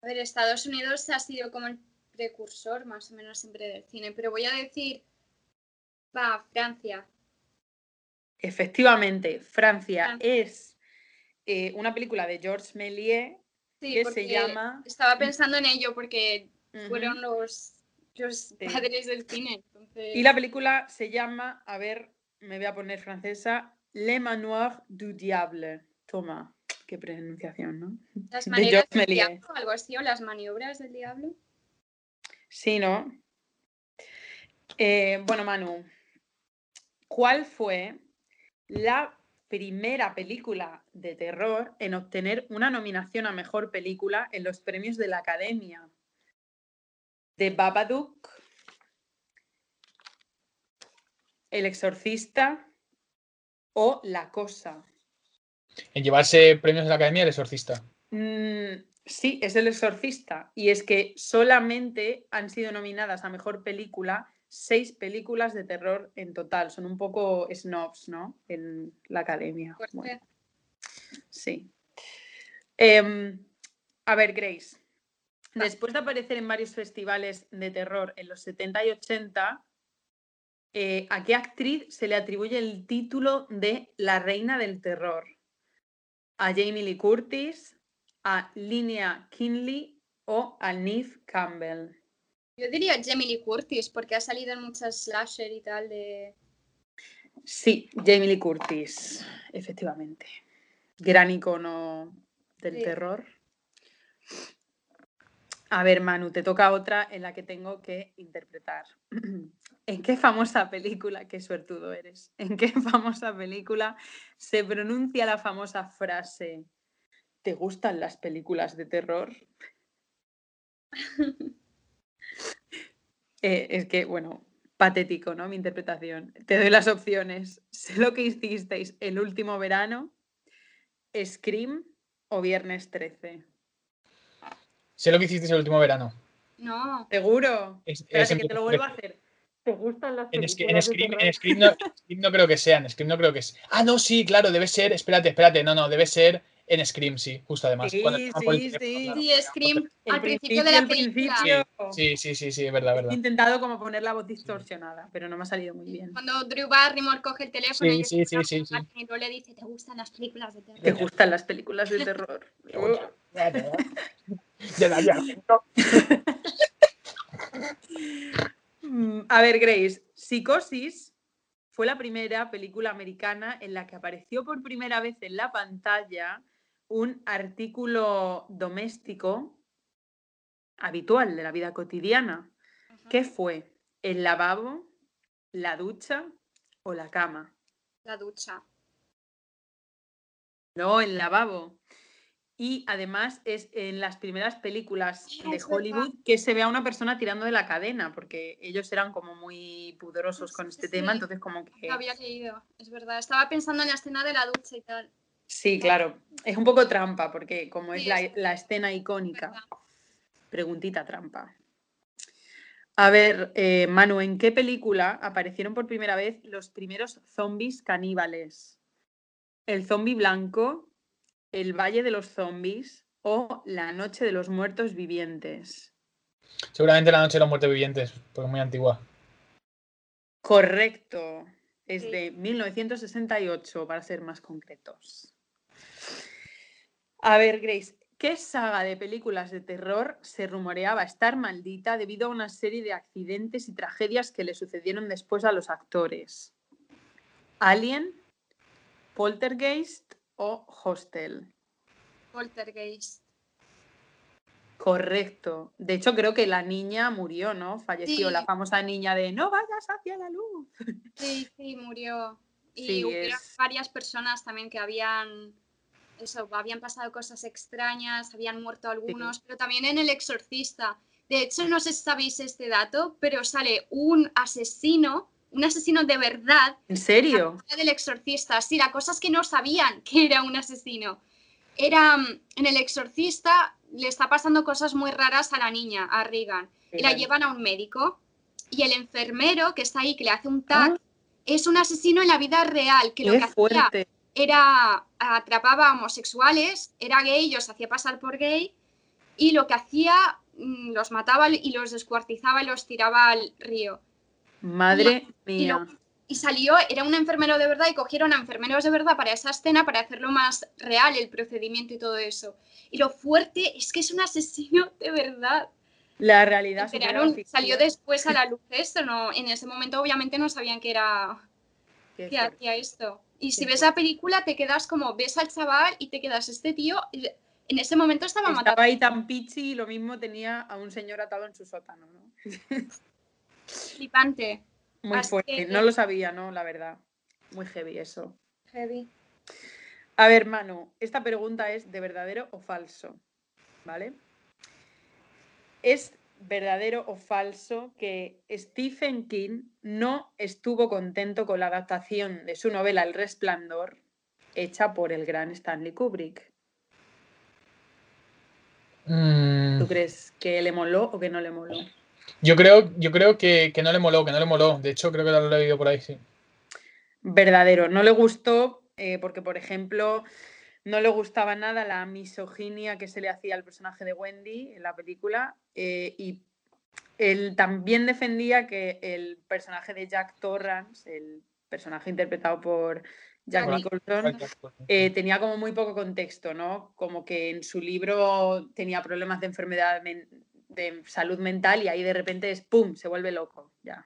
A ver, Estados Unidos ha sido como el precursor más o menos siempre del cine, pero voy a decir, va, Francia. Efectivamente, Francia. Es una película de Georges Méliès, sí, que se llama... Estaba pensando en ello porque fueron los padres del cine. Entonces... Y la película se llama, a ver, me voy a poner francesa, Le Manoir du Diable. Toma, qué pronunciación, ¿no? Las maneras del diablo, algo así, o las maniobras del diablo. Sí, ¿no? Bueno, Manu, ¿cuál fue la primera película de terror en obtener una nominación a mejor película en los premios de la Academia? The Babadook, El Exorcista o La Cosa. En llevarse premios de la Academia, El Exorcista. Sí, es El Exorcista. Y es que solamente han sido nominadas a mejor película 6 películas de terror en total. Son un poco snobs, ¿no? En la Academia. Bueno. Sí. A ver, Grace. Después de aparecer en varios festivales de terror en los 70 y 80, ¿a qué actriz se le atribuye el título de La Reina del Terror? ¿A Jamie Lee Curtis, a Linnea Quigley o a Neve Campbell? Yo diría Jamie Lee Curtis, porque ha salido en muchas slasher y tal de... Sí, Jamie Lee Curtis, efectivamente. Gran icono del terror. A ver, Manu, te toca otra en la que tengo que interpretar. ¿En qué famosa película, qué suertudo eres, en qué famosa película se pronuncia la famosa frase ¿te gustan las películas de terror? Es que, bueno, patético, ¿no? Mi interpretación. Te doy las opciones. Sé lo que hicisteis el último verano, Scream o Viernes 13. Sé lo que hicisteis el último verano. No. ¿Seguro? Espérate, que te lo vuelvo a hacer. ¿Te gustan las películas de terror? En Scream no creo que sea. En Scream no creo que sea. Ah, no, sí, claro, debe ser. Espérate. No, debe ser en Scream, sí, justo además. Sí, Scream al principio de la película. Sí, es verdad. He intentado como poner la voz distorsionada, pero no me ha salido muy bien. Cuando Drew Barrymore coge el teléfono y le dice, ¿te gustan las películas de terror? ¿Te gustan las películas de terror? A ver, Grace, Psicosis fue la primera película americana en la que apareció por primera vez en la pantalla un artículo doméstico habitual de la vida cotidiana. ¿Qué fue? ¿El lavabo, la ducha o la cama? La ducha. No, el lavabo. Y además es en las primeras películas de Hollywood que se ve a una persona tirando de la cadena, porque ellos eran como muy pudorosos con este tema, entonces como que... No había leído, es verdad. Estaba pensando en la escena de la ducha y tal. Sí, claro. Es un poco trampa, porque como es la escena icónica. Preguntita trampa. A ver, Manu, ¿en qué película aparecieron por primera vez los primeros zombies caníbales? ¿El zombi blanco, El Valle de los Zombies o La Noche de los Muertos Vivientes? Seguramente La Noche de los Muertos Vivientes, porque es muy antigua. Correcto. Es de 1968, para ser más concretos. A ver, Grace, ¿qué saga de películas de terror se rumoreaba estar maldita debido a una serie de accidentes y tragedias que le sucedieron después a los actores? ¿Alien, Poltergeist o Hostel? Poltergeist. Correcto. De hecho, creo que la niña murió, ¿no? Falleció la famosa niña de "no vayas hacia la luz". Sí, murió. Y hubieron varias personas también que habían pasado cosas extrañas, habían muerto algunos, pero también en El Exorcista. De hecho, no sé si sabéis este dato, pero sale un asesino de verdad. ¿En serio? Del Exorcista. Sí, la cosa es que no sabían que era un asesino. En El Exorcista le está pasando cosas muy raras a la niña, a Regan. Sí, y la llevan a un médico. Y el enfermero que está ahí, que le hace un tag, es un asesino en la vida real. Que lo que hacía era atrapaba a homosexuales, era gay, los hacía pasar por gay. y lo que hacía, los mataba y los descuartizaba y los tiraba al río. Madre mía. Y salió, era un enfermero de verdad, y cogieron a enfermeros de verdad para esa escena, para hacerlo más real el procedimiento y todo eso. Y lo fuerte es que es un asesino de verdad. La realidad salió después a la luz esto, ¿no? En ese momento obviamente no sabían que era que hacía esto. Y si ves la película te quedas como, ves al chaval y te quedas, este tío en ese momento estaba matando. Estaba ahí tan pichi, y lo mismo tenía a un señor atado en su sótano, ¿no? Flipante. Muy fuerte, no lo sabía, no, la verdad. Muy heavy eso. Heavy. A ver, Manu, esta pregunta es de verdadero o falso, ¿vale? ¿Es verdadero o falso que Stephen King no estuvo contento con la adaptación de su novela El Resplandor, hecha por el gran Stanley Kubrick? ¿Tú crees que le moló o que no le moló? Yo creo que no le moló, De hecho, creo que lo he leído por ahí, sí. Verdadero. No le gustó porque, por ejemplo, no le gustaba nada la misoginia que se le hacía al personaje de Wendy en la película. Y él también defendía que el personaje de Jack Torrance, el personaje interpretado por Jack Nicholson, tenía como muy poco contexto, ¿no? Como que en su libro tenía problemas de enfermedad de salud mental y ahí de repente es ¡pum! Se vuelve loco, ya,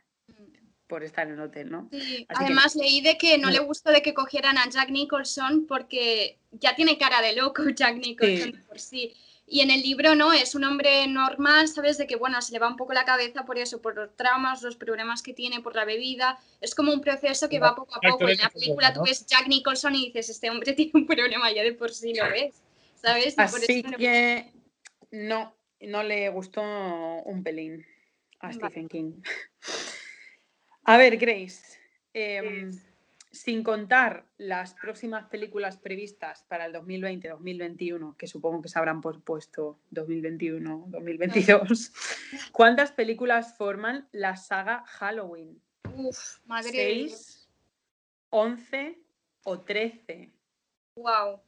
por estar en el hotel, ¿no? Sí, así además que leí de que no le gustó de que cogieran a Jack Nicholson porque ya tiene cara de loco Jack Nicholson, sí, por sí. Y en el libro, ¿no? Es un hombre normal, ¿sabes? De que, bueno, se le va un poco la cabeza por eso, por los traumas, los problemas que tiene, por la bebida. Es como un proceso que va poco a poco. En la película tú ves Jack Nicholson y dices, este hombre tiene un problema, ya de por sí lo ves, ¿sabes? Y así por eso que no le gustó un pelín a Stephen King. A ver, Grace, sin contar las próximas películas previstas para el 2020-2021, que supongo que se habrán pospuesto 2021-2022, ¿cuántas películas forman la saga Halloween? Uf, madre. 6, 11 o 13. Wow.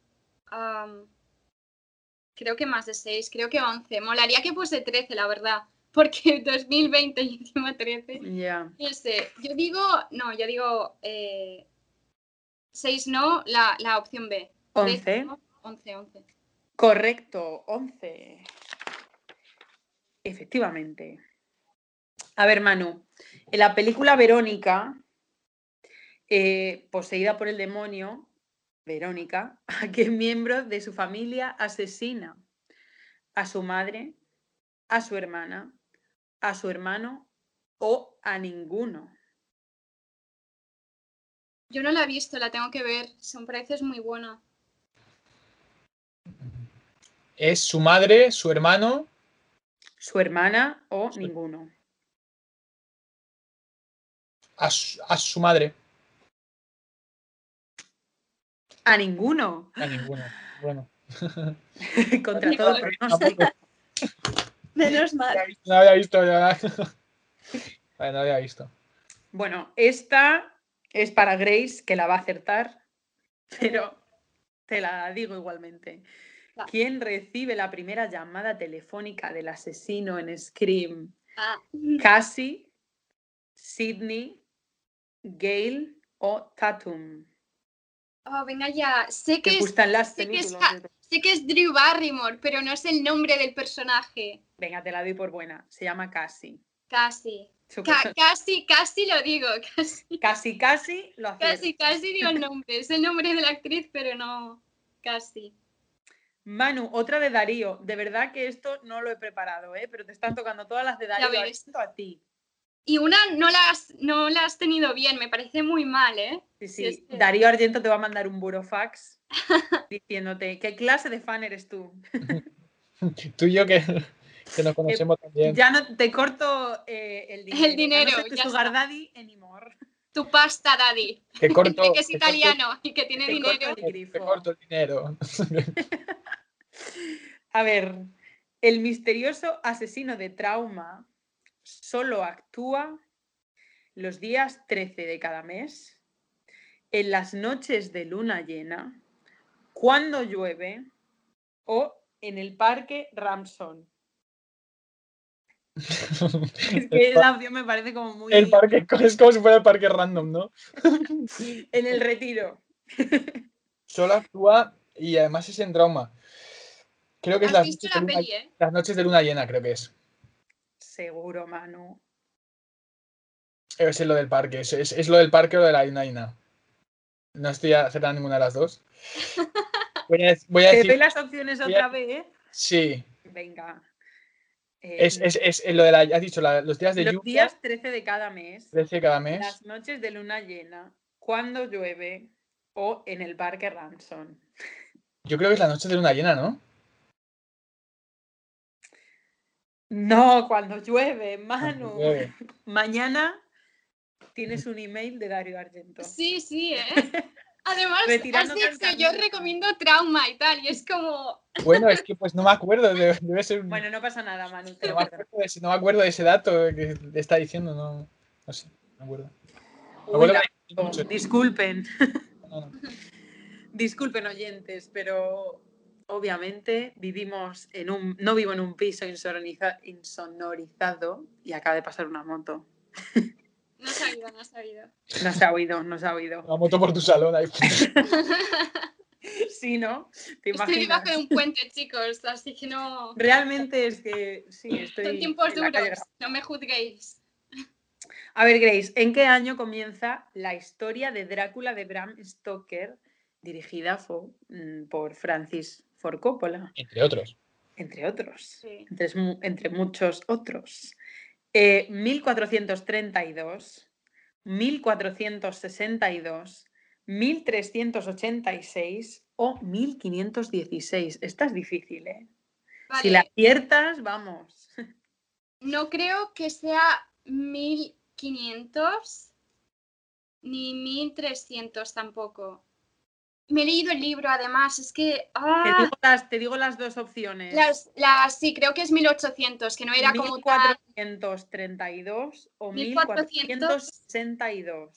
Creo que más de 6, creo que 11. Molaría que fuese 13, la verdad. Porque 2020 y encima 13. Ya. No sé, yo digo 6 no, la opción B. 11. 11. Correcto, 11. Efectivamente. A ver, Manu, en la película Verónica, poseída por el demonio, Verónica, ¿a qué miembro de su familia asesina? ¿A su madre, a su hermana, a su hermano o a ninguno? Yo no la he visto, la tengo que ver. Son precios muy buenos. ¿Es su madre, su hermano, su hermana o ninguno? A su madre. ¿A ninguno? A ninguno, bueno. Contra todo pronóstico. Menos mal. No había visto, ya. No había visto. Bueno, esta es para Grace, que la va a acertar, pero te la digo igualmente. ¿Quién recibe la primera llamada telefónica del asesino en Scream? ¿Cassie, Sidney, Gale o Tatum? Oh, venga ya, sé que es Drew Barrymore, pero no es el nombre del personaje. Venga, te la doy por buena, se llama Cassie. Casi lo digo. Casi lo acierto. Casi digo el nombre, es el nombre de la actriz, pero no, casi. Manu, otra de Darío, de verdad que esto no lo he preparado, pero te están tocando todas las de Darío, a ti. Y una no la has tenido bien, me parece muy mal, ¿eh? Sí. Este. Darío Argento te va a mandar un burofax diciéndote qué clase de fan eres tú. Tú y yo que nos conocemos también. Ya no te corto el dinero. El dinero. No sé, tu sugar daddy anymore. Tu pasta daddy. Te corto. Que es italiano y que tiene dinero. Te corto el dinero. A ver, el misterioso asesino de Trauma solo actúa los días 13 de cada mes, en las noches de luna llena, cuando llueve o en el parque Ramson. Es que esa opción me parece como muy... El parque es como si fuera el parque random, ¿no? En el Retiro. Solo actúa y además es en Trauma. Creo que es Las noches de luna llena, creo que es. Seguro, Manu. Es lo del parque, es lo del parque o de la luna llena. No estoy acertando ninguna de las dos. Voy a decir... ¿Te doy las opciones otra vez? Sí. Venga. Es lo de la... Has dicho los días de lluvia. Los días 13 de cada mes. 13 de cada mes. Las noches de luna llena. Cuando llueve. O en el parque Ramson. Yo creo que es las noches de luna llena, ¿no? No, cuando llueve, Manu. Mañana tienes un email de Dario Argento. Sí, ¿eh? Además, has dicho, yo recomiendo Trauma y tal, y es como... Bueno, es que pues no me acuerdo, debe ser... Bueno, no pasa nada, Manu. No me acuerdo de ese dato que está diciendo, no sé, me acuerdo. Disculpen. No. Disculpen, oyentes, pero... Obviamente vivimos no vivo en un piso insonorizado y acaba de pasar una moto. No se ha oído. La moto por tu salón ahí. Sí, ¿no? ¿Te imaginas? Estoy debajo de un puente, chicos, así que no... Realmente es que sí, estoy... Son tiempos duros, no me juzguéis. A ver, Grace, ¿en qué año comienza la historia de Drácula de Bram Stoker, dirigida por Francis Ford Coppola? Entre otros. Sí. Entre muchos otros. 1432, 1462, 1386 o 1516. Esta es difícil, ¿eh? Vale. Si la aciertas, vamos. No creo que sea 1500 ni 1300 tampoco. Me he leído el libro, además, es que... ¡ah! Te digo las dos opciones. Sí, creo que es 1800, que no era 1432 como... 1432 o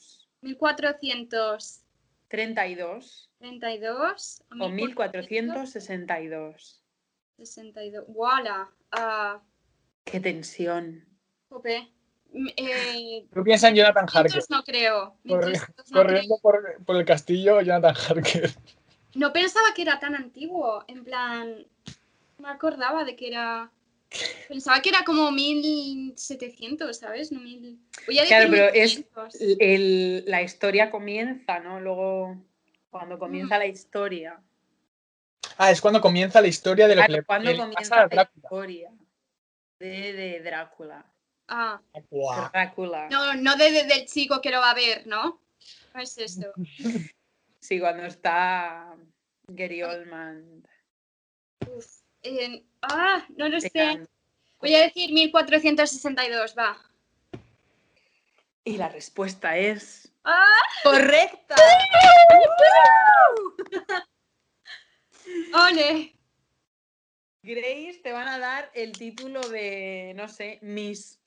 1462. 1432 o 1462. 62. ¡Wala! ¡Qué tensión! Jope. ¿Tú piensas en Jonathan Harker? No creo. Corriendo por el castillo, Jonathan Harker. No pensaba que era tan antiguo. En plan, no me acordaba de que era... Pensaba que era como 1700, ¿sabes? No, claro, pero 1500. Es la historia comienza, ¿no? Luego, cuando comienza la historia. Ah, es cuando comienza la historia de lo que le pasa a Drácula. Cuando comienza la historia de Drácula. Ah, Drácula. No del chico que lo va a ver, ¿no? No es esto. Sí, cuando está Gary Oldman. No lo sé. Voy a decir 1462, va. Y la respuesta es... ¡Ah! ¡Correcta! ¡Ole! Grace, te van a dar el título de, no sé, Miss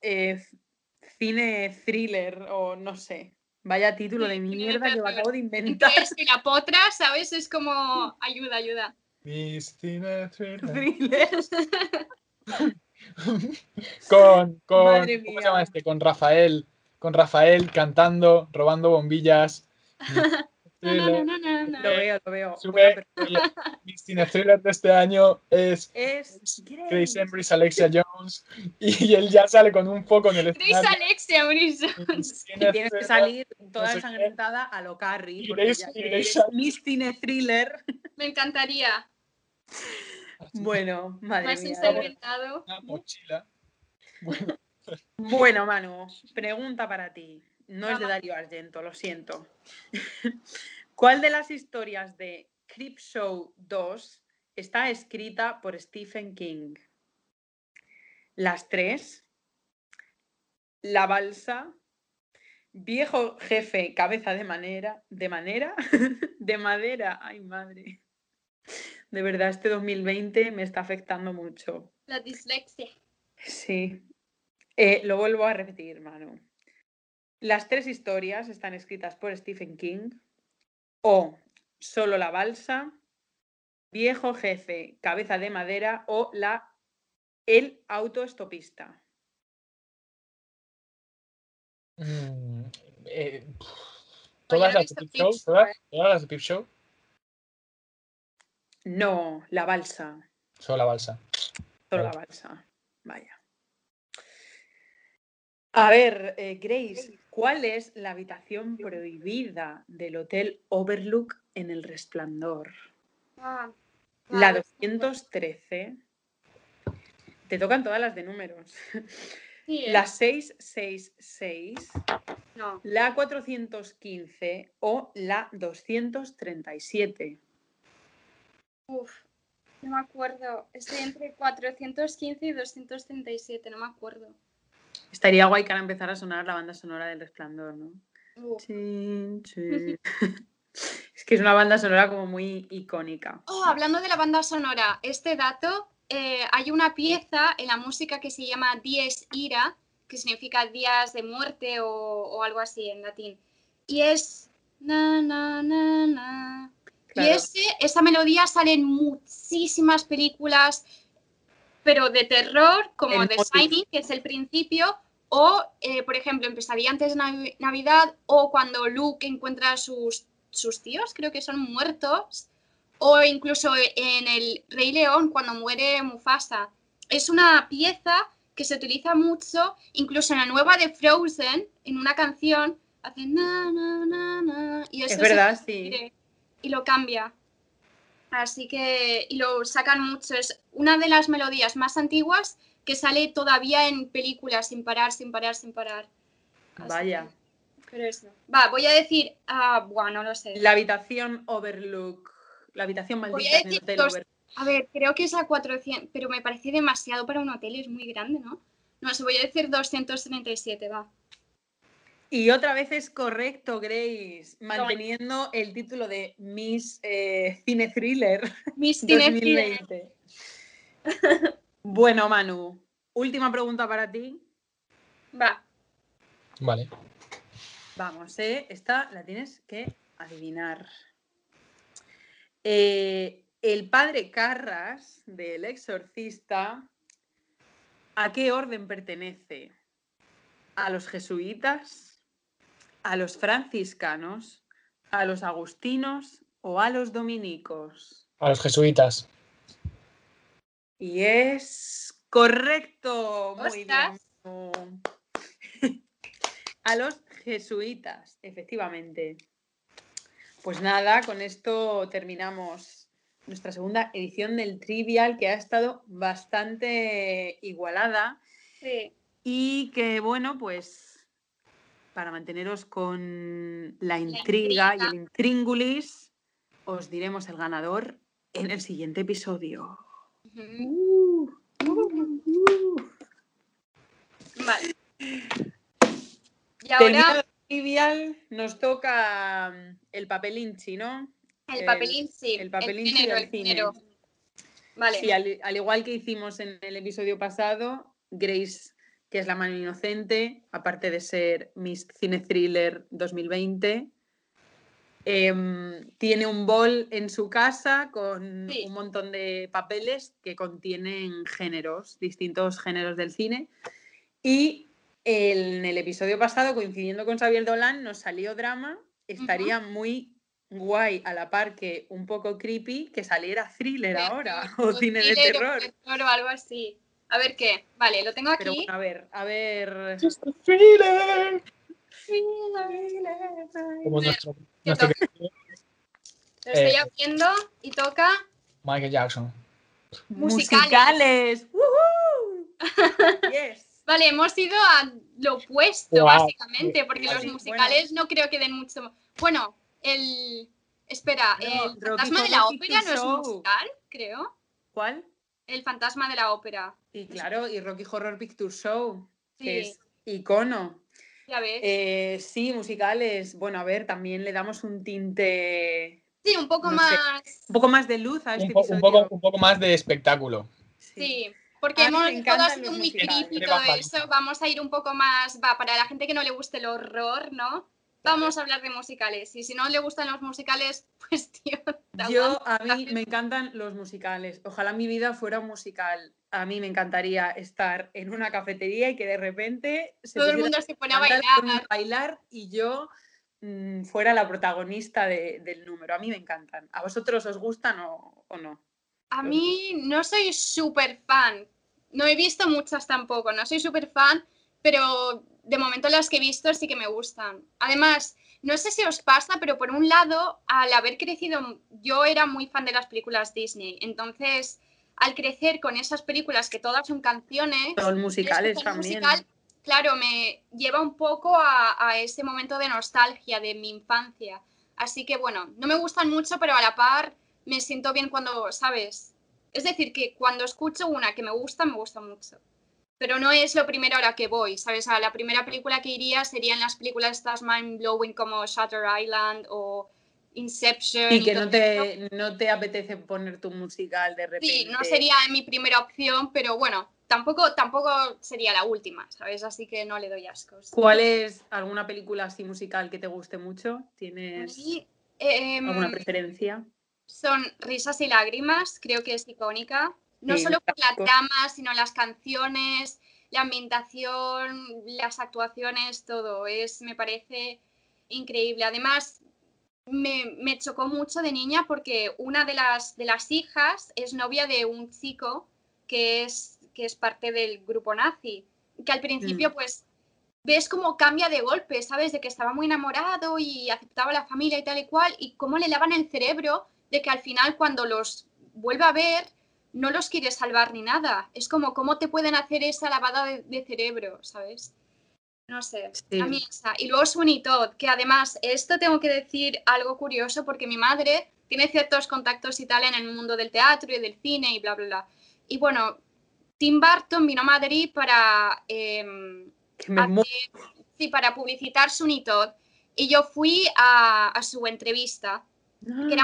Cine Thriller o no sé. Vaya título de mierda que me acabo de inventar. Es que la potra, ¿sabes? Es como, ayuda. Miss Cine Thriller. ¿Cómo se llama este? Con Rafael cantando, robando bombillas. No. Lo veo. Miss Cine Thriller de este año es Grace Embris, Alexia Jones. Y él ya sale con un foco en el escenario. Grace Alexia Embris Jones. Tienes que salir toda ensangrentada a lo Carrie. Miss Cine Thriller. Me encantaría. Bueno, madre mía. Más ensangrentado. Una mochila. Bueno, Manu, pregunta para ti. No es de Dario Argento, lo siento. ¿Cuál de las historias de Creepshow 2 está escrita por Stephen King? Las tres, La balsa, Viejo jefe cabeza de madera. Ay, madre. De verdad, este 2020 me está afectando mucho. La dislexia. Sí. Lo vuelvo a repetir, Manu. Las tres historias están escritas por Stephen King, o solo La balsa, Viejo jefe, cabeza de madera o el autoestopista. ¿Todas las de Peep Show? ¿Todas las de Peep Show? No, la balsa. Solo la balsa. Solo la balsa. Vaya. A ver, Grace, ¿cuál es la habitación prohibida del Hotel Overlook en El Resplandor? La 213. Te tocan todas las de números. Sí, La 666, no. La 415 o la 237. Uf, no me acuerdo. Estoy entre 415 y 237, no me acuerdo. Estaría guay que ahora empezara a sonar la banda sonora del Resplandor, ¿no? Chin, chin. Es que es una banda sonora como muy icónica. Oh, hablando de la banda sonora, este dato... hay una pieza en la música que se llama Dies Ira, que significa días de muerte o algo así en latín. Y es... Na, na, na, na. Claro. Y esa melodía sale en muchísimas películas, pero de terror, como The Shining, que es el principio, o, por ejemplo, en Pesadilla antes de Navidad, o cuando Luke encuentra a sus tíos, creo que son muertos... O incluso en El Rey León, cuando muere Mufasa. Es una pieza que se utiliza mucho, incluso en la nueva de Frozen, en una canción, hace na, na, na, na. Y eso es verdad, sí. Y lo cambia. Así que, y lo sacan mucho. Es una de las melodías más antiguas que sale todavía en películas, sin parar, sin parar, sin parar. Así. Vaya. Pero eso. Va, voy a decir, bueno, no lo sé. La habitación Overlook. La habitación maldita en el hotel. A ver, creo que es la 400, pero me parece demasiado para un hotel, es muy grande, ¿no? No sé, voy a decir 237, va. Y otra vez es correcto, Grace, manteniendo el título de Miss Cine Thriller. Miss Cine 2020. Thriller. Bueno, Manu, última pregunta para ti. Va. Vale. Vamos, esta la tienes que adivinar. El padre Carras del Exorcista, ¿a qué orden pertenece? ¿A los jesuitas? ¿A los franciscanos? ¿A los agustinos? ¿O a los dominicos? A los jesuitas. Y es correcto. Muy bien. A los jesuitas, efectivamente. Pues nada, con esto terminamos nuestra segunda edición del Trivial, que ha estado bastante igualada. Sí. Y que, bueno, pues para manteneros con la intriga y el intríngulis, os diremos el ganador en el siguiente episodio. Vale. Y ahora... Trivial, nos toca el papelinchi, ¿no? El papelinchi. El papelinchi del cine. Vale. Sí, al igual que hicimos en el episodio pasado, Grace, que es la mano inocente, aparte de ser Miss Cine Thriller 2020, tiene un bol en su casa con un montón de papeles que contienen géneros, distintos géneros del cine. Y... en el episodio pasado, coincidiendo con Xavier Dolan, nos salió drama. Estaría muy guay, a la par que un poco creepy, que saliera thriller ahora, o cine de terror. O algo así. A ver qué. Vale, lo tengo aquí. Pero bueno, a ver... Just a thriller. Como nuestro... Lo estoy abriendo y toca... Michael Jackson. Musicales. ¡Woohoo! Yes. Vale, hemos ido a lo opuesto, básicamente, porque los musicales no creo que den mucho... Bueno, el Fantasma de la Ópera no es musical, creo. ¿Cuál? El Fantasma de la Ópera. Y claro, y Rocky Horror Picture Show, que es icono. Ya ves. Sí, musicales. Bueno, a ver, también le damos un tinte... Sí, un poco más... Un poco más de luz a este episodio. Un poco más de espectáculo. Sí. Porque todo ha sido muy creepy y todo eso. Vamos a ir un poco más... para la gente que no le guste el horror, ¿no? vamos a hablar de musicales. Y si no le gustan los musicales, pues tío... A mí me encantan los musicales. Ojalá mi vida fuera un musical. A mí me encantaría estar en una cafetería y que de repente... todo el mundo se pone a bailar y yo fuera la protagonista del número. A mí me encantan. ¿A vosotros os gustan o no? A mí no soy súper fan. No he visto muchas tampoco. No soy súper fan, pero... de momento las que he visto sí que me gustan. Además, no sé si os pasa, pero por un lado, al haber crecido, yo era muy fan de las películas Disney. Entonces, al crecer con esas películas que todas son canciones... son musicales también. Musical, claro, me lleva un poco a ese momento de nostalgia de mi infancia. Así que, bueno, no me gustan mucho, pero a la par me siento bien cuando, ¿sabes? Es decir, que cuando escucho una que me gusta mucho. Pero no es lo primero a la que voy, ¿sabes? A la primera película que iría serían las películas estas mind-blowing como Shutter Island o Inception. Y que no te apetece poner tu musical de repente. Sí, no sería mi primera opción, pero bueno, tampoco sería la última, ¿sabes? Así que no le doy ascos. ¿Cuál es alguna película así musical que te guste mucho? ¿Tienes alguna preferencia? Son Risas y Lágrimas, creo que es icónica. No solo por la trama, sino las canciones, la ambientación, las actuaciones, todo. Me parece increíble. Además, me chocó mucho de niña porque una de las hijas es novia de un chico que es parte del grupo nazi. Que al principio, pues, ves cómo cambia de golpe, ¿sabes? De que estaba muy enamorado y aceptaba a la familia y tal y cual. Y cómo le lavan el cerebro de que al final, cuando los vuelve a ver... no los quieres salvar ni nada. Es como, ¿cómo te pueden hacer esa lavada de cerebro, sabes? No sé, sí. A mí esa. Y luego Sweeney Todd, que además, esto tengo que decir algo curioso, porque mi madre tiene ciertos contactos y tal en el mundo del teatro y del cine y bla, bla, bla. Y bueno, Tim Burton vino a Madrid para, para publicitar Sweeney Todd. Y yo fui a su entrevista. Que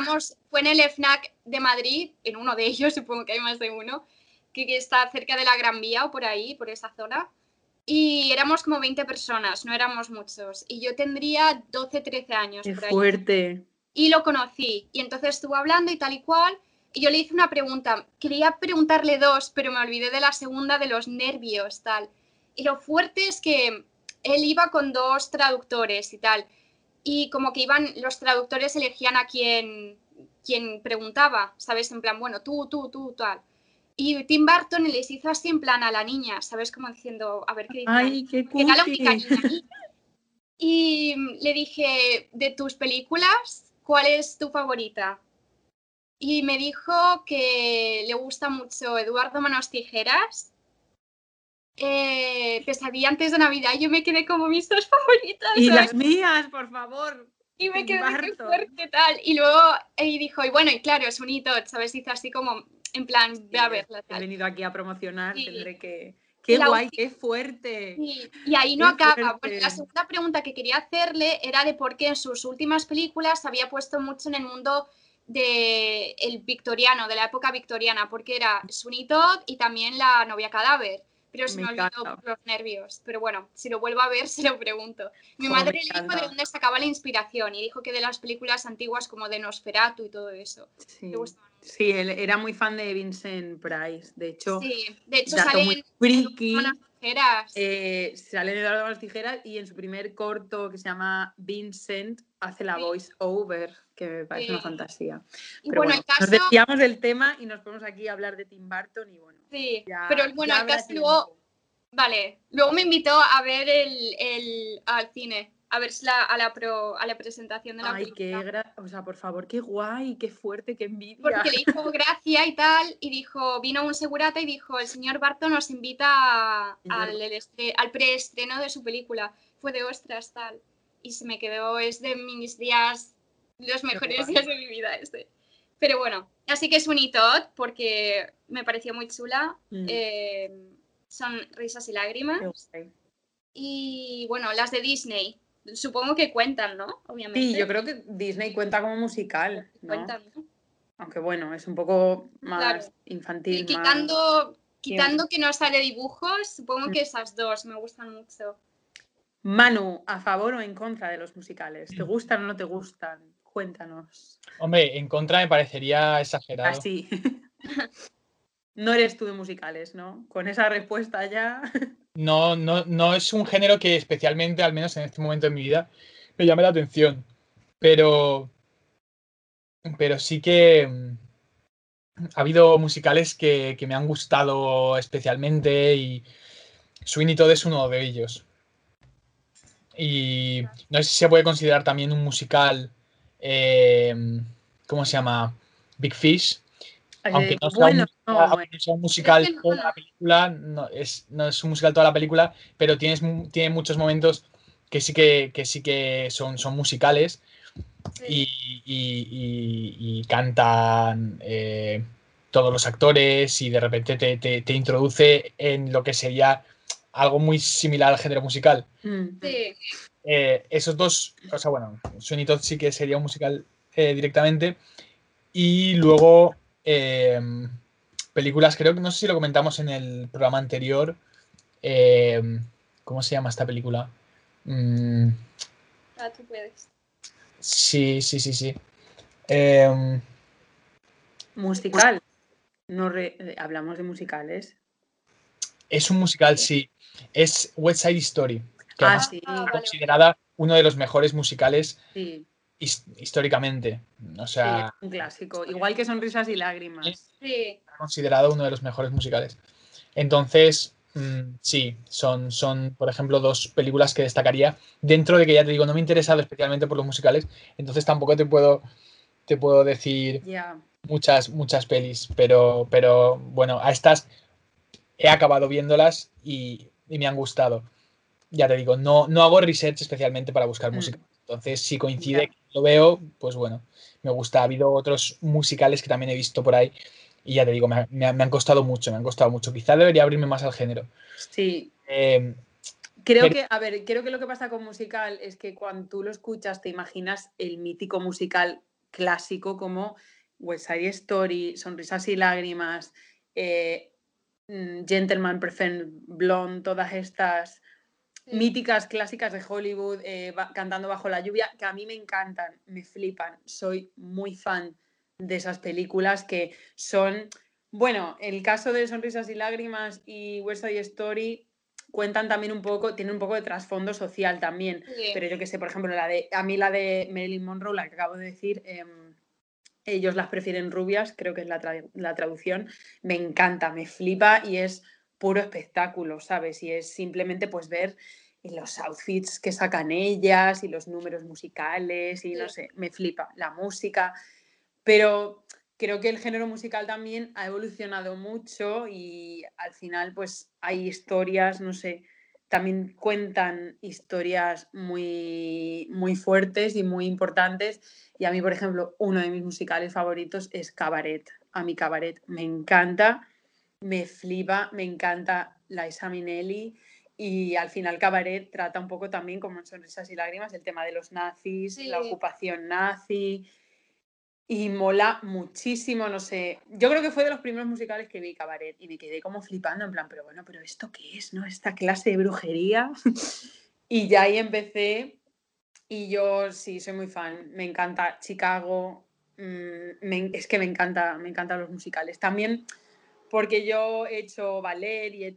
fue en el FNAC de Madrid, en uno de ellos, supongo que hay más de uno, que está cerca de la Gran Vía o por ahí, por esa zona, y éramos como 20 personas, no éramos muchos, y yo tendría 12, 13 años. ¡Qué por ahí fuerte! Y lo conocí, y entonces estuvo hablando y tal y cual, y yo le hice una pregunta, quería preguntarle dos, pero me olvidé de la segunda, de los nervios, tal, y lo fuerte es que él iba con dos traductores y tal, y como que los traductores elegían a quien preguntaba, ¿sabes? En plan, bueno, tú, tal. Y Tim Burton les hizo así en plan a la niña, ¿sabes? Como diciendo, a ver qué dice. ¡Ay, qué cool! Y le dije, de tus películas, ¿cuál es tu favorita? Y me dijo que le gusta mucho Eduardo Manos Tijeras, Pesadilla antes de Navidad. Yo me quedé como mis dos favoritas, ¿sabes? Y las mías, por favor. Y me quedé muy fuerte, tal. Y luego dijo, y bueno, y claro, es un hito, ¿sabes? Hizo así como, en plan, ve a verla, tal. He venido aquí a promocionar, sí. Tendré que... ¡Qué guay, qué fuerte! Sí. Y ahí no acaba, porque la segunda pregunta que quería hacerle era de por qué en sus últimas películas había puesto mucho en el mundo del victoriano, de la época victoriana, porque era Sweeney Todd y también La novia cadáver. Pero se me olvidó por los nervios. Pero bueno, si lo vuelvo a ver, se lo pregunto. Mi madre le dijo de dónde sacaba la inspiración y dijo que de las películas antiguas como de Nosferatu y todo eso. Sí, sí, él era muy fan de Vincent Price. De hecho salen unas tijeras. Salen Eduardo Manos Tijeras y en su primer corto que se llama Vincent hace la voice over, que me parece una fantasía. Y pero bueno, nos desviamos del tema y nos ponemos aquí a hablar de Tim Burton y bueno. Sí, ya, pero bueno, el caso luego... Vale, luego me invitó a ver al cine, a ver a la presentación de la película. Ay, o sea, por favor, qué guay, qué fuerte, qué envidia. Porque le dijo gracia y tal, y dijo, vino un segurata y dijo, el señor Burton nos invita al preestreno de su película. Fue de ostras, tal. Y se me quedó, es de mis días, los mejores días de mi vida este. Pero bueno, así que es un hito porque me pareció muy chula. Son Risas y Lágrimas. Y bueno, las de Disney, supongo que cuentan, ¿no? Obviamente. Sí, yo creo que Disney cuenta como musical, ¿no? Cuentan, ¿no? Aunque bueno, es un poco más infantil. Y quitando que no sale dibujos, supongo que esas dos me gustan mucho. Manu, ¿a favor o en contra de los musicales? ¿Te gustan o no te gustan? Cuéntanos. Hombre, en contra me parecería exagerado. Así. No eres tú de musicales, ¿no? Con esa respuesta ya... No es un género que especialmente, al menos en este momento de mi vida, me llame la atención. Pero sí que ha habido musicales que me han gustado especialmente y Sweeney y Todd es uno de ellos. Y no sé si se puede considerar también un musical, ¿cómo se llama? Big Fish. Aunque no sea un musical toda la película, no es un musical toda la película, pero tiene muchos momentos que sí que son musicales. Sí. Y cantan todos los actores y de repente te introduce en lo que sería algo muy similar al género musical. Sí. Esos dos, o sea, bueno, Sweeney Todd sí que sería un musical directamente. Y luego películas, creo que no sé si lo comentamos en el programa anterior. ¿Cómo se llama esta película? Tú puedes. Sí. Musical. Hablamos de musicales. Es un musical, sí. Es West Side Story. Que sí. Considerada uno de los mejores musicales históricamente. O sea, sí, es un clásico. Igual que Sonrisas y Lágrimas. Sí. Considerado uno de los mejores musicales. Entonces, sí, son, por ejemplo, dos películas que destacaría dentro de que, ya te digo, no me he interesado especialmente por los musicales, entonces tampoco te puedo decir muchas pelis, pero bueno, a estas he acabado viéndolas y me han gustado. Ya te digo, no hago research especialmente para buscar música, entonces si coincide que lo veo, pues bueno, me gusta. Ha habido otros musicales que también he visto por ahí. Y ya te digo, me han costado mucho, Quizá debería abrirme más al género. Sí. Creo que lo que pasa con musical es que cuando tú lo escuchas te imaginas el mítico musical clásico como West Side Story, Sonrisas y Lágrimas, Gentleman Prefer Blonde, todas estas míticas clásicas de Hollywood, Cantando bajo la lluvia, que a mí me encantan, me flipan, soy muy fan de esas películas que son, bueno, el caso de Sonrisas y Lágrimas y West Side Story cuentan también un poco, tienen un poco de trasfondo social también, pero yo que sé, por ejemplo, la de Marilyn Monroe, la que acabo de decir, ellos las prefieren rubias, creo que es la traducción, me encanta, me flipa y es puro espectáculo, ¿sabes? Y es simplemente pues ver los outfits que sacan ellas y los números musicales y no sé, me flipa la música. Pero creo que el género musical también ha evolucionado mucho y al final pues hay historias, no sé, también cuentan historias muy, muy fuertes y muy importantes. Y a mí, por ejemplo, uno de mis musicales favoritos es Cabaret. A mí Cabaret me encanta, me flipa, me encanta Liza Minnelli. Y al final Cabaret trata un poco también, como en Sonrisas y Lágrimas, el tema de los nazis, la ocupación nazi... Y mola muchísimo, no sé. Yo creo que fue de los primeros musicales que vi, Cabaret, y me quedé como flipando, en plan, pero bueno, ¿pero esto qué es, no? Esta clase de brujería. Y ya ahí empecé, y yo sí, soy muy fan. Me encanta Chicago, es que me encantan los musicales. También porque yo he hecho ballet y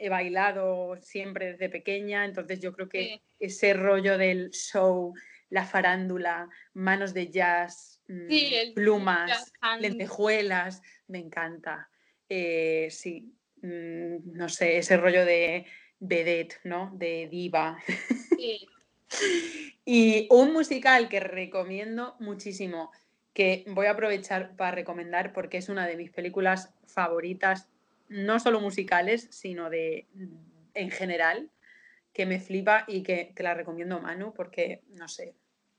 he bailado siempre desde pequeña, entonces yo creo que ese rollo del show... La farándula, manos de jazz, plumas, lentejuelas, me encanta. No sé, ese rollo de vedette, ¿no? De diva. Sí. Y un musical que recomiendo muchísimo, que voy a aprovechar para recomendar porque es una de mis películas favoritas, no solo musicales, sino en general, que me flipa y que te la recomiendo, Manu, porque, no sé,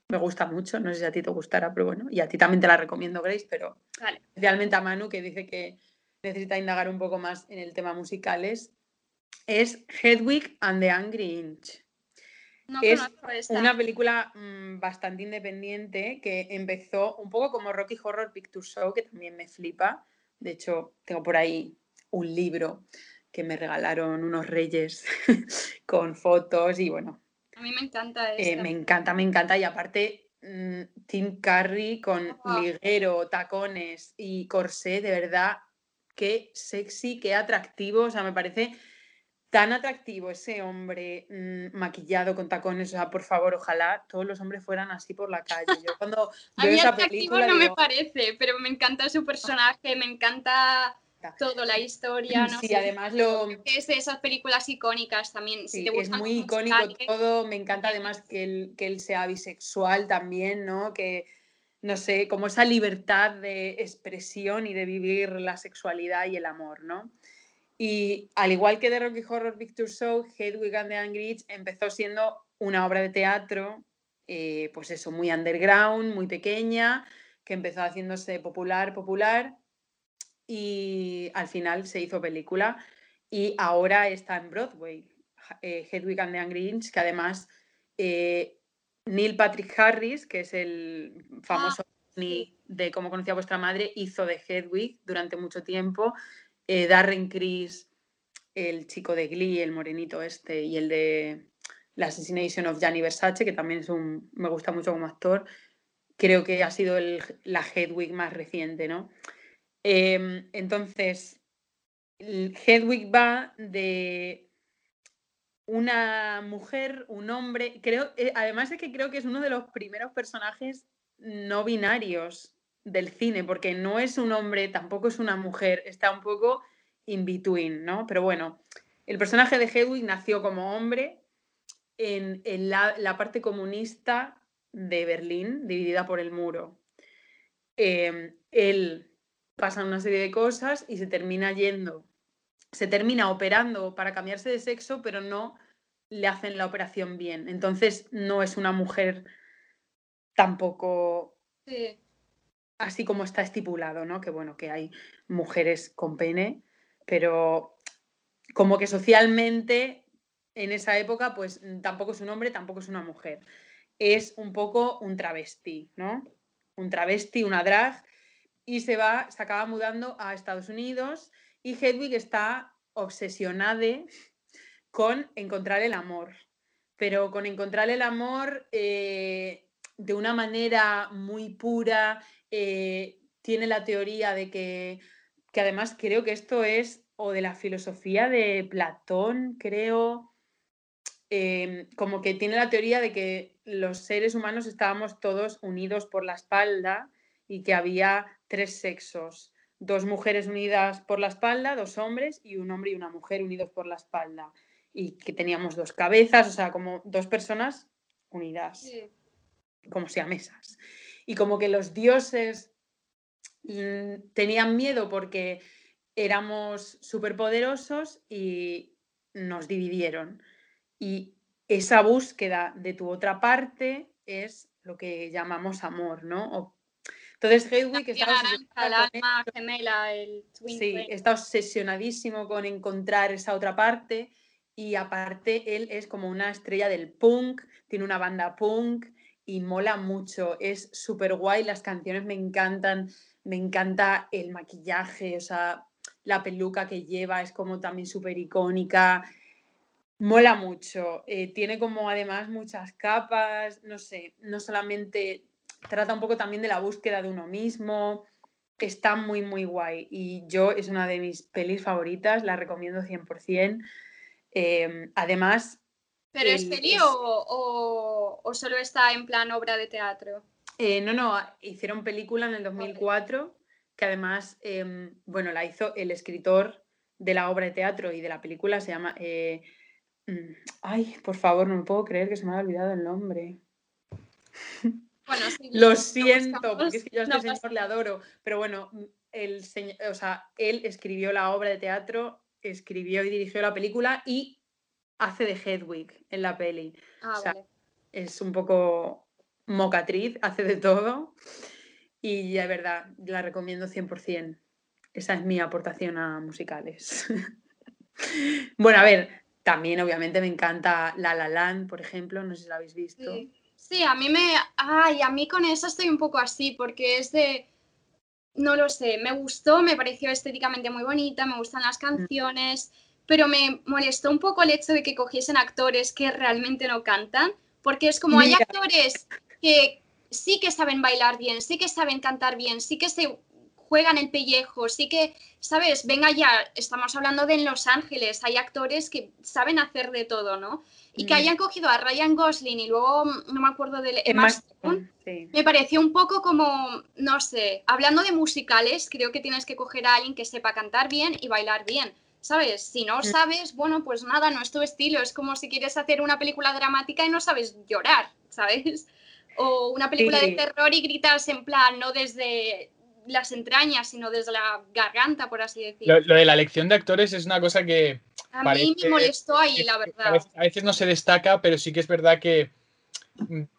me gusta mucho, no sé si a ti te gustará, pero bueno, y a ti también te la recomiendo, Grace, pero especialmente a Manu, que dice que necesita indagar un poco más en el tema musicales, es Hedwig and the Angry Inch. No es una película bastante independiente que empezó un poco como Rocky Horror Picture Show, que también me flipa, de hecho tengo por ahí un libro que me regalaron unos reyes con fotos y bueno. A mí me encanta eso. Me encanta y aparte Tim Curry con liguero, tacones y corsé, de verdad, qué sexy, qué atractivo, o sea, me parece tan atractivo ese hombre maquillado con tacones, o sea, por favor, ojalá todos los hombres fueran así por la calle. Yo cuando veo esa película no digo... me parece, pero me encanta su personaje, me encanta todo, la historia, ¿no? Sí, además lo... es de esas películas icónicas también. Sí, si te gustan, es muy icónico todo, me encanta además que él sea bisexual también, ¿no? Que, no sé, como esa libertad de expresión y de vivir la sexualidad y el amor, ¿no? Y al igual que The Rocky Horror Picture Show, Hedwig and the Angry Inch empezó siendo una obra de teatro, pues eso, muy underground, muy pequeña, que empezó haciéndose popular, y al final se hizo película y ahora está en Broadway, Hedwig and the Angry Inch, que además Neil Patrick Harris, que es el famoso de Cómo conocía vuestra madre, hizo de Hedwig durante mucho tiempo. Darren Criss, el chico de Glee, el morenito este, y el de La Assassination of Gianni Versace, que también es me gusta mucho como actor, creo que ha sido la Hedwig más reciente, ¿no? Entonces, Hedwig va de una mujer, un hombre, además es que creo que es uno de los primeros personajes no binarios del cine, porque no es un hombre, tampoco es una mujer, está un poco in between, ¿no? Pero bueno, el personaje de Hedwig nació como hombre en la parte comunista de Berlín, dividida por el muro. Él pasa una serie de cosas y se termina operando para cambiarse de sexo, pero no le hacen la operación bien. Entonces no es una mujer tampoco... Sí. Así como está estipulado, ¿no? Que bueno, que hay mujeres con pene, pero como que socialmente en esa época, pues tampoco es un hombre, tampoco es una mujer. Es un poco un travesti, ¿no? Un travesti, una drag, y se acaba mudando a Estados Unidos y Hedwig está obsesionada con encontrar el amor. Pero con encontrar el amor de una manera muy pura. Tiene la teoría de que además creo que esto es o de la filosofía de Platón, creo, como que tiene la teoría de que los seres humanos estábamos todos unidos por la espalda y que había 3 sexos, 2 mujeres unidas por la espalda, 2 hombres y un hombre y una mujer unidos por la espalda, y que teníamos 2 cabezas, o sea, como 2 personas unidas, sí, como siamesas. Y como que los dioses tenían miedo porque éramos superpoderosos y nos dividieron. Y esa búsqueda de tu otra parte es lo que llamamos amor, ¿no? Entonces Hedwig está obsesionadísimo con encontrar esa otra parte, y aparte él es como una estrella del punk, tiene una banda punk, y mola mucho, es súper guay, las canciones me encantan, me encanta el maquillaje, o sea, la peluca que lleva es como también súper icónica, mola mucho, tiene como además muchas capas, no sé, no solamente, trata un poco también de la búsqueda de uno mismo, está muy muy guay, y yo es una de mis pelis favoritas, la recomiendo 100%, además... ¿Pero es peli o solo está en plan obra de teatro? No, hicieron película en el 2004, que además, bueno, la hizo el escritor de la obra de teatro y de la película, se llama... ay, por favor, no me puedo creer que se me ha olvidado el nombre. Bueno, sí, lo siento, porque es que yo a este señor le adoro, pero bueno, o sea, él escribió la obra de teatro, escribió y dirigió la película y... hace de Hedwig en la peli. O sea, vale. Es un poco mocatriz, hace de todo. Y de verdad, la recomiendo 100%. Esa es mi aportación a musicales. Bueno, a ver, también obviamente me encanta La La Land, por ejemplo. No sé si la habéis visto. Sí, a mí con esa estoy un poco así, porque es de... No lo sé, me gustó, me pareció estéticamente muy bonita, me gustan las canciones... pero me molestó un poco el hecho de que cogiesen actores que realmente no cantan, porque es como, mira, hay actores que sí que saben bailar bien, sí que saben cantar bien, sí que se juegan el pellejo, sí que, ¿sabes? Venga ya, estamos hablando de en Los Ángeles, hay actores que saben hacer de todo, ¿no? Y que hayan cogido a Ryan Gosling y luego, no me acuerdo del Emma Stone, sí, me pareció un poco como, no sé, hablando de musicales, creo que tienes que coger a alguien que sepa cantar bien y bailar bien, ¿sabes? Si no sabes, bueno, pues nada, no es tu estilo, es como si quieres hacer una película dramática y no sabes llorar, ¿sabes? O una película de terror y gritas en plan, no desde las entrañas, sino desde la garganta, por así decirlo. Lo de la elección de actores es una cosa que a mí me molestó ahí, la verdad. A veces no se destaca, pero sí que es verdad que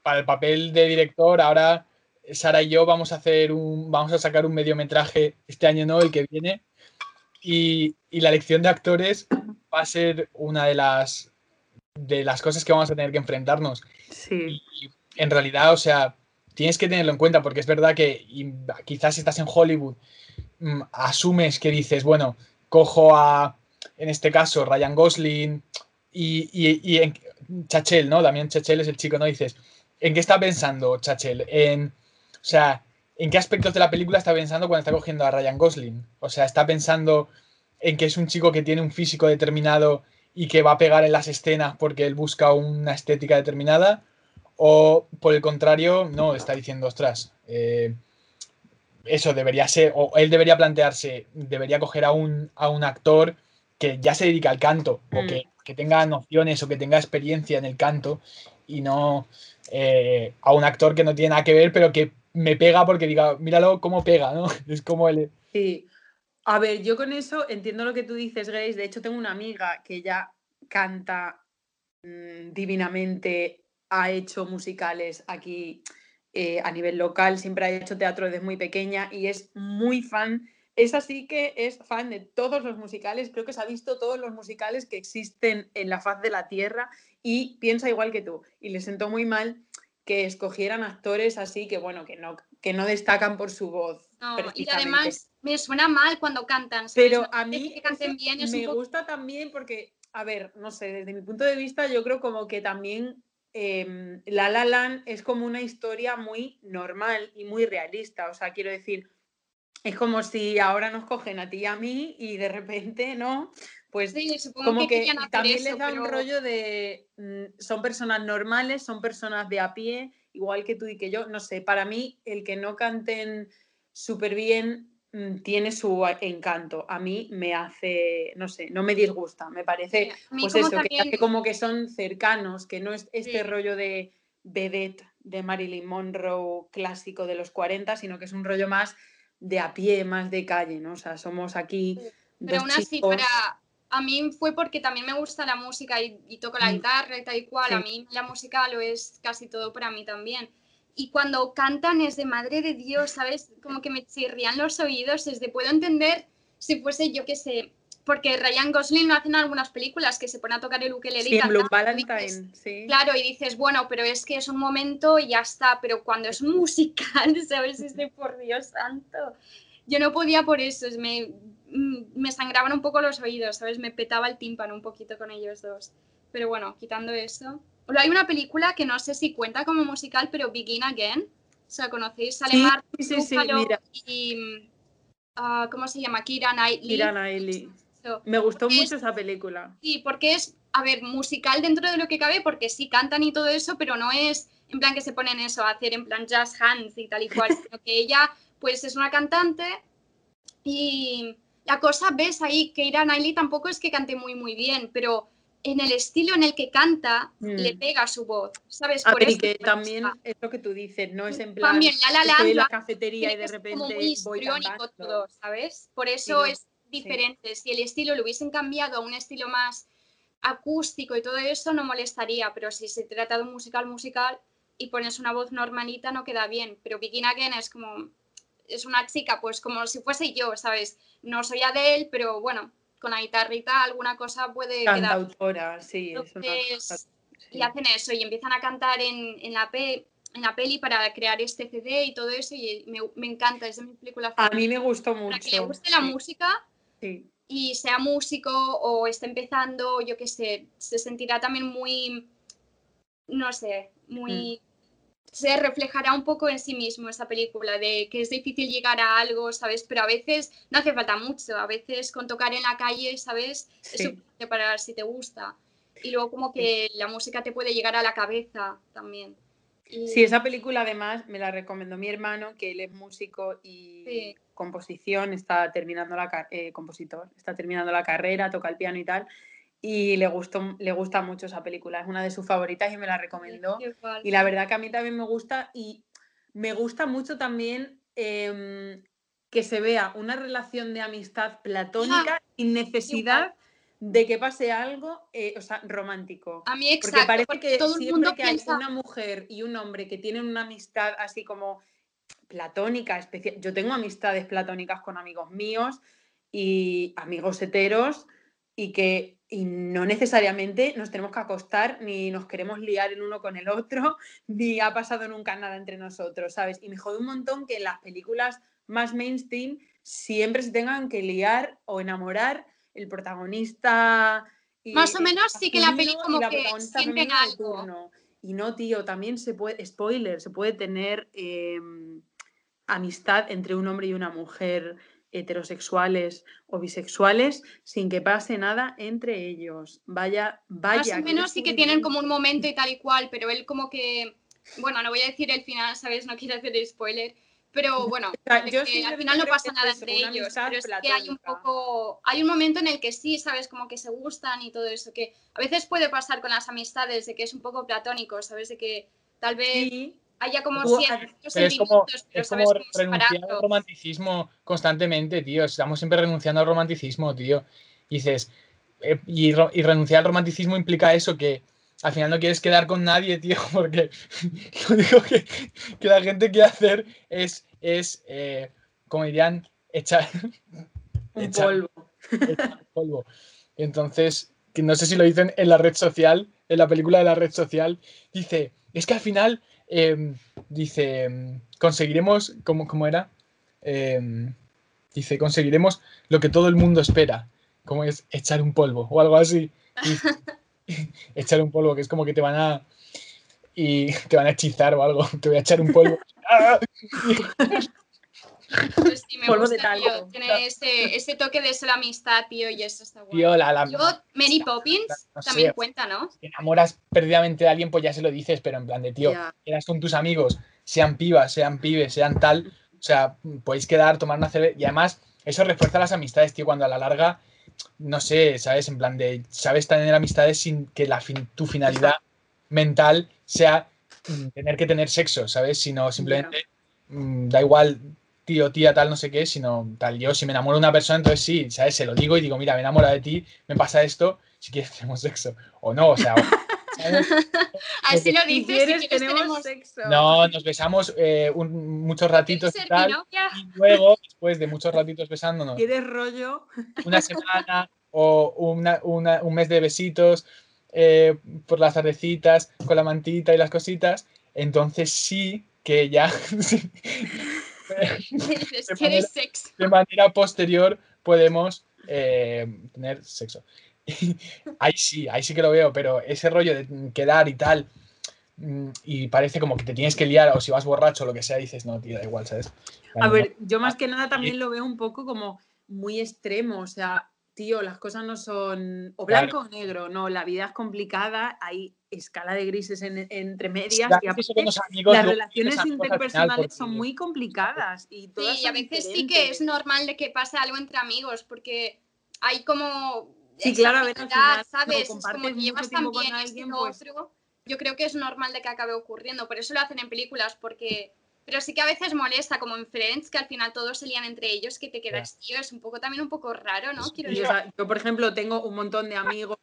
para el papel de director, ahora Sara y yo vamos a sacar un mediometraje este año, no, el que viene, y la elección de actores va a ser una de las cosas que vamos a tener que enfrentarnos. Sí. Y en realidad, o sea, tienes que tenerlo en cuenta, porque es verdad que quizás si estás en Hollywood asumes que dices, bueno, cojo a, en este caso, Ryan Gosling y Chachel, ¿no? Damián Chachel es el chico, ¿no? Dices, ¿en qué está pensando Chachel? O sea, ¿en qué aspectos de la película está pensando cuando está cogiendo a Ryan Gosling? O sea, está pensando en que es un chico que tiene un físico determinado y que va a pegar en las escenas porque él busca una estética determinada. O, por el contrario, no, está diciendo, ostras, eso debería ser, o él debería plantearse, debería coger a un actor que ya se dedica al canto, o que tenga nociones o que tenga experiencia en el canto, y no a un actor que no tiene nada que ver, pero que me pega porque diga, míralo cómo pega, ¿no? Es como el... Sí. A ver, yo con eso entiendo lo que tú dices, Grace. De hecho, tengo una amiga que ya canta divinamente, ha hecho musicales aquí a nivel local, siempre ha hecho teatro desde muy pequeña y es muy fan. Es así que es fan de todos los musicales, creo que se ha visto todos los musicales que existen en la faz de la tierra y piensa igual que tú. Y le sentó muy mal que escogieran actores así que, bueno, que no destacan por su voz. No, y además me suena mal cuando cantan. Pero a mí que canten bien, me gusta también porque, a ver, no sé, desde mi punto de vista yo creo como que también La La Land es como una historia muy normal y muy realista, o sea, quiero decir, es como si ahora nos cogen a ti y a mí y de repente, ¿no? Pues sí, como que también les da un rollo de son personas normales, son personas de a pie, igual que tú y que yo, no sé, para mí el que no canten súper bien tiene su encanto, a mí me hace, no sé, no me disgusta, me parece, pues eso, también... que como que son cercanos, que no es este rollo de vedette, de Marilyn Monroe clásico de los 40, sino que es un rollo más de a pie, más de calle, ¿no? O sea, somos aquí pero aún así, chicos... a mí fue porque también me gusta la música y toco la guitarra y tal y cual, a mí la música lo es casi todo para mí también. Y cuando cantan es de madre de Dios, ¿sabes? Como que me chirrían los oídos, es de puedo entender si fuese, yo qué sé, porque Ryan Gosling lo hacen en algunas películas, que se pone a tocar el ukelele y canta. Blue Valentine, sí. Claro, y dices, bueno, pero es que es un momento y ya está, pero cuando es musical, ¿sabes? Es de por Dios santo. Yo no podía por eso, me sangraban un poco los oídos, ¿sabes? Me petaba el tímpano un poquito con ellos dos. Pero bueno, quitando eso... Hay una película que no sé si cuenta como musical, pero Begin Again, o sea, ¿conocéis? Sale Mark Ruffalo y... ¿cómo se llama? Keira Knightley. Keira Knightley. So, me gustó mucho esa película. Sí, porque es, a ver, musical dentro de lo que cabe, porque sí cantan y todo eso, pero no es en plan que se ponen eso, a hacer en plan jazz hands y tal y cual, sino que ella, pues, es una cantante y la cosa, ves ahí, Keira Knightley tampoco es que cante muy, muy bien, pero... en el estilo en el que canta le pega su voz, ¿sabes? A ver, que también es lo que tú dices, no es en plan también, estoy en la cafetería y de repente voy a... Es como muy histriónico todo, ¿sabes? Por eso es diferente. Si el estilo lo hubiesen cambiado a un estilo más acústico y todo eso, no molestaría, pero si se trata de un musical y pones una voz normalita no queda bien, pero Begin Again es como... es una chica, pues como si fuese yo, ¿sabes? No soy Adele, pero bueno... con la guitarrita alguna cosa puede canta quedar. Autora, sí. Entonces, es una... Y hacen eso y empiezan a cantar en la peli para crear este CD y todo eso y me encanta, es de mis películas. A mí me gustó mucho. Para que le guste la música, y sea músico o esté empezando, yo qué sé, se sentirá también muy, no sé, muy... Se reflejará un poco en sí mismo esa película, de que es difícil llegar a algo, ¿sabes? Pero a veces no hace falta mucho, a veces con tocar en la calle, ¿sabes? Sí. Es suficiente para ver si te gusta. Y luego como que la música te puede llegar a la cabeza también. Y... Sí, esa película además me la recomendó mi hermano, que él es músico y sí. composición, está terminando compositor, está terminando la carrera, toca el piano y tal, y le gusta mucho esa película, es una de sus favoritas y me la recomendó. Sí, y la verdad que a mí también me gusta, y me gusta mucho también que se vea una relación de amistad platónica sin necesidad de que pase algo o sea, romántico. A mí, exacto, porque parece que todo el mundo piensa... hay una mujer y un hombre que tienen una amistad así como platónica, especial. Yo tengo amistades platónicas con amigos míos y amigos heteros y no necesariamente nos tenemos que acostar ni nos queremos liar el uno con el otro ni ha pasado nunca nada entre nosotros, ¿sabes? Y me jode un montón que en las películas más mainstream siempre se tengan que liar o enamorar el protagonista y más o menos sí que la peli como que sienten algo. Y no, tío, también se puede, spoiler, se puede tener amistad entre un hombre y una mujer heterosexuales o bisexuales sin que pase nada entre ellos. Vaya. Más o menos sí que tienen como un momento y tal y cual, pero él como que, bueno, no voy a decir el final, ¿sabes? No quiero hacer spoiler. Pero bueno, o sea, al final no pasa nada entre ellos, pero es platónica. Que hay un momento en el que sí, sabes, como que se gustan y todo eso, que a veces puede pasar con las amistades, de que es un poco platónico, sabes, de que tal vez haya como siempre sentimientos, pero es como renunciar al romanticismo constantemente, tío, estamos siempre renunciando al romanticismo, tío, y dices, y renunciar al romanticismo implica eso, que al final no quieres quedar con nadie, tío, porque lo único que la gente quiere hacer es como dirían, echar polvo. Entonces, que no sé si lo dicen en la red social, en la película de la red social, dice, es que al final, dice, conseguiremos, ¿cómo era? Dice, conseguiremos lo que todo el mundo espera, como es echar un polvo o algo así. Dice, echar un polvo, que es como que te van a hechizar o algo, te voy a echar un polvo. Pues sí, me polvo gusta, de talco. Tiene ese toque de sola amistad, tío, y eso está guay. Luego, Mary Poppins también cuenta, ¿no? Si te enamoras perdidamente de alguien, pues ya se lo dices, pero en plan de, tío, quedas con tus amigos, sean pibas, sean pibes, sean tal, o sea, podéis quedar, tomar una cerveza, y además, eso refuerza las amistades, tío, cuando a la larga... No sé, ¿sabes? En plan de, ¿sabes? Tener amistades sin que tu finalidad mental sea tener que tener sexo, ¿sabes? Sino simplemente, da igual, tío, tía, tal, no sé qué, sino tal. Yo, si me enamoro de una persona, entonces sí, ¿sabes? Se lo digo y digo, mira, me enamoro de ti, me pasa esto, si quieres tenemos sexo. O no, o sea... ¿sabes? Así lo dices, si quieres tenemos sexo. No, nos besamos muchos ratitos y tal. Y luego, después de muchos ratitos besándonos. ¿Quieres rollo? Una semana o un mes de besitos por las tardecitas, con la mantita y las cositas. Entonces sí que ya... de manera posterior podemos tener sexo. Ahí sí que lo veo, pero ese rollo de quedar y tal, y parece como que te tienes que liar, o si vas borracho o lo que sea, dices, no, tío, da igual, ¿sabes? A ver, yo más que nada también lo veo un poco como muy extremo, o sea, tío, las cosas no son o blanco o negro, no, la vida es complicada, hay escala de grises entre medias, y a veces las relaciones interpersonales son muy complicadas. Y todas sí, y a veces diferentes. Sí que es normal de que pase algo entre amigos, porque hay como... Sí, claro, a ver, al final, ¿sabes? No, es como que llevas también alguien, pues... otro. Yo creo que es normal de que acabe ocurriendo, por eso lo hacen en películas, porque... Pero sí que a veces molesta, como en Friends, que al final todos se lían entre ellos, que te quedas, tío, es un poco raro, ¿no? Quiero decir. O sea, yo, por ejemplo, tengo un montón de amigos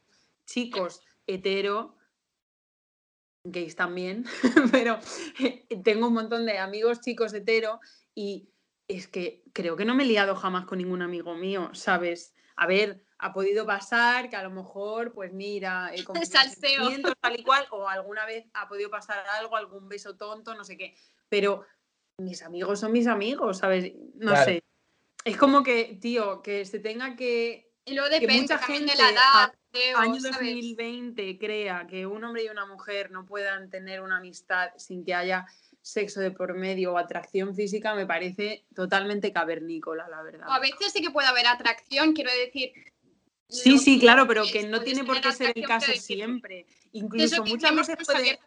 chicos, hetero, gays también, pero tengo un montón de amigos chicos hetero y es que creo que no me he liado jamás con ningún amigo mío, ¿sabes? A ver... Ha podido pasar que a lo mejor, pues mira, con sentimientos tal y cual, o alguna vez ha podido pasar algo, algún beso tonto, no sé qué. Pero mis amigos son mis amigos, ¿sabes? No sé. Es como que, tío, que se tenga que Y luego depende también de la edad. Año 2020, ¿sabes? Crea que un hombre y una mujer no puedan tener una amistad sin que haya sexo de por medio o atracción física, me parece totalmente cavernícola, la verdad. O a veces sí que puede haber atracción, quiero decir. Sí, sí, claro, pero que no tiene por qué ser el caso siempre. Incluso muchas veces puede...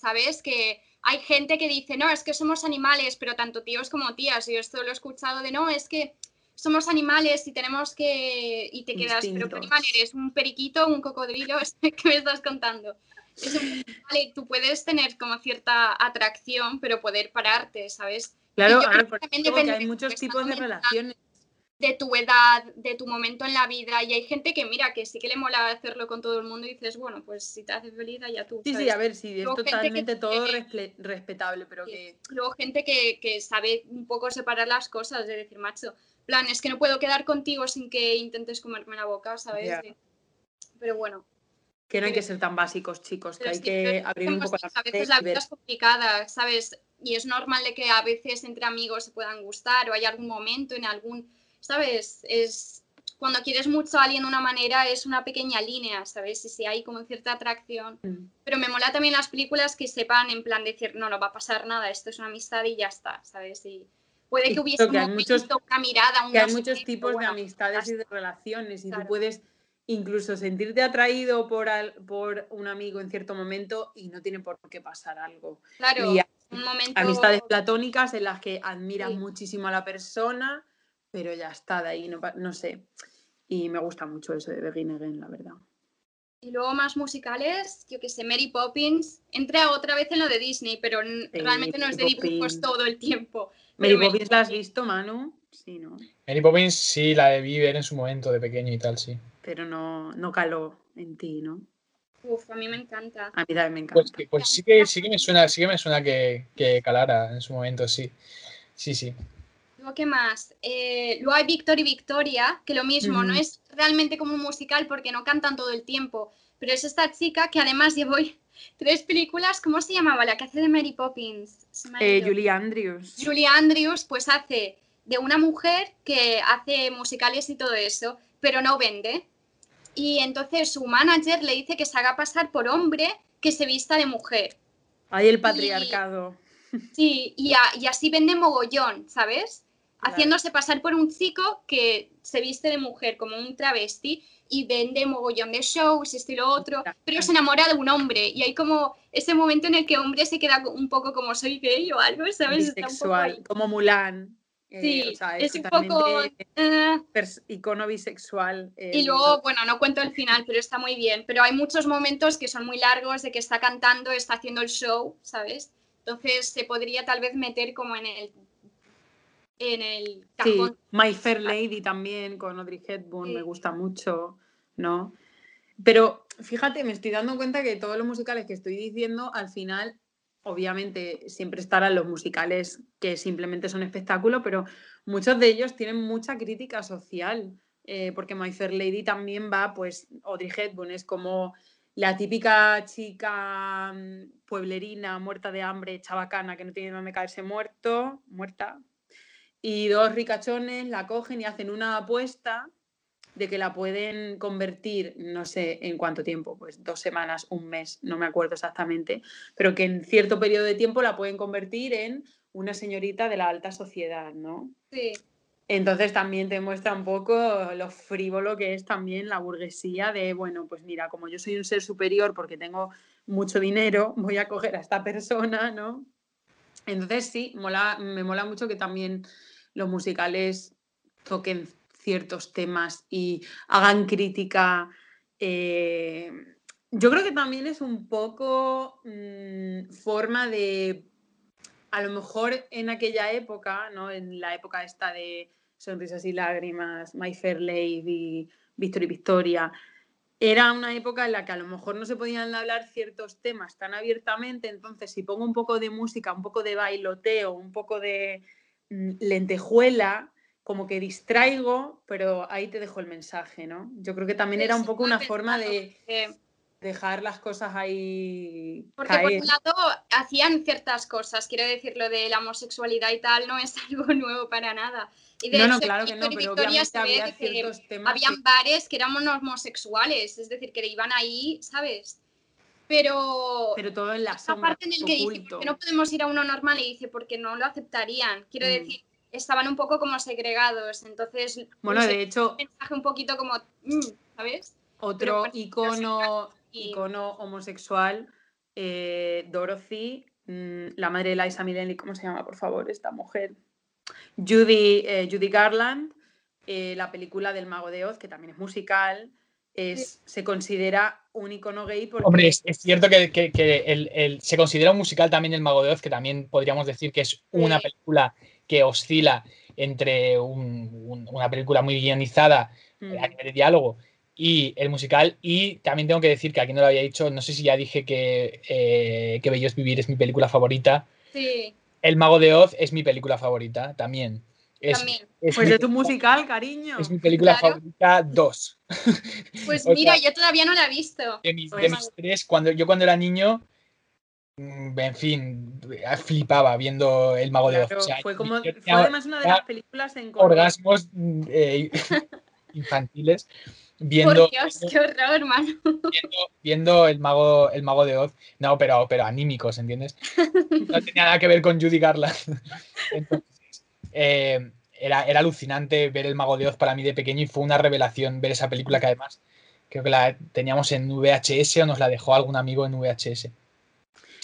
¿Sabes? Que hay gente que dice, no, es que somos animales, pero tanto tíos como tías. Yo esto lo he escuchado de, no, es que somos animales y tenemos que... Y te quedas, instintos. Pero ¿qué animal eres? ¿Un periquito? ¿Un cocodrilo? ¿Qué me estás contando? Es un animal y tú puedes tener como cierta atracción, pero poder pararte, ¿sabes? Claro, también depende, hay muchos tipos de relaciones. De tu edad, de tu momento en la vida, y hay gente que mira, que sí que le mola hacerlo con todo el mundo y dices, bueno, pues si te hace feliz ya tú. Sí, ¿sabes? Sí, a ver, sí, es luego totalmente todo respetable, pero sí, que... Luego gente que sabe un poco separar las cosas, de decir, macho, plan, es que no puedo quedar contigo sin que intentes comerme la boca, ¿sabes? Yeah. Pero bueno. Que no hay que ser tan básicos, chicos, que hay que abrir un poco la mente. A veces la vida es complicada, ¿sabes? Y es normal de que a veces entre amigos se puedan gustar o hay algún momento en algún... ¿Sabes? Es cuando quieres mucho a alguien de una manera, es una pequeña línea, ¿sabes? Y si hay como cierta atracción. Pero me mola también las películas que sepan en plan decir, no, no va a pasar nada, esto es una amistad y ya está, ¿sabes? Y puede que hubiese que un momento, una mirada, un... Que hay muchos tipos de amistades y de relaciones, y claro, tú puedes incluso sentirte atraído por un amigo en cierto momento y no tiene por qué pasar algo. Claro, y hay un momento... amistades platónicas en las que admiras muchísimo a la persona... Pero ya está, de ahí, no sé. Y me gusta mucho eso de Begin Again, la verdad. Y luego más musicales, yo que sé, Mary Poppins. Entra otra vez en lo de Disney, pero sí, realmente no es de dibujos todo el tiempo. ¿Mary Poppins la has visto, Manu? Sí, ¿no? Mary Poppins sí, la debí ver en su momento de pequeño y tal, sí. Pero no caló en ti, ¿no? Uf, a mí me encanta. A mí también me encanta. Pues sí que me suena que calara en su momento, sí. Sí, sí. ¿Qué más? Luego hay Víctor y Victoria, que lo mismo, no es realmente como un musical porque no cantan todo el tiempo, pero es esta chica que además llevó 3 películas. ¿Cómo se llamaba la que hace de Mary Poppins? Julie Andrews. Julie Andrews, pues hace de una mujer que hace musicales y todo eso, pero no vende. Y entonces su manager le dice que se haga pasar por hombre, que se vista de mujer. Hay el patriarcado. Sí, y así vende mogollón, ¿sabes? Haciéndose pasar por un chico que se viste de mujer, como un travesti, y vende mogollón de shows, esto y lo otro, pero se enamora de un hombre, y hay como ese momento en el que hombre se queda un poco como soy gay o algo, ¿sabes? Está un poco ahí. Como Mulan. Sí, o sea, es un poco... icono bisexual. Y luego, bueno, no cuento el final, pero está muy bien, pero hay muchos momentos que son muy largos, de que está cantando, está haciendo el show, ¿sabes? Entonces se podría tal vez meter como en el cajón. Sí, My Fair Lady también con Audrey Hepburn, sí, me gusta mucho, ¿no? Pero fíjate, me estoy dando cuenta que todos los musicales que estoy diciendo, al final, obviamente, siempre estarán los musicales que simplemente son espectáculo, pero muchos de ellos tienen mucha crítica social, porque My Fair Lady también va, pues, Audrey Hepburn es como la típica chica pueblerina, muerta de hambre, chabacana, que no tiene dónde caerse muerta. Y 2 ricachones la cogen y hacen una apuesta de que la pueden convertir, no sé en cuánto tiempo, pues 2 semanas, un mes, no me acuerdo exactamente, pero que en cierto periodo de tiempo la pueden convertir en una señorita de la alta sociedad, ¿no? Sí. Entonces también te muestra un poco lo frívolo que es también la burguesía de, bueno, pues mira, como yo soy un ser superior porque tengo mucho dinero, voy a coger a esta persona, ¿no? Entonces sí, me mola mucho que también los musicales toquen ciertos temas y hagan crítica. Yo creo que también es un poco forma de, a lo mejor en aquella época, ¿no? En la época esta de Sonrisas y Lágrimas, My Fair Lady, Víctor y Victoria, era una época en la que a lo mejor no se podían hablar ciertos temas tan abiertamente, entonces si pongo un poco de música, un poco de bailoteo, un poco de lentejuela, como que distraigo, pero ahí te dejo el mensaje, ¿no? Yo creo que también era un poco una forma de dejar las cosas ahí porque caer. Por un lado hacían ciertas cosas, quiero decir, lo de la homosexualidad y tal no es algo nuevo para nada. Y de hecho, claro que no, pero obviamente había ciertos temas. Habían bares que éramos homosexuales, es decir, que iban ahí, ¿sabes? Pero todo en la sombra, parte en el que dice, ¿por qué no podemos ir a uno normal? Y dice, porque no lo aceptarían. Quiero decir, estaban un poco como segregados, entonces... Bueno, no sé, de hecho... Un mensaje un poquito como, ¿sabes? Otro icono homosexual, Dorothy, la madre de Liza Minnelli, ¿cómo se llama, por favor, esta mujer? Judy Garland, la película del Mago de Oz, que también es musical, se considera un icono gay porque... Hombre, es cierto que se considera un musical también el Mago de Oz, que también podríamos decir que es una película que oscila entre una película muy guionizada a nivel de diálogo y el musical. Y también tengo que decir que aquí no lo había dicho, no sé si ya dije que Bello es Vivir es mi película favorita. Sí. El Mago de Oz es mi película favorita también. Pues de tu musical, cariño. Es mi película favorita 2. Pues mira, yo todavía no la he visto. De mis 3, cuando era niño, en fin, flipaba viendo El Mago de Oz. O sea, fue además una de las películas en orgasmos infantiles. Por Dios, qué horror, hermano. Viendo el mago de Oz. No, pero anímicos, ¿entiendes? No tenía nada que ver con Judy Garland. Entonces, era alucinante ver El Mago de Oz para mí de pequeño y fue una revelación ver esa película que además creo que la teníamos en VHS o nos la dejó algún amigo en VHS.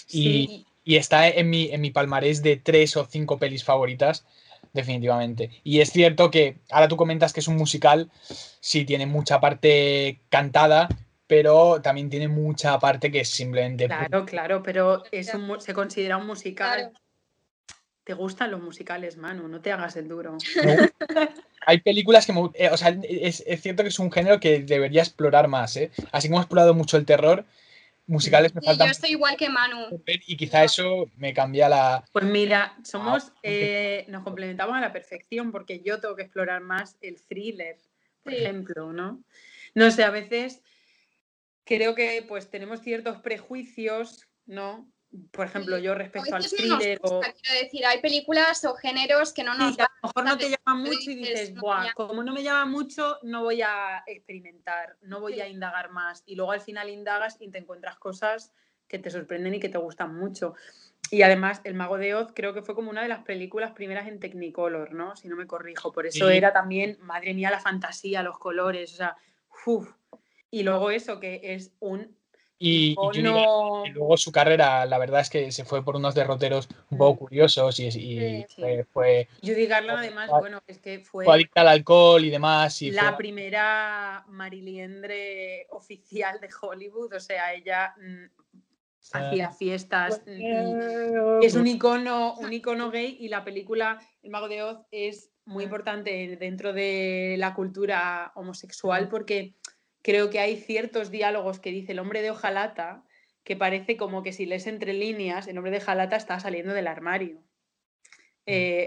Sí. Y está en mi palmarés de 3 o 5 pelis favoritas. Definitivamente. Y es cierto que ahora tú comentas que es un musical, sí, tiene mucha parte cantada, pero también tiene mucha parte que es simplemente... Claro, pero se considera un musical. Claro. ¿Te gustan los musicales, Manu? No te hagas el duro. No. Hay películas que... o sea, es cierto que es un género que debería explorar más, ¿eh? Así como he explorado mucho el terror... Musicales me faltan. Yo estoy igual que Manu. Y quizá eso me cambia la... Pues mira, nos complementamos a la perfección porque yo tengo que explorar más el thriller, por ejemplo, ¿no? No sé, a veces creo que pues tenemos ciertos prejuicios, ¿no? Por ejemplo, yo respecto al thriller... Quiero decir, hay películas o géneros que no nos... Sí, a lo mejor no te llaman mucho y dices, buah, como no me llama mucho, no voy a experimentar, no voy a indagar más. Y luego al final indagas y te encuentras cosas que te sorprenden y que te gustan mucho. Y además, El Mago de Oz creo que fue como una de las películas primeras en Technicolor, ¿no? Si no me corrijo. Por eso era también, madre mía, la fantasía, los colores, o sea, uff. Y luego eso, que es un... Y luego su carrera, la verdad es que se fue por unos derroteros un poco curiosos fue... Judy Garland además, bueno, es que fue adicta al alcohol y demás. Y la primera mariliendre oficial de Hollywood, o sea, ella hacía fiestas. Es un icono gay y la película El Mago de Oz es muy importante dentro de la cultura homosexual porque... Creo que hay ciertos diálogos que dice el hombre de hojalata que parece como que si lees entre líneas, el hombre de hojalata está saliendo del armario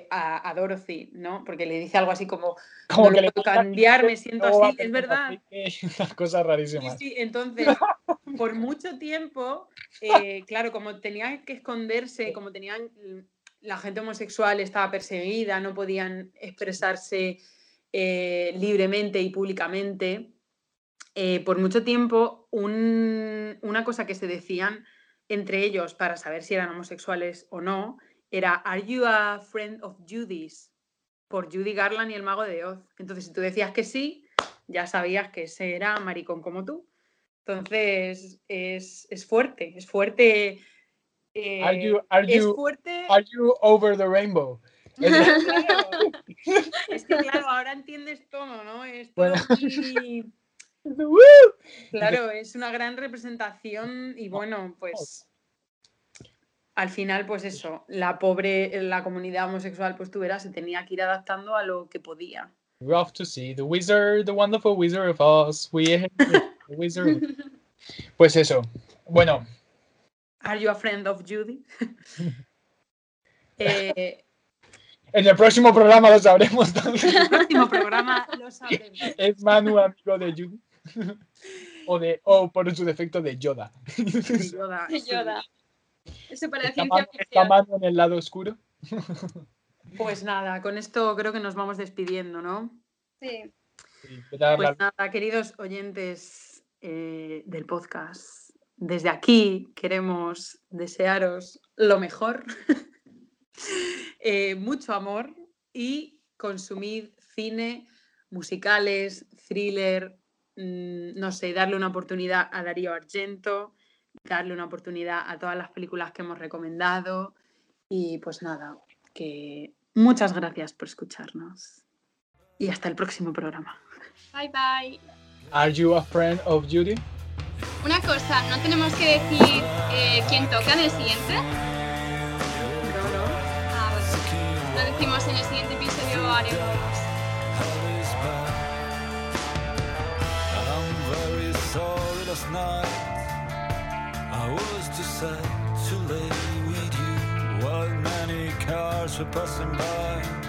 a Dorothy, ¿no? Porque le dice algo así como no que le puedo cambiar, me siento así, es verdad. Unas cosas rarísimas. Sí, entonces, por mucho tiempo, claro, como tenían que esconderse, como tenían la gente homosexual estaba perseguida, no podían expresarse libremente y públicamente... por mucho tiempo una cosa que se decían entre ellos para saber si eran homosexuales o no era ¿Are you a friend of Judy's? Por Judy Garland y El Mago de Oz. Entonces si tú decías que sí, ya sabías que ese era maricón como tú. Entonces es fuerte ¿Are you over the rainbow? Es que claro, ahora entiendes todo, ¿no? Es todo muy... Claro, es una gran representación y bueno, pues al final pues eso, la comunidad homosexual pues tú verás, se tenía que ir adaptando a lo que podía. We're off to see the wizard, the wonderful wizard of Oz. Wizard. Pues eso, bueno. Are you a friend of Judy? En el próximo programa lo sabremos también. En el próximo programa lo sabremos. Es Manu, amigo de Judy. o por su defecto de Yoda. Yoda. Eso para la ciencia ficción. ¿Esta mano en el lado oscuro? Pues nada, con esto creo que nos vamos despidiendo, ¿no? Sí. Pues nada, queridos oyentes del podcast, desde aquí queremos desearos lo mejor, mucho amor y consumid cine, musicales, thriller, no sé, darle una oportunidad a Darío Argento, darle una oportunidad a todas las películas que hemos recomendado y pues nada, que muchas gracias por escucharnos y hasta el próximo programa. Bye bye. Are you a friend of Judy? Una cosa, ¿no tenemos que decir quién toca en el siguiente? No. Ah, bueno. Lo decimos en el siguiente episodio, Ariel. Too late with you, while many cars were passing by.